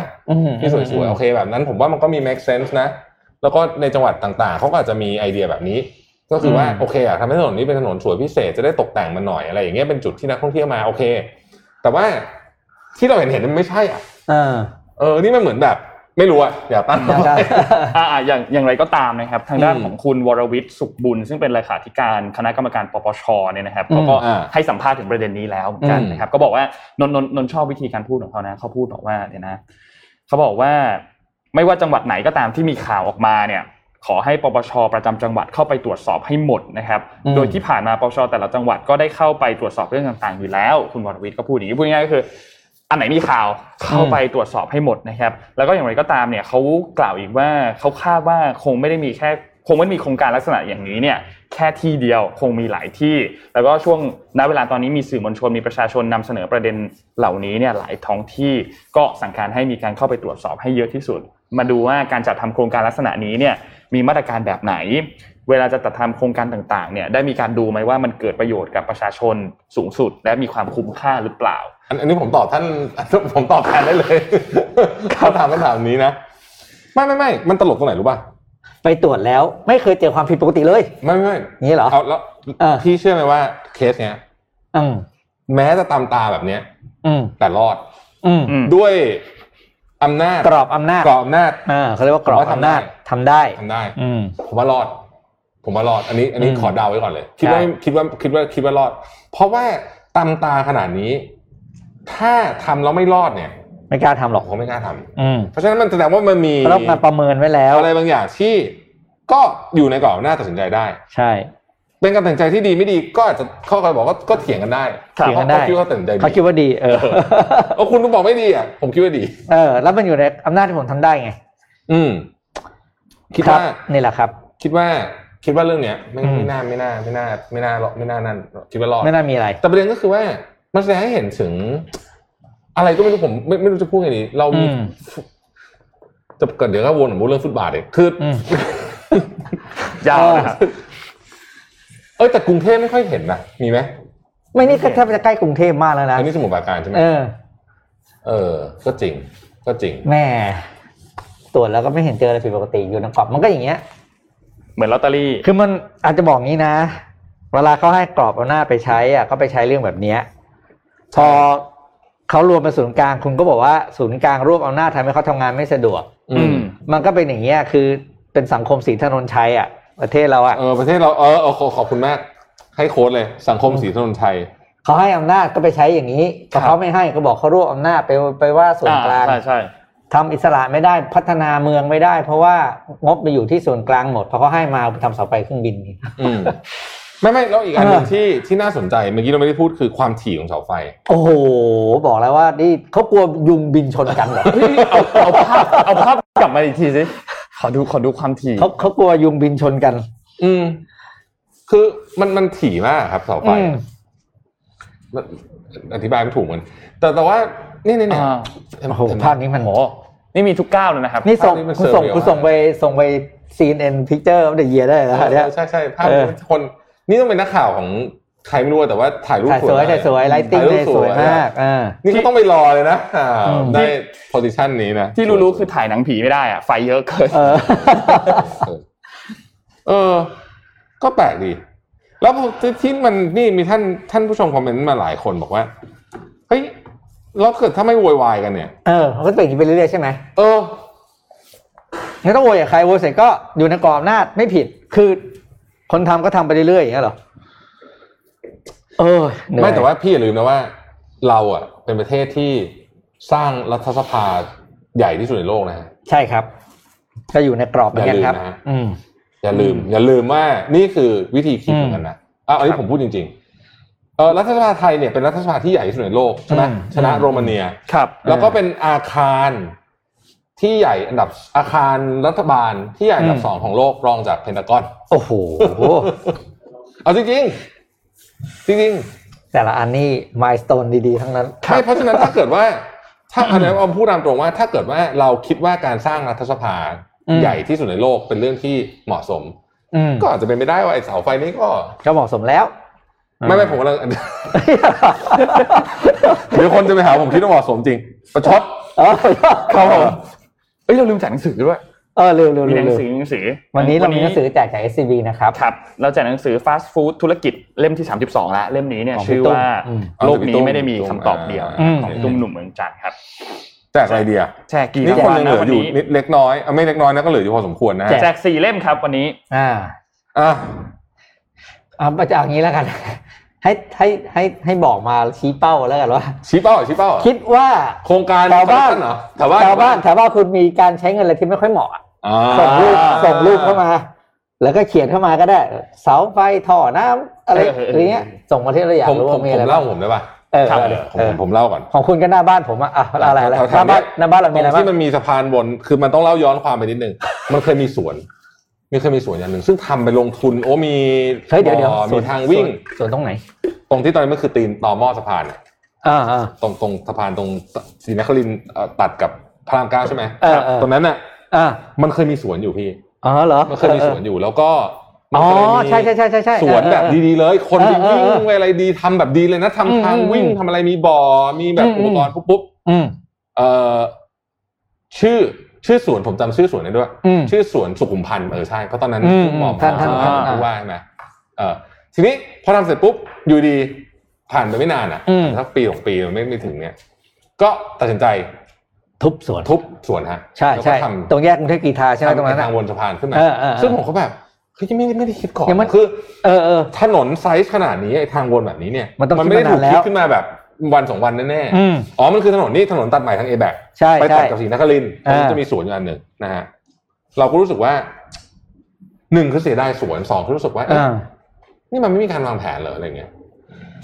ที่สวยๆโอเคแบบนั้นผมว่ามันก็มี make sense นะแล้วก็ในจังหวัดต่างๆเขาก็อาจจะมีไอเดียแบบนี้ก็คือว่าโอเคอะทำให้ถนนนี้เป็นถนนสวยพิเศษจะได้ตกแต่งมันหน่อยอะไรอย่างเงี้ยเป็นจุดที่นักท่องเที่ยวมาโอเคแต่ว่าที่เราเห็นมันไม่ใช่อ่ะ นี่มันเหมือนแบบไม่รู้อะอย่าตั้งอย่างไรก็ตามนะครับทางด้านของคุณวรวิทย์สุขบุญซึ่งเป็นเลขาธิการคณะกรรมการปปชเนี่ยนะครับเขาก็ให้สัมภาษณ์ถึงประเด็นนี้แล้วเหมือนกันนะครับก็บอกว่านนท์ชอบวิธีการพูดของเขานะเขาพูดบอกว่าเนี่ยนะเขาบอกว่าไม่ว่าจังหวัดไหนก็ตามที่มีข่าวออกมาเนี่ยขอให้ปปชประจำจังหวัดเข้าไปตรวจสอบให้หมดนะครับโดยที่ผ่านมาปปชแต่ละจังหวัดก็ได้เข้าไปตรวจสอบเรื่องต่างๆอยู่แล้วคุณวรวิทย์ก็พูดอย่างนี้พูดง่ายก็คืออันไหนมีข่าวเข้าไปตรวจสอบให้หมดนะครับแล้วก็อย่างไรก็ตามเนี่ยเขากล่าวอีกว่าเขาคาดว่าคงไม่มีโครงการลักษณะอย่างนี้เนี่ยแค่ที่เดียวคงมีหลายที่แล้วก็ช่วงณเวลาตอนนี้มีสื่อมวลชนมีประชาชนนำเสนอประเด็นเหล่านี้เนี่ยหลายท้องที่ก็สั่งการให้มีการเข้าไปตรวจสอบให้เยอะที่สุดมาดูว่าการจัดทำโครงการลักษณะนี้เนี่ยมีมาตรการแบบไหนเวลาจะจัดทำโครงการต่างๆเนี่ยได้มีการดูไหมว่ามันเกิดประโยชน์กับประชาชนสูงสุดและมีความคุ้มค่าหรือเปล่าอันนี้ผมตอบแทนได้เลยเขาถามคำถามนี้นะไม่มันตลกตรงไหนรู้ป่ะไปตรวจแล้วไม่เคยเจอความผิดปกติเลยไม่นี่เหรอเอาแล้วพี่เชื่อไหมว่าเคสเนี้ยแม้จะตามตาแบบเนี้ยแต่รอดด้วยอำนาจกรอบอำนาจเขาเรียกว่ากรอบอำนาจทำได้ผมว่ารอดอันนี้ขอเดาไว้ก่อนเลยคิดว่ารอดเพราะว่าตามตาขนาดนี้ถ้าทำแล้วไม่รอดเนี่ยไม่กล้าทำหรอกผมไม่กล้าทำเพราะฉะนั้นมันแสดงว่ามันมีเราประเมินไว้แล้วอะไรบางอย่างที่ก็อยู่ในกรอบหน้าตัดสินใจได้ใช่เป็นการตัดสินใจที่ดีไม่ดีก็อาจจะข้อการบอกก็เถียงกันได้เขาคิดว่าตัดสินใจดีเขาคิดว่าดีคุณก็บอกไม่ดีอ่ะผมคิดว่าดีแล้วมันอยู่ในอำนาจที่ผมทำได้ไงคิดว่านี่แหละครับคิดว่าเรื่องเนี้ยไม่น่านั่นคิดว่ารอดไม่น่ามีอะไรแต่ประเด็นก็คือว่ามันแสดงให้เห็นถึงอะไรก็ไม่รู้ผมไม่รู้จะพูดไงดีเรามีจะเกิดเดี๋ยวก็วนกับเรื่องฟุตบาทอีกคือยาวนะครับแต่กรุงเทพไม่ค่อยเห็นนะมีไหมไม่นี่แทบจะใกล้กรุงเทพมากแล้วนะอันนี้สมุทรปราการใช่ไหมก็จริงแม่ตรวจแล้วก็ไม่เห็นเจออะไรผิดปกติอยู่ในกรอบมันก็อย่างเงี้ยเหมือนลอตเตอรี่คือมันอาจจะบอกงี้นะเวลาเขาให้กรอบอำนาจไปใช้อ่ะก็ไปใช้เรื่องแบบนี้พอเขารวมเป็นศูนย์กลางคุณก็บอกว่าศูนย์กลางรวบอำนาจทำให้เขาทำงานไม่สะดวกมันก็เป็นอย่างเงี้ยคือเป็นสังคมศรีถนนชัยอ่ะประเทศเราอ่ะประเทศเราขอบคุณมากให้โค้ดเลยสังคมศรีถนนชัยเขาให้อำนาจก็ไปใช้อย่างนี้แต่เขาไม่ให้ก็บอกเขารวบอำนาจไปว่าส่วนกลางทำอิสระไม่ได้พัฒนาเมืองไม่ได้เพราะว่างบไปอยู่ที่ส่วนกลางหมดเพราะเขาให้มาทำเสาไฟเครื่องบินไม่แล้วอีกอันนึงที่น่าสนใจเมื่อกี้เราไม่ได้พูดคือความถี่ของเสาไฟโอ้โหบอกแล้วว่านี่เขากลัวยุงบินชนกันเหรอเอาภาพกลับมาอีกทีสิขอดูความถี่เขากลัวยุงบินชนกันคือมันถี่มากครับเสาไฟอธิบายไม่ถูกมันแต่ว่านี่โอ้โหภาพนี้มันโหนี่มีทุกก้าวเลยนะครับนี่ส่งไป CNN Picture of the Year ได้แล้วเนี่ยใช่ภาพคนนี่ต้องเป็นนักข่าวของใครไม่รู้แต่ว่าถ่ายรูปสวยไลท์ติ้งสวยมากนี่ก็ต้องไปรอเลยนะได้ position นี้นะที่รู้ๆคือถ่ายหนังผีไม่ได้อ่ะไฟเยอะเกินก็แปลกดีแล้วที่มันนี่มีท่านผู้ชมคอมเมนต์มาหลายคนบอกว่าเฮ้ยแล้วเกิดถ้าไม่โวยวายกันเนี่ยเขาก็เป็นอย่างนี้ไปเรื่อยๆใช่ไหมงั้นต้องโวยกับใครโวยเสร็จก็อยู่ในกรอบอำนาจไม่ผิดคือคนทำก็ทำไปเรื่อยๆอย่างเงี้ยหรอไม่แต่ว่าพี่อย่าลืมนะว่าเราอ่ะเป็นประเทศที่สร้างรัฐสภาใหญ่ที่สุดในโลกนะฮะใช่ครับก็อยู่ในกรอบอย่างเงี้ยครับอย่าลืมว่านี่คือวิธีคิดเหมือนกันนะอันนี้ผมพูดจริงๆรัฐสภาไทยเนี่ยเป็นรัฐสภาที่ใหญ่ที่สุดในโลกใช่ไหมชนะโรมาเนียครับแล้วก็เป็นอาคารที่ใหญ่อันดับอาคารรัฐบาลที่ใหญ่อันดับ2ของโลกรองจากเพนทากอนโอ้โหเอาจริงแต่ละอันนี่มายสโตนดีๆทั้งนั้นใช่เพราะฉะนั้นถ้าเกิดว่าถ้าอันนี้อมพูดตามตรงว่าถ้าเกิดว่าเราคิดว่าการสร้างรัฐสภาใหญ่ที่สุดในโลกเป็นเรื่องที่เหมาะสมก็อาจจะเป็นไปได้ว่าไอ้เสาไฟนี้ก็เหมาะสมแล้วไม่ผมกำลังเดี๋ยวคนจะไปหาผมคิดว่าเหมาะสมจริงประชดครับผมเราลืมแจกหนังสือด้วยเร็วมีหนังสือวันนี้เรามีหนังสือแจกจาก SCB นะครับครับเราแจกหนังสือ Fast Food ธุรกิจเล่มที่32แล้วเล่มนี้เนี่ยชื่อว่าโลกนี้ไม่ได้มีคำตอบเดียวของตุ้มหนุ่มเมืองจันทร์ครับ แจกอะไรดีอ่ะแจกกี่คนเหลืออยู่นิดเล็กน้อยไม่เล็กน้อยนะก็เหลืออยู่พอสมควรนะแจก4เล่มครับวันนี้เอาจากนี้แล้วกันให้บอกมาชี้เป้าแล้วกันว่าชี้เป้าคิดว่าโครงการแถวบ้านเหรอแถวบ้านคุณมีการใช้เงินอะไรที่ไม่ค่อยเหมาะส่งรูปเข้ามาแล้วก็เขียนเข้ามาก็ได้เสาไฟท่อน้ำอะไรอย่างเงี้ยส่งมาที่เราอยากรู้ว่ามีอะไรบ้างผมเล่าผมได้ป่ะผมเล่าก่อนของคุณก็หน้าบ้านผมอะอะไรหน้าบ้านเรามีอะไรบ้างที่มันมีสะพานวนคือมันต้องเล่าย้อนความไปนิดนึงมันเคยมีสวนอย่างนึงซึ่งทำไปลงทุนมีเดี๋ยวมีทางวิ่งสวนตรงไหนตรงที่ตอนนี้มันคือตีนต่อหม้อสะพานตรงสะพานตรงศรีนครินทร์ตัดกับพระราม9ใช่ไหมตรงนั้นน่ะมันเคยมีสวนอยู่พี่เหรอมันเคยมีสวนอยู่แล้วก็ใช่สวนแบบดีๆเลยคนวิ่งอะไรดีทำแบบดีเลยนะทำทางวิ่งทำอะไรมีบ่อมีแบบอุปกรณ์ปุ๊บชื่อสวนผมจำชื่อสวนได้ด้วยชื่อสวนสุขุมพันธ์ใช่เพราะตอนนั้นหมอท่านผู้ว่าใช่ไหมทีนี้พอทำเสร็จปุ๊บอยู่ดีผ่านไปไม่นานสักปีสองปีมันไม่ถึงเนี่ยก็ตัดสินใจทุบสวนฮะใช่ตรงแยกกรุงเทพกีฬาใช่ไหมตรงนั้นทางวนสะพานขึ้นมาซึ่งผมก็แบบคือยังไม่ได้คิดก่อนคือถนนไซส์ขนาดนี้ไอ้ทางวนแบบนี้เนี่ยมันไม่ได้ถูกคิดขึ้นมาแบบวัน2วันแน่ๆมันคือถนนตัดใหม่ทาง ABAC ไปตัดกับศรีนครินทร์มันจะมีสวนอยู่อันนึงนะฮะเราก็รู้สึกว่า1คือเสียดายสวน2คือรู้สึกว่านี่มันไม่มีการวางแผนเหรออะไรเงี้ย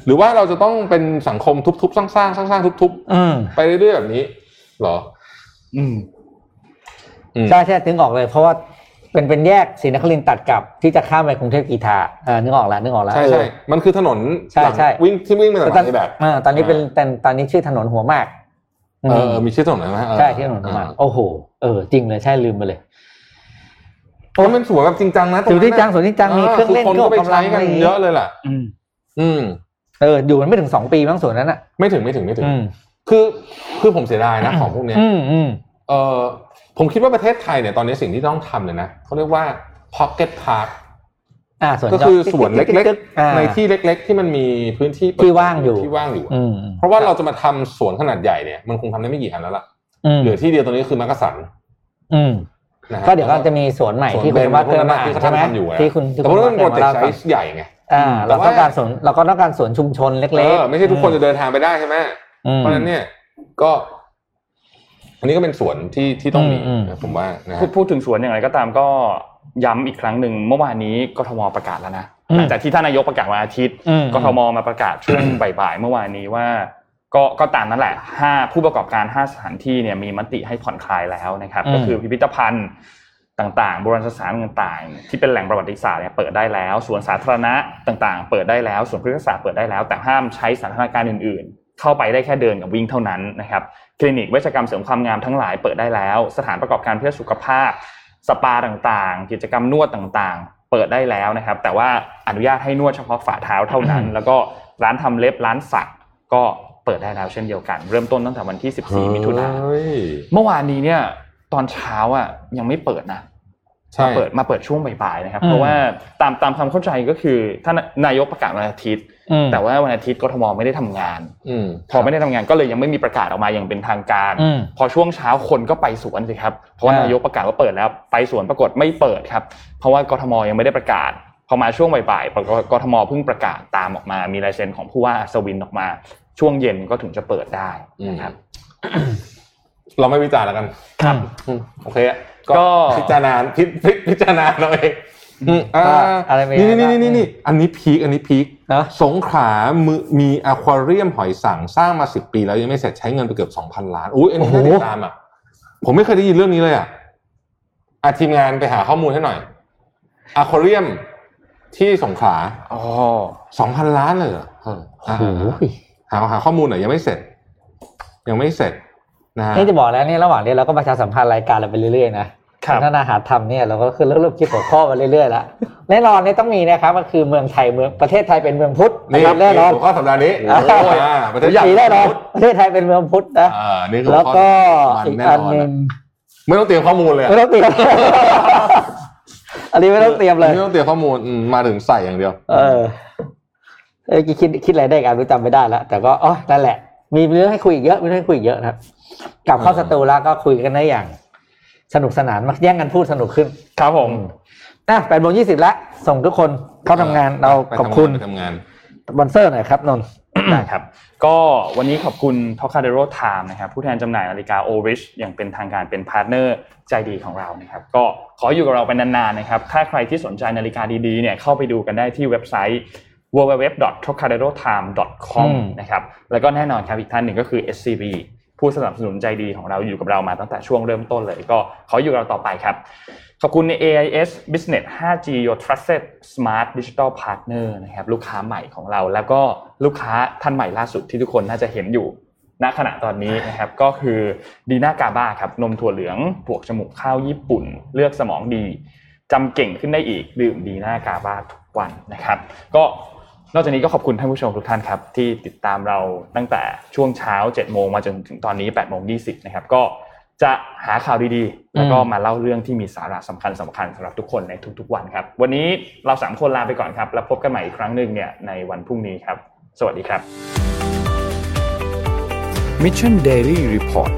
หรือว่าเราจะต้องเป็นสังคมทุบๆสร้างๆสร้างๆทุบๆไปเรื่อยๆแบบนี้เหรอใช่ๆถึงออกเลยเพราะว่าเป็นแยกศรีนครินทร์ตัดกับที่จะข้ามไปกรุงเทพกีฬานึกออกแล้วใช่ๆมันคือถนนวิ่งที่วิ่งมาแบบนี้แบบตอนนี้เป็นตอนนี้ชื่อถนนหัวมากมีชื่อถนนมั้ยใช่ชื่อถนนหัวมากโอ้โหจริงเลยใช่ลืมไปเลยมันสวยแบบจริงจังนะตรงนี้สวยจริงจังมีเครื่องเล่นก็กำลังกันเยอะเลยล่ะอยู่มันไม่ถึง2ปีมั้งส่วนนั้นน่ะไม่ถึงคือผมเสียดายนะของพวกเนี้ยผมคิดว่าประเทศไทยเนี่ยตอนนี้สิ่งที่ต้องทำเลยนะเขาเรียกว่า pocket park ก็คือสวนเล็กๆในที่เล็กๆที่มันมีพื้นที่ที่ว่างอยู่เพราะว่าเราจะมาทำสวนขนาดใหญ่เนี่ยมันคงทำได้ไม่กี่อันแล้วล่ะเหลือที่เดียวตรงนี้คือมักกะสันก็เดี๋ยวเราจะมีสวนใหม่ที่คุณว่าเพิ่มมาใช่ไหมที่คุณแต่ว่ามันโปรเจกต์ไซส์ใหญ่ไงเราต้องการสวนชุมชนเล็กๆไม่ใช่ทุกคนจะเดินทางไปได้ใช่ไหมเพราะฉะนั้นเนี่ยก็อันนี้ก็เป็นสวนที่ต้องมีผมว่านะพูดถึงสวนอย่างไรก็ตามก็ย้ำอีกครั้งหนึ่งเมื่อวานนี้กทมประกาศแล้วนะหลังจากที่ท่านนายกประกาศวันอาทิตย์กทมมาประกาศช่วงบ่ายๆเมื่อวานนี้ว่าก็ตามนั่นแหละ5ผู้ประกอบการ5สถานที่เนี่ยมีมติให้ผ่อนคลายแล้วนะครับก็คือพิพิธภัณฑ์ต่างๆโบราณสถานต่างๆที่เป็นแหล่งประวัติศาสตร์เนี่ยเปิดได้แล้วสวนสาธารณะต่างๆเปิดได้แล้วสวนพฤกษศาสตร์เปิดได้แล้วแต่ห้ามใช้สถานการณ์อื่นๆเข้าไปได้แค่เดินกับวิ่งเท่านั้นนะครับคลินิกเวชกรรมเสริมความงามทั้งหลายเปิดได้แล้วสถานประกอบการเพื่อสุขภาพสปาต่างๆกิจกรรมนวดต่างๆเปิดได้แล้วนะครับแต่ว่าอนุญาตให้นวดเฉพาะฝ่าเท้าเท่านั้น แล้วก็ร้านทำเล็บร้านสักก็เปิดได้แล้วเช่นเดียวกันเริ่มต้นตั้งแต่วันที่14 มิถุนายนเมื่อวานนี้เนี่ยตอนเช้าอ่ะยังไม่เปิดนะมาเปิดช่วงบ่ายๆนะครับเพราะว่าตามความเข้าใจก็คือท่านนายกประกาศวันอาทิตย์แต่ว่าวันอาทิตย์กทมไม่ได้ทำงานพอไม่ได้ทำงานก็เลยยังไม่มีประกาศออกมาอย่างเป็นทางการพอช่วงเช้าคนก็ไปสวนสิครับเพราะว่านายกประกาศว่าเปิดแล้วไปสวนปรากฏไม่เปิดครับเพราะว่ากทมยังไม่ได้ประกาศพอมาช่วงบ่ายๆกทมเพิ่งประกาศตามออกมามีลายเซ็นของผู้ว่าอัศวินออกมาช่วงเย็นก็ถึงจะเปิดได้นะครับ เราไม่วิจารณ์แล้วกันครับโอเคก็พิจารณาเราเองอะไรไม่นี่อันนี้พีคนะสงขลามีอควาเรียมหอยสังสร้างมา10ปีแล้วยังไม่เสร็จใช้เงินไปเกือบ 2,000 ล้านอุ๊ยอันนี้น่าติดตามอ่ะผมไม่เคยได้ยินเรื่องนี้เลยอ่ะทีมงานไปหาข้อมูลให้หน่อยอควาเรียมที่สงขลา2,000 ล้านเลยเหรอโอ้โหหาข้อมูลหน่อยยังไม่เสร็จนะฮะนี่จะบอกแล้วเนี่ยระหว่างนี้เราก็ประชาสัมพันธ์รายการเราไปเรื่อยๆนะท่านอาหารทำเนี่ยเราก็คือเริ่มคิดหัวข้อมาเรื่อยๆแล้วแน่นอนเนี่ยต้องมีนะครับก็คือเมืองไทยประเทศไทยเป็นเมืองพุทธนะครับแน่นอนหัวข้อสัปดาห์นี้ประเทศไทยแน่นอนประเทศไทยเป็นเมืองพุทธนะแล้วก็อีกอันนึงไม่ต้องเตรียมข้อมูลเลยไม่ต้องเตรียมอันนี้ไม่ต้องเตรียมเลยไม่ต้องเตรียมข้อมูลมาถึงใส่อย่างเดียวคิดอะไรได้กันรู้จำไม่ได้แล้วแต่ก็นั่นแหละ มีเรื่องให้คุยอีกเยอะมีเรื่องให้คุยอีกเยอะนะครับกลับเข้าสตูแล้วก็คุยกันได้อย่างสนุกสนานมาแย่งกันพูดสนุกขึ้นครับผมอ่ะ 8:20 แล้วส่งทุกคนเข้าทำงานเราขอบคุณสปอนเซอร์หน่อยครับนนท์ได้ครับก็วันนี้ขอบคุณ Tokadero Time นะครับผู้แทนจำหน่ายนาฬิกา Orich อย่างเป็นทางการเป็นพาร์ทเนอร์ใจดีของเรานะครับก็ขออยู่กับเราไปนานๆนะครับถ้าใครที่สนใจนาฬิกาดีๆเนี่ยเข้าไปดูกันได้ที่เว็บไซต์ www.tokaderotime.com นะครับแล้วก็แน่นอนครับอีกท่านหนึ่งก็คือ SCB ผู้สนับสนุนใจดีของเราอยู่กับเรามาตั้งแต่ช่วงเริ่มต้นเลยก็ขออยู่กับเราต่อไปครับขอบคุณ AIS Business 5G Your Trusted Smart Digital Partner นะครับลูกค้าใหม่ของเราแล้วก็ลูกค้าท่านใหม่ล่าสุดที่ทุกคนน่าจะเห็นอยู่ณขณะตอนนี้นะครับก็คือดีน่ากาบ้าครับนมถั่วเหลืองบวกจมูกข้าวญี่ปุ่นเลือกสมองดีจำเก่งขึ้นได้อีกดื่มดีน่ากาบ้าทุกวันนะครับก็นอกจากนี้ก็ขอบคุณท่านผู้ชมทุกท่านครับที่ติดตามเราตั้งแต่ช่วงเช้า 7:00 นมาจนถึงตอนนี้ 8:20 นนะครับก็จะหาข่าวดีๆแล้วก็มาเล่าเรื่องที่มีสาระสำคัญสำหรับทุกคนในทุกๆวันครับวันนี้เรา3คนลาไปก่อนครับแล้วพบกันใหม่อีกครั้งนึงเนี่ยในวันพรุ่งนี้ครับสวัสดีครับ Mission Daily Report